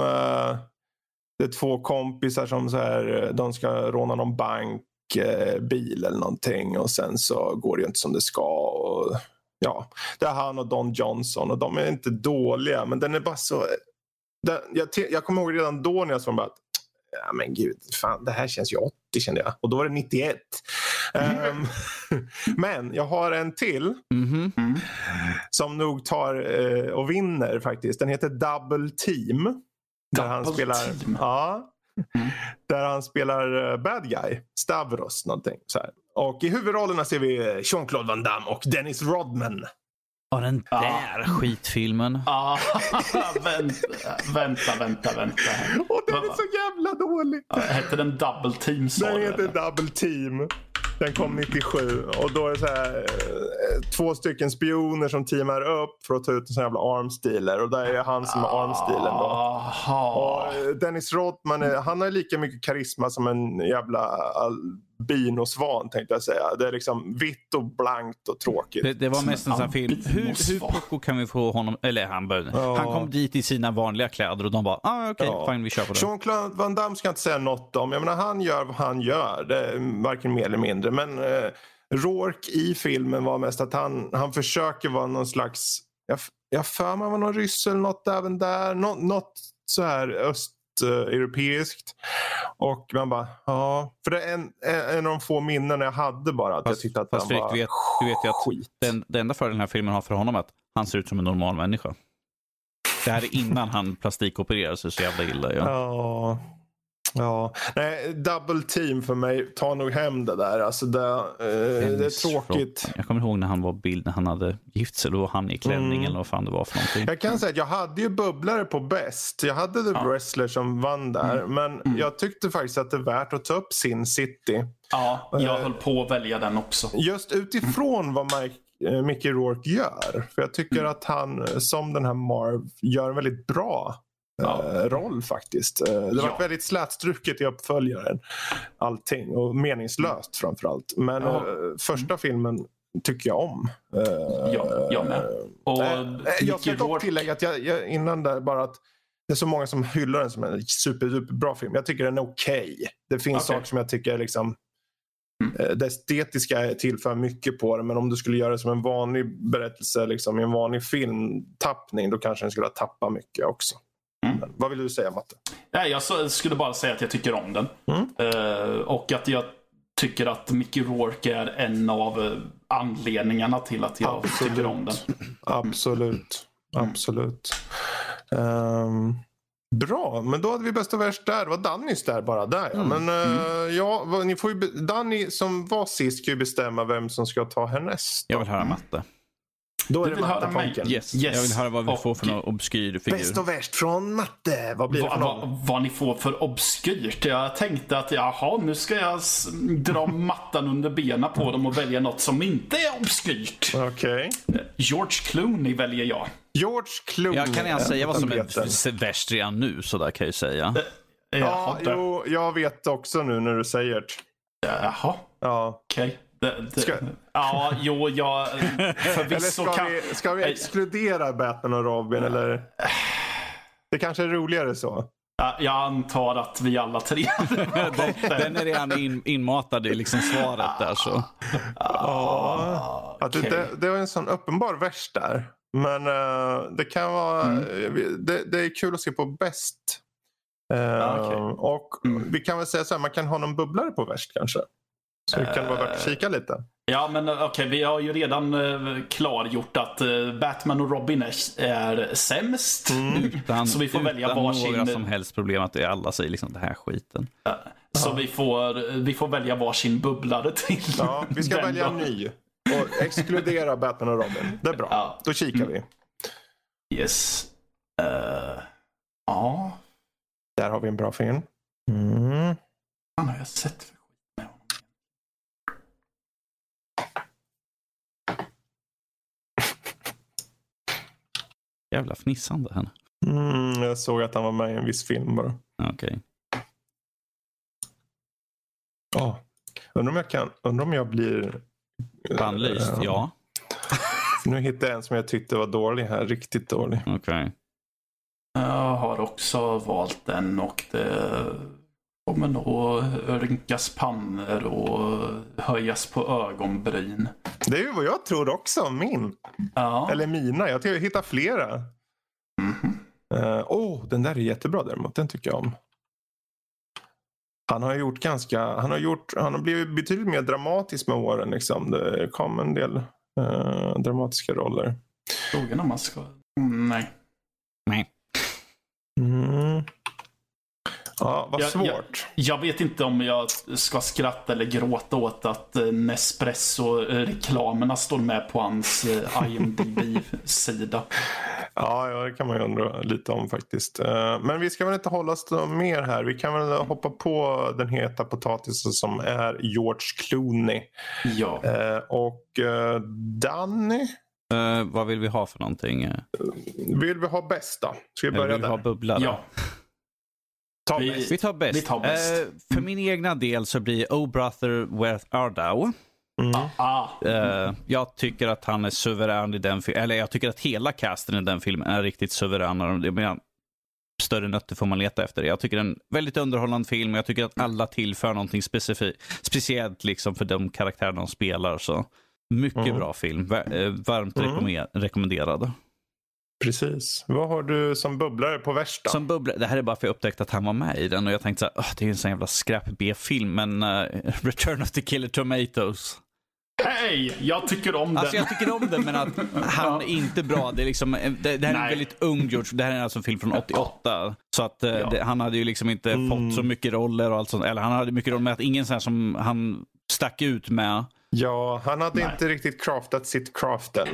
det är två kompisar som så här, de ska råna någon bankbil eller någonting, och sen så går det ju inte som det ska, och ja, det är han och Don Johnson, och de är inte dåliga, men den är bara så... Jag kommer ihåg redan då när jag såg att ja men gud, fan, det här känns ju 80, kände jag. Och då var det 91. Men jag har en till som nog tar och vinner faktiskt. Den heter Double Team. Där han spelar bad guy, Stavros någonting så här. Och i huvudrollerna ser vi Jean-Claude Van Damme och Dennis Rodman. Ja, den där skitfilmen. Ja, vänta. Och den är så jävla dålig. Ja, hette den Double Team? Den heter Double Team. Den kom 97, och då är det så här, två stycken spioner som teamar upp för att ta ut en sån jävla armstealer, och där är han som är armstealern då. Och Dennis Rodman, han har lika mycket karisma som en jävla albinosvan, tänkte jag säga. Det är liksom vitt och blankt och tråkigt. Det var mest en sån film. Hur poko kan vi få honom, eller han kom dit i sina vanliga kläder, och de bara, fine, vi kör på det. Jean-Claude Van Damme ska inte säga något om. Jag menar, han gör vad han gör. Det är varken mer eller mindre. Men Rourke i filmen var mest att han försöker vara någon slags, jag för mig var någon ryss eller något även där. Något så här östeuropeiskt. Och man bara, för det är en av de få minnen jag hade bara. Att jag tyckte att han var skit. Du vet ju att den enda fördelen den här filmen har för honom är att han ser ut som en normal människa. Det här är innan han plastikopererade sig så jävla illa. Ja, nej, Double Team för mig tar nog hem det där. Alltså det är tråkigt. Jag kommer ihåg när han var när han hade gift sig, då var han i klänning eller vad fan det var för någonting. Jag kan säga att jag hade ju bubblare på bäst. Jag hade The Wrestler som vann där, men jag tyckte faktiskt att det är värt att ta upp Sin City. Ja, jag höll på att välja den också. Just utifrån vad Mickey Rourke gör. För jag tycker att han, som den här Marv, gör väldigt bra roll faktiskt. Det var väldigt slätstruket i uppföljaren, allting, och meningslöst framförallt, men första filmen tycker jag om. Jag ska dock tillägga att jag innan där bara att det är så många som hyllar den som en superbra film. Jag tycker den är okej. Det finns saker som jag tycker liksom det estetiska tillför mycket på det, men om du skulle göra det som en vanlig berättelse liksom, i en vanlig filmtappning, då kanske den skulle tappa mycket också. Vad vill du säga, Matte? Nej, jag skulle bara säga att jag tycker om den. Och att jag tycker att Mickey Rourke är en av anledningarna till att jag tycker om den. Absolut. Bra, men då hade vi bäst och värst där. Det var Dannys där bara där. Ja. Men ni får ju Danny som var sist ska ju bestämma vem som ska ta härnäst. Jag vill höra Matte. Då är det Matte-panken. Yes. Jag vill höra vad vi får för någon obskyr figur. Bäst och värst från Matte. Vad blir det för någon? Vad ni får för obskyrt. Jag tänkte att nu ska jag dra mattan under benen på dem och välja något som inte är obskyrt. Okej. George Clooney väljer jag. Jag kan ens säga vad som är värst redan nu, så där kan jag säga. Jag vet också nu när du säger det. Jaha. Ja. Okej. Ska vi exkludera Batman och Robin eller? Det kanske är roligare så. Jag antar att vi alla tre den är redan inmatad i liksom svaret där så. Okay. Det var en sån uppenbar vers där. Men det kan vara det är kul att se på bäst. Och vi kan väl säga så här, man kan ha någon bubblare på värst kanske. Så det kan vara värt att kika lite. Ja, men okej, vi har ju redan klargjort att Batman och Robin är sämst. Utan, så vi får välja varsin. Några som helst problem att det är alla säger liksom den här skiten. Så vi får välja varsin bubblare till. Ja, vi ska välja en ny och exkludera Batman och Robin. Det är bra, då kikar vi. Yes. Ja. Där har vi en bra film. Han har jag sett. Jävla fnissande henne. Jag såg att han var med i en viss film bara. Okej. Ja. Undrar om jag blir bannlyst, ja. Nu hittade jag en som jag tyckte var dålig här. Riktigt dålig. Okej. Jag har också valt den och det kommer nog rynkas pannor och höjas på ögonbryn. Det är ju vad jag tror också, min. Ja. Eller mina, jag tycker jag hittar flera. Den där är jättebra däremot, den tycker jag om. Han har blivit betydligt mer dramatisk med åren liksom. Det kom en del dramatiska roller. Frågan om man ska... Nej. Ja, vad svårt. Jag vet inte om jag ska skratta eller gråta åt att Nespresso-reklamerna står med på hans IMDb-sida. Ja, det kan man ju undra lite om faktiskt. Men vi ska väl inte hålla oss mer här. Vi kan väl hoppa på den heta potatisen som är George Clooney. Ja. Och Danny... vad vill vi ha för någonting? Vill vi ha bästa? Ska vi börja vill där? Vi ha bubbla då? Ja. Vi tar bäst. För min egna del så blir Oh Brother Where Art Thou. Jag tycker att han är suverän i den filmen. Eller jag tycker att hela casten i den filmen är riktigt suverän. Större nötter får man leta efter. Jag tycker det är en väldigt underhållande film. Jag tycker att alla tillför någonting speciellt liksom för de karaktärer de spelar. Så. Mycket bra film. Varmt rekommenderad. Precis. Vad har du som bubblare på värsta? Som bubblare, det här är bara för jag upptäckte att han var med i den och jag tänkte så här, det är en sån jävla skräp B-film, men Return of the Killer Tomatoes. Hej, jag tycker om den. Alltså jag tycker om den, men att han är inte bra. Det är liksom, det här är en väldigt ung George. Det här är alltså en film från 88. Så att han hade ju liksom inte fått så mycket roller och allt sånt. Eller han hade mycket roller, men att ingen sån här som han stack ut med. Ja, han hade inte riktigt craftat sitt craft än.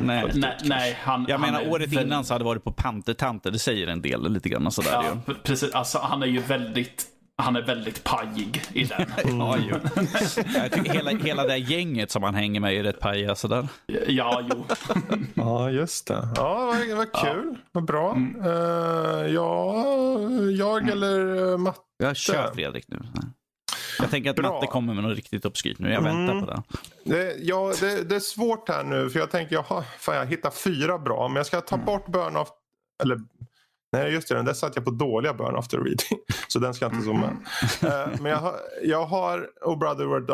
Nej, han året innan så hade varit på Pantertante. Det säger en del lite grann sådär. Ja, ju. Precis. Alltså, han är ju väldigt... Han är väldigt pajig i den. Ja, jo. Jag tycker hela det gänget som han hänger med är rätt pajiga sådär. Ja, jo. Ja, just det. Ja, vad kul. Vad bra. Jag eller Matte? Jag kör Fredrik nu. Jag tänker att Matte kommer med något riktigt uppskrivet nu. Jag väntar på det. Det är svårt här nu. För jag tänker, jag hittar fyra bra. Men jag ska ta bort Burn After... Eller, nej, just det. Den där satt jag på dåliga Burn After Reading. Så den ska jag inte zooma. Men jag har Oh Brother Where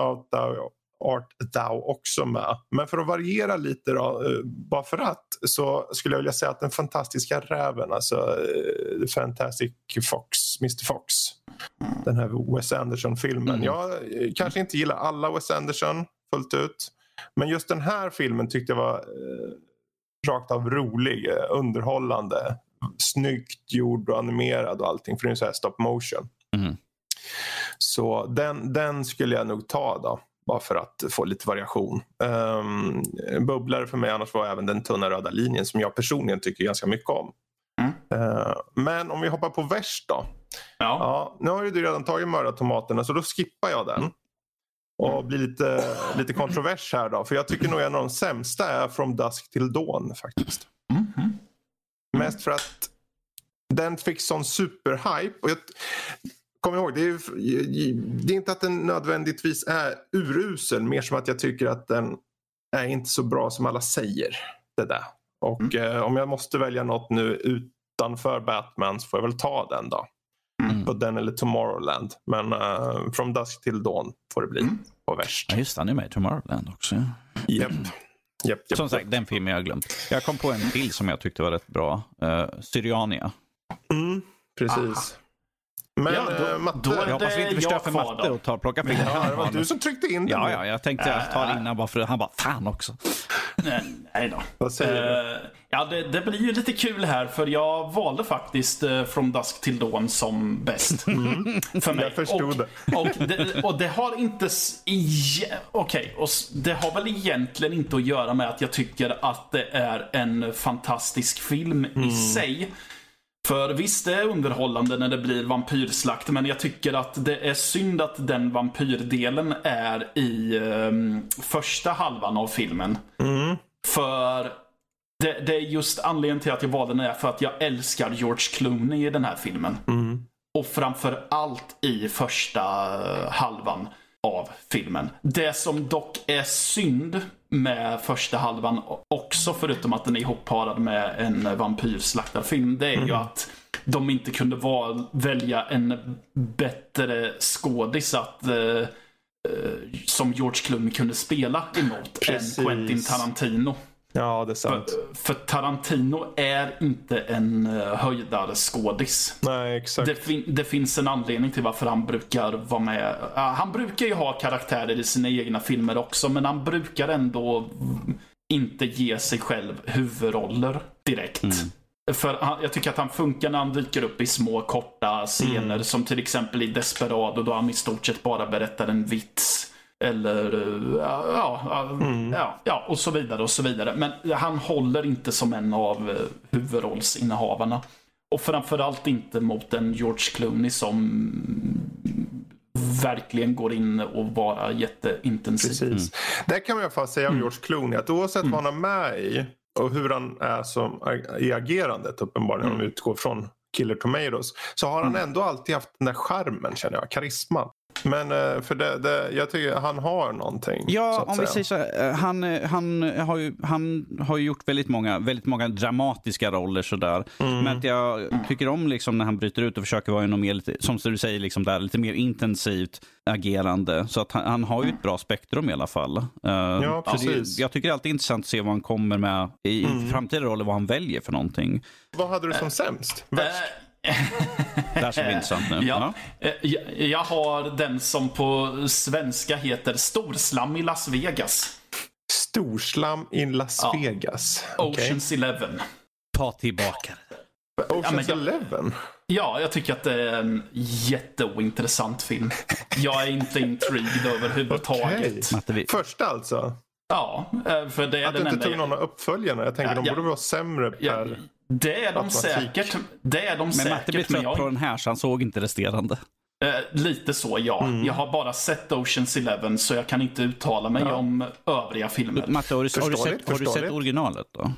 Art Thou också med. Men för att variera lite då, bara för att, så skulle jag vilja säga att den fantastiska räven, alltså Fantastic Fox, Mr. Fox. Den här Wes Anderson-filmen. Jag kanske inte gillar alla Wes Anderson fullt ut. Men just den här filmen tyckte jag var rakt av rolig, underhållande, snyggt gjord och animerad och allting. För det är så här stop motion. Så den skulle jag nog ta då. Bara för att få lite variation. Bubblare för mig annars var även den tunna röda linjen som jag personligen tycker ganska mycket om. Men om vi hoppar på värst då. Ja, nu har ju du redan tagit mördartomaterna, så då skippar jag den. Och blir lite kontrovers här då. För jag tycker nog en av de sämsta är From Dusk Till Dawn faktiskt. Mest för att den fick sån superhype. Och kom ihåg, det är inte att den nödvändigtvis är urusel. Mer som att jag tycker att den är inte så bra som alla säger. Det där. Och om jag måste välja något nu utanför Batman så får jag väl ta den då. Budden eller Tomorrowland. Men From Dusk till Dawn får det bli på värst. Ja, just det, han är med i Tomorrowland också. Japp. Yep, som sagt, den filmen jag glömt. Jag kom på en till som jag tyckte var rätt bra. Syriania. Mm, precis. Aha. Men ja, då jag hoppas vi inte förstör för matte och plocka pengar. Ja, det var du som tryckte in den. Ja, ja, jag tänkte jag tar in den bara för han bara, fan också. Nej då. Vad säger du? Ja, det blir ju lite kul här, för jag valde faktiskt From Dusk till Dawn som bäst. Mm. För mig. Jag förstod det. Och det har inte... Okej, och det har väl egentligen inte att göra med att jag tycker att det är en fantastisk film i sig. För visst, det är underhållande när det blir vampyrslakt, men jag tycker att det är synd att den vampyrdelen är i första halvan av filmen. Mm. För det är just anledningen till att jag valde den är för att jag älskar George Clooney i den här filmen. Mm. Och framför allt i första halvan av filmen. Det som dock är synd med första halvan också, förutom att den är ihopparad med en vampyrslaktarfilm, det är ju att de inte kunde välja en bättre skådis att som George Clooney kunde spela emot. Precis. Än Quentin Tarantino. Ja, det är sant. För Tarantino är inte en höjdare skådis. Nej, exakt. Det finns en anledning till varför han brukar vara med. Han brukar ju ha karaktärer i sina egna filmer också, men han brukar ändå inte ge sig själv huvudroller direkt. För jag tycker att han funkar när han dyker upp i små korta scener, som till exempel i Desperado, då han i stort sett bara berättar en vits. Eller och så vidare och så vidare. Men han håller inte som en av huvudrollsinnehavarna. Och framförallt inte mot en George Clooney som verkligen går in och bara jätteintensiv. Precis. Det kan man ju fast säga om George Clooney, att oavsett vad han är med i och hur han är som i agerandet, uppenbarligen om utgår från Killer Tomatoes, så har han ändå alltid haft den där charmen, känner jag, karisman. Men för jag tycker han har någonting. Ja, om vi säger så här, han har ju gjort väldigt många dramatiska roller så där. Men att jag tycker om liksom när han bryter ut och försöker vara något mer lite, som du säger liksom där, lite mer intensivt agerande, så att han har ju ett bra spektrum i alla fall. Ja, precis. Jag tycker det är alltid intressant att se vad han kommer med i framtida roller, vad han väljer för någonting. Vad hade du som sämst? Värst? Där så intressant nu. Ja. Jag har den som på svenska heter Storslam i Las Vegas. Storslam i Las Vegas. Ocean's Eleven. Ta tillbaka. Ocean's Eleven? Ja, jag tycker att det är en jätteointressant film. Jag är inte intrigued överhuvudtaget. Okay. Första alltså? Ja, för det är att den enda. Att du inte tog någon av uppföljarna. Jag tänker de borde vara sämre per... Det är de säkert. Men Matte blir trött på den här, så han såg inte resterande. Lite så, ja. Jag har bara sett Ocean's Eleven, så jag kan inte uttala mig om övriga filmer. Matte, har du sett originalet då?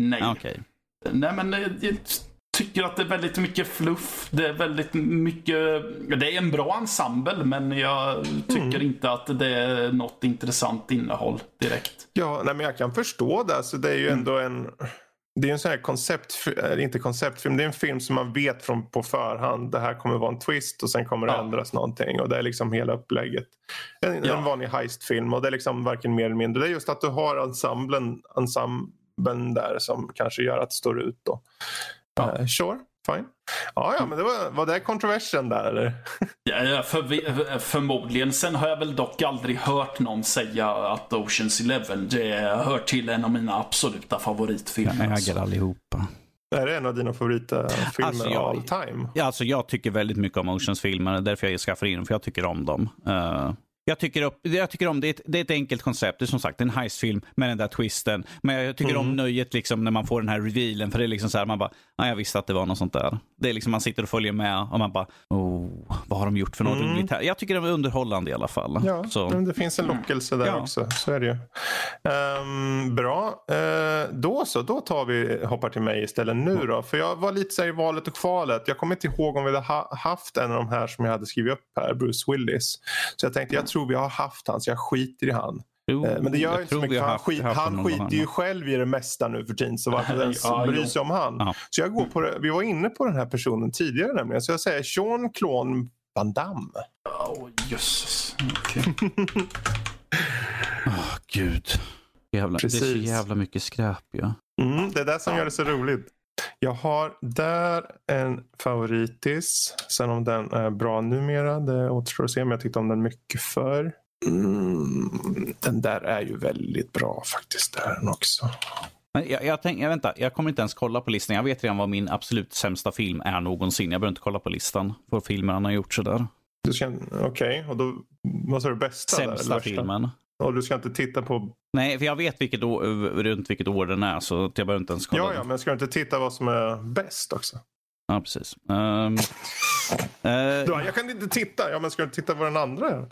Nej. Okay. Nej, men jag tycker att det är väldigt mycket fluff. Det är väldigt mycket... Det är en bra ensemble, men jag tycker inte att det är något intressant innehåll direkt. Ja, nej, men jag kan förstå det. Så det är ju ändå en... Det är en sån här konceptfilm, det är en film som man vet från på förhand, det här kommer vara en twist och sen kommer det ändras någonting, och det är liksom hela upplägget. En vanlig heistfilm, och det är liksom varken mer eller mindre. Det är just att du har ensemblen där som kanske gör att det står ut då. Ja. Sure, fine. Ja, men det var det kontroversen där, eller? Ja, förmodligen. Sen har jag väl dock aldrig hört någon säga att Ocean's Eleven, det hör till en av mina absoluta favoritfilmer. Jag äger allihopa. Är det en av dina favoritfilmer all time? Ja, alltså jag tycker väldigt mycket om Oceans-filmer, därför jag skaffar in dem, för jag tycker om dem. Jag tycker om det är ett enkelt koncept. Det är som sagt en heistfilm med den där twisten. Men jag tycker om nöjet liksom när man får den här revealen. För det är liksom så här, man bara, jag visste att det var något sånt där. Det är liksom, man sitter och följer med och man bara, vad har de gjort för något roligt här? Jag tycker det var underhållande i alla fall. Ja, så. Men det finns en lockelse där också. Så är det ju. Bra. Då hoppar till mig istället nu då. För jag var lite så här i valet och kvalet. Jag kommer inte ihåg om vi hade haft en av de här som jag hade skrivit upp här, Bruce Willis. Så jag tänkte, jag tror vi har haft han, så jag skiter i han. Men det gör inte så mycket. Han skiter ju själv i det mesta nu för tiden. Så varför ens bryr sig om han? Ja. Så jag går på det. Vi var inne på den här personen tidigare nämligen. Så jag säger Jean-Claude Van Damme. Åh, jösses. Okej. Åh, gud. Jävla, det är så jävla mycket skräp, ja. Mm, det är det som gör det så roligt. Jag har där en favoritis. Sen om den är bra numera, det återstår att se. Men jag tyckte om den mycket förr. Den där är ju väldigt bra faktiskt, den också. Men jag kommer inte ens kolla på listan. Jag vet redan vad min absolut sämsta film är någonsin. Jag behöver inte kolla på listan för filmer han har gjort sådär. Okej, och då måste du bästa sämsta där, filmen. Och du ska inte titta på... Nej, för jag vet runt vilket år den är, så jag behöver inte ens kolla. Ja, men ska du inte titta vad som är bäst också? Ja, precis. Jag kan inte titta. Ja, men ska du inte titta vad den andra är?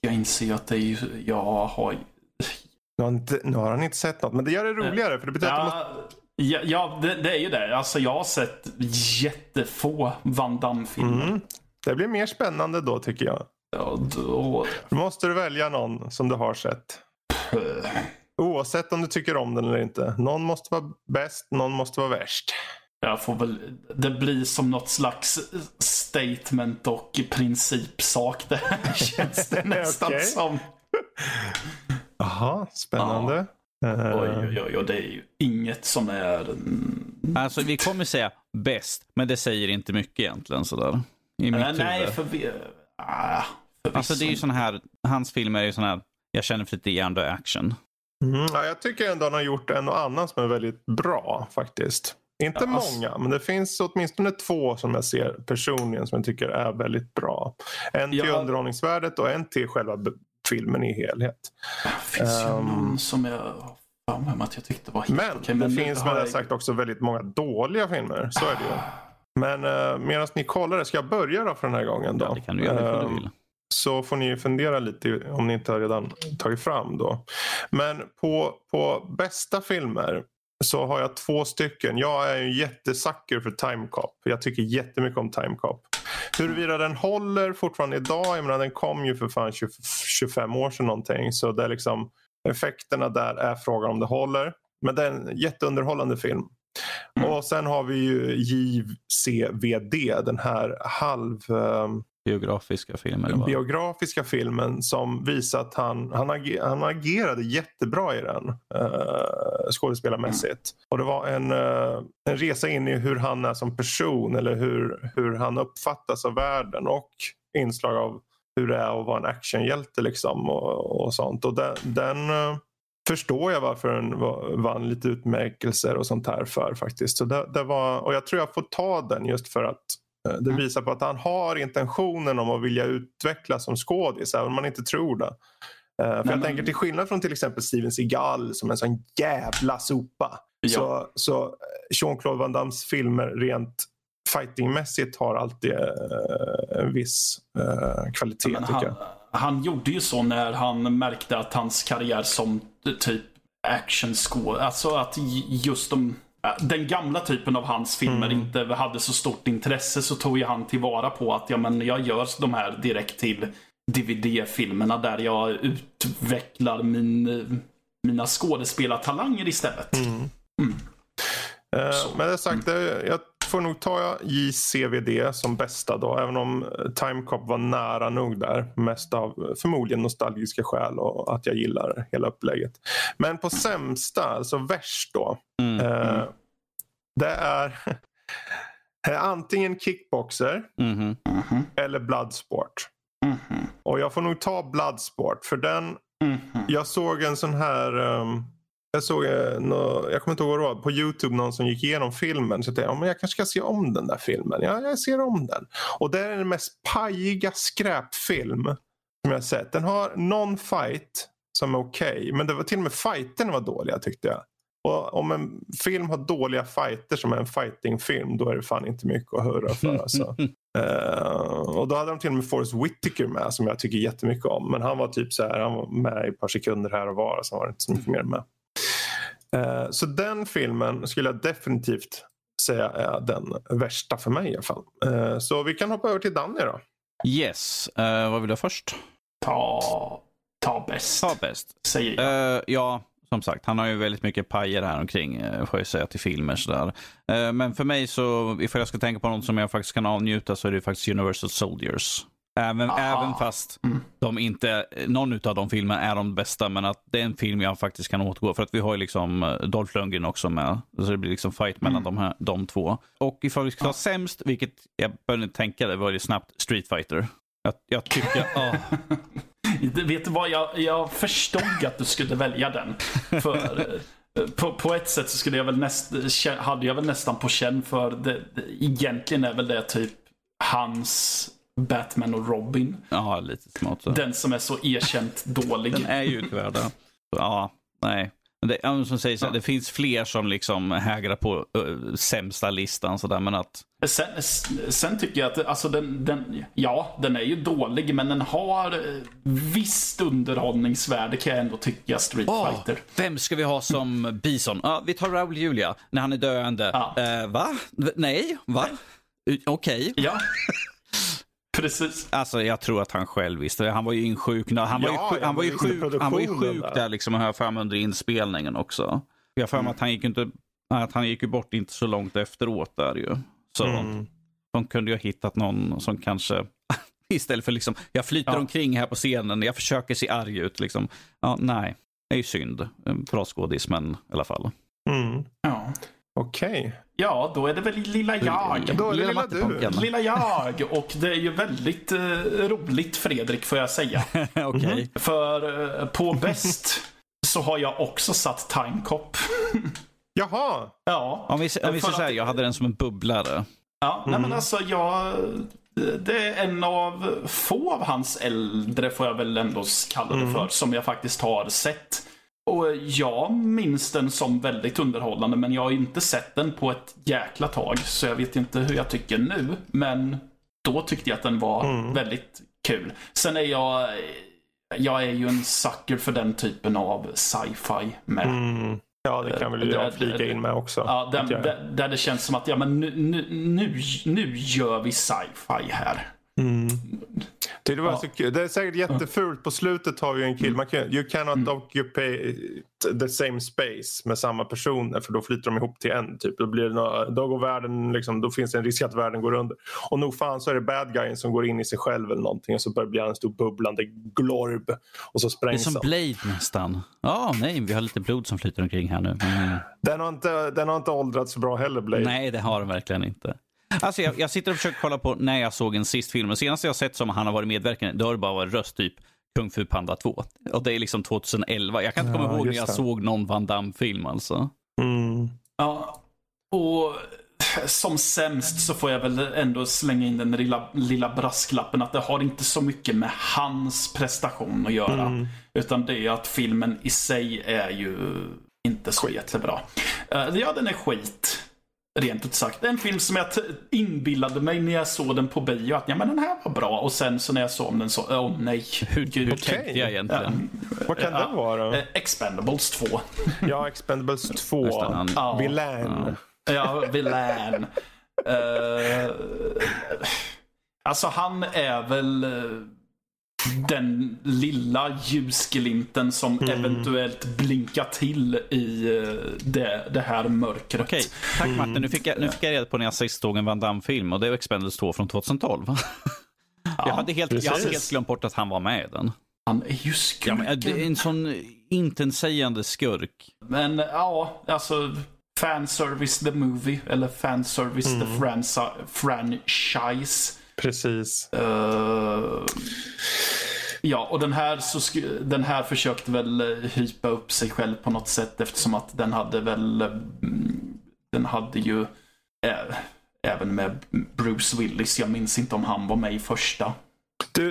Jag inser att det är ju... Nu har han inte sett något, men det gör det roligare, för det betyder att... det är ju det. Alltså, jag har sett jättefå Van Damme-filmer. Mm. Det blir mer spännande då, tycker jag. Ja, då måste du välja någon som du har sett. Oavsett om du tycker om den eller inte. Någon måste vara bäst, någon måste vara värst. Det blir som något slags statement och principsak. Det känns det nästan som. Jaha, spännande. Ja. Oj, det är ju inget som är... Alltså, vi kommer säga bäst, men det säger inte mycket egentligen sådär. Nej, för vi... Alltså det är ju sån här, hans filmer är ju sån här, jag känner för lite igen och action. Ja, jag tycker ändå han har gjort en och annan som är väldigt bra faktiskt. Inte många, men det finns åtminstone två som jag ser personligen som jag tycker är väldigt bra. En till underhållningsvärdet och en till själva filmen i helhet. Det finns ju någon som jag... att jag tyckte var helt okej, men det finns som jag sagt också väldigt många dåliga filmer, så är det ju. Men medan ni kollar det, ska jag börja då för den här gången då? Ja, det kan du göra ifall du vill. Så får ni fundera lite om ni inte har redan tagit fram då. Men på bästa filmer så har jag två stycken. Jag är ju en jättesucker för Time Cop. Jag tycker jättemycket om Time Cop. Huruvida den håller fortfarande idag, jag menar, den kom ju för fan 25 år sedan någonting. Så det är liksom, effekterna där är frågan om det håller. Men det är en jätteunderhållande film. Och sen har vi ju JCVD, den här biografiska filmen som visar att han agerade jättebra i den skådespelarmässigt. Och det var en resa in i hur han är som person, eller hur han uppfattas av världen, och inslag av hur det är att vara en actionhjälte liksom, och sånt. Och den förstår jag varför den vann lite utmärkelser och sånt här för faktiskt. Så det var, och jag tror jag får ta den just för att det visar på att han har intentionen om att vilja utvecklas som skådis, även om man inte tror det. Jag tänker till skillnad från till exempel Steven Seagal som en sån jävla sopa. Ja. Så Jean-Claude Van Dammes filmer rent fightingmässigt har alltid en viss kvalitet, tycker jag. Han gjorde ju så när han märkte att hans karriär som typ actionskådespelare, alltså att just den gamla typen av hans filmer inte hade så stort intresse, så tog ju han tillvara på att jag gör de här direkt till DVD-filmerna där jag utvecklar mina skådespelartalanger istället. Men det sagt, jag får nog ta JCVD som bästa då, även om Time Cop var nära nog där, mest av förmodligen nostalgiska skäl och att jag gillar hela upplägget. Men på sämsta, alltså värst då, det är antingen Kickboxer eller Bloodsport. Och jag får nog ta Bloodsport, för den jag såg en sån här... Jag såg, jag kommer inte ihåg vad det var, på YouTube någon som gick igenom filmen, så tänkte jag, men jag kanske ska se om den där filmen. Ja, jag ser om den. Och det är den mest pajiga skräpfilm som jag sett. Den har någon fight som är okej, men det var till och med fighten var dåliga, tyckte jag. Och om en film har dåliga fighter som är en fightingfilm, då är det fan inte mycket att höra för. Alltså. Och då hade de till och med Forrest Whitaker med, som jag tycker jättemycket om. Men han var typ så här, han var med i ett par sekunder här och var, så var det inte så mycket mer med. Så den filmen skulle jag definitivt säga är den värsta för mig i alla fall. Så vi kan hoppa över till Danny då. Yes, vad vill du först? Ta Ta bäst. Ta bäst. Säger jag. Ja, som sagt. Han har ju väldigt mycket pajer här omkring, får jag säga, till filmer sådär. Men för mig så, ifall jag ska tänka på något som jag faktiskt kan avnjuta, så är det faktiskt Universal Soldiers. Även fast de inte, någon utav de filmerna är de bästa, men att det är en film jag faktiskt kan återgå. För att vi har ju liksom Dolph Lundgren också med. Så det blir liksom fight mellan de två. Och ifall vi ska ta sämst, vilket jag började tänka, det var ju snabbt Street Fighter. Jag tycker... Vet du vad, jag förstod att du skulle välja den. För... På ett sätt så skulle jag väl hade jag väl nästan på känn för det, egentligen är väl det typ hans Batman och Robin. Ja, lite smart så. Den som är så erkänt dålig. Den är ju tyvärr det. Ja, nej. Det, som sägs, det finns fler som liksom hägrar på sämsta listan sådär, men att... Sen tycker jag att alltså den är ju dålig, men den har visst underhållningsvärde kan jag ändå tycka. Street Fighter. Vem ska vi ha som Bison? Vi tar Raul Julia när han är döende. Va? Okej. Ja. Precis. Alltså jag tror att han själv visste. Han var ju insjuknad. Han var ju sjuk där liksom, här fram under inspelningen också. Jag för mig att han gick ju bort inte så långt efteråt där ju. Så de kunde ju ha hittat någon som kanske istället för liksom jag flyter omkring här på scenen, jag försöker se arg ut liksom. Ja, nej. Det är ju synd. Bra skådis, men i alla fall. Mm. Ja. Okej. Ja, då är det väl lilla jag. Då är det lilla jag. Och det är ju väldigt roligt, Fredrik, får jag säga. Okej. För på bäst så har jag också satt Time Cop. Jaha. Ja. Om vi så säger, jag hade den som en bubblare. Ja, nej men alltså det är en av få av hans äldre, får jag väl ändå kalla det för, som jag faktiskt har sett. Och jag minns den som väldigt underhållande, men jag har inte sett den på ett jäkla tag, så jag vet inte hur jag tycker nu, men då tyckte jag att den var väldigt kul. Sen är jag är ju en sucker för den typen av sci-fi med. Ja, det kan väl jag flika in med också. Ja, där det känns som att nu gör vi sci-fi här. Det var så kul. Det är säkert jättefult. På slutet har vi en kill. You cannot occupy the same space med samma personer, för då flyter de ihop till en typ. Då går världen liksom, då finns det en risk att världen går under. Och nog fan så är det bad guyen som går in i sig själv eller någonting, och så börjar det bli en stor bubblande glorb, och så sprängs det som Blade nästan. Nej, vi har lite blod som flyter omkring här nu. Den har inte åldrats så bra heller, Blade. Nej, det har den verkligen inte. Alltså jag sitter och försöker kolla på när jag såg en sist film. Den senaste jag sett som han har varit medverkande, det har bara varit röst typ Kung Fu Panda 2. Och det är liksom 2011. Jag kan inte komma ihåg när jag såg någon Van Damme-film alltså. Ja, och som sämst så får jag väl ändå slänga in den lilla brasklappen att det har inte så mycket med hans prestation att göra. Utan det är att filmen i sig är ju inte så jättebra. Ja, den är skit. Rent ut sagt, en film som jag inbillade mig när jag såg den på bio att men den här var bra, och sen så när jag såg den så nej, hur tänkte jag egentligen? Vad kan det vara? Expendables 2. Ja, Expendables 2. Villain. Ja, villain. Alltså han är väl den lilla ljusglimten som eventuellt blinkar till i det här mörkret. Okej, tack Martin. Nu fick jag reda på när jag sist såg en Van Damme-film, och det var Expendables 2 från 2012. Jag hade helt glömt bort att han var med i den. Han är ju skurken. Ja, det är en sån intensägande skurk. Men alltså fanservice the movie, eller fanservice the franchise. Precis. Ja, och den här försökte väl hypa upp sig själv på något sätt, eftersom att den hade ju även med Bruce Willis. Jag minns inte om han var med i första.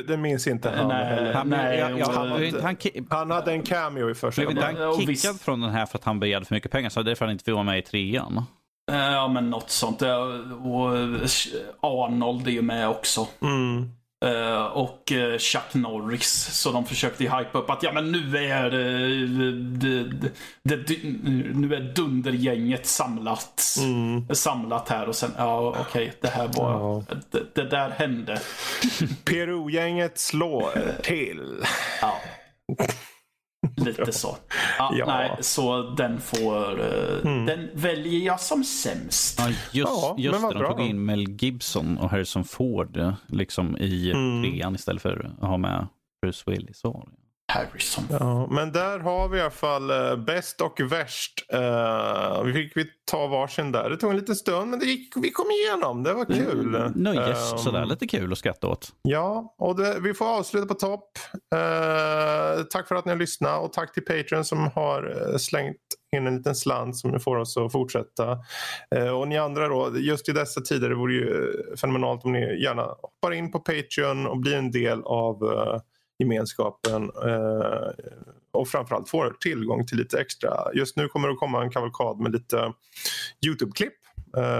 Det minns inte han heller. Han hade en cameo i första. Men han kickade från den här för att han begärde för mycket pengar, så därför han inte fick vara med i trean. Ja, men något sånt. Och Arnold är ju med också. Och Chuck Norris. Så de försökte hypa upp att men nu är dundergänget samlat här, och sen okej, det här var det där hände. Peru-gänget slår till. Lite så. Ja. Nej, så den får den väljer jag som sämst. Ja, just när de tog in Mel Gibson och Harrison Ford liksom i trean istället för att ha med Bruce Willis. Så. Harrison. Ja, men där har vi i alla fall bäst och värst. Vi fick ta varsin där. Det tog en liten stund, men det gick, vi kom igenom. Det var kul. Nöjes, sådär lite kul att skratta åt. Ja, och vi får avsluta på topp. Tack för att ni har lyssnat och tack till Patreon som har slängt in en liten slant som får oss att fortsätta. Och ni andra då, just i dessa tider, det vore ju fenomenalt om ni gärna hoppar in på Patreon och blir en del av gemenskapen och framförallt får tillgång till lite extra. Just nu kommer det att komma en kavalkad med lite YouTube-klipp,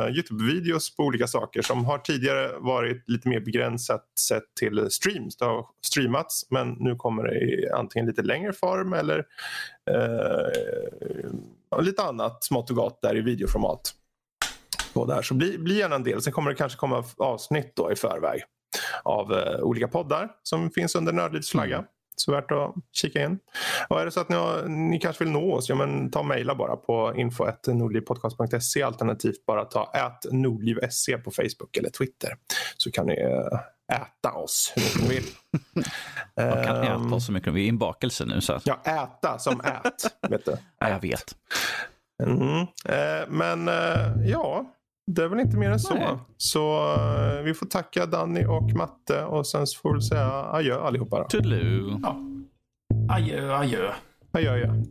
YouTube-videos på olika saker som har tidigare varit lite mer begränsat sett till streams. Det har streamats, men nu kommer det i antingen lite längre form eller lite annat smått och gott där i videoformat. Och där. Så bli gärna en del. Sen kommer det kanske komma avsnitt då i förväg av olika poddar som finns under Nördlivs flagga. Så värt att kika in. Och är det så att ni kanske vill nå oss, ja, men ta och mejla bara på info@nordlivpodcast.se, alternativt bara ta @nordliv.se på Facebook eller Twitter, så kan ni äta oss hur ni vill. Man kan äta oss så mycket. Vi är inbakelse nu. Så. Ja, äta som ät. Vet du? Ät. Ja, jag vet. Ja, det är väl inte mer än så. Nej. Så vi får tacka Danny och Matte och sen får vi säga adjö allihopa då. Tudelu. Ja. Adjö. Adjö.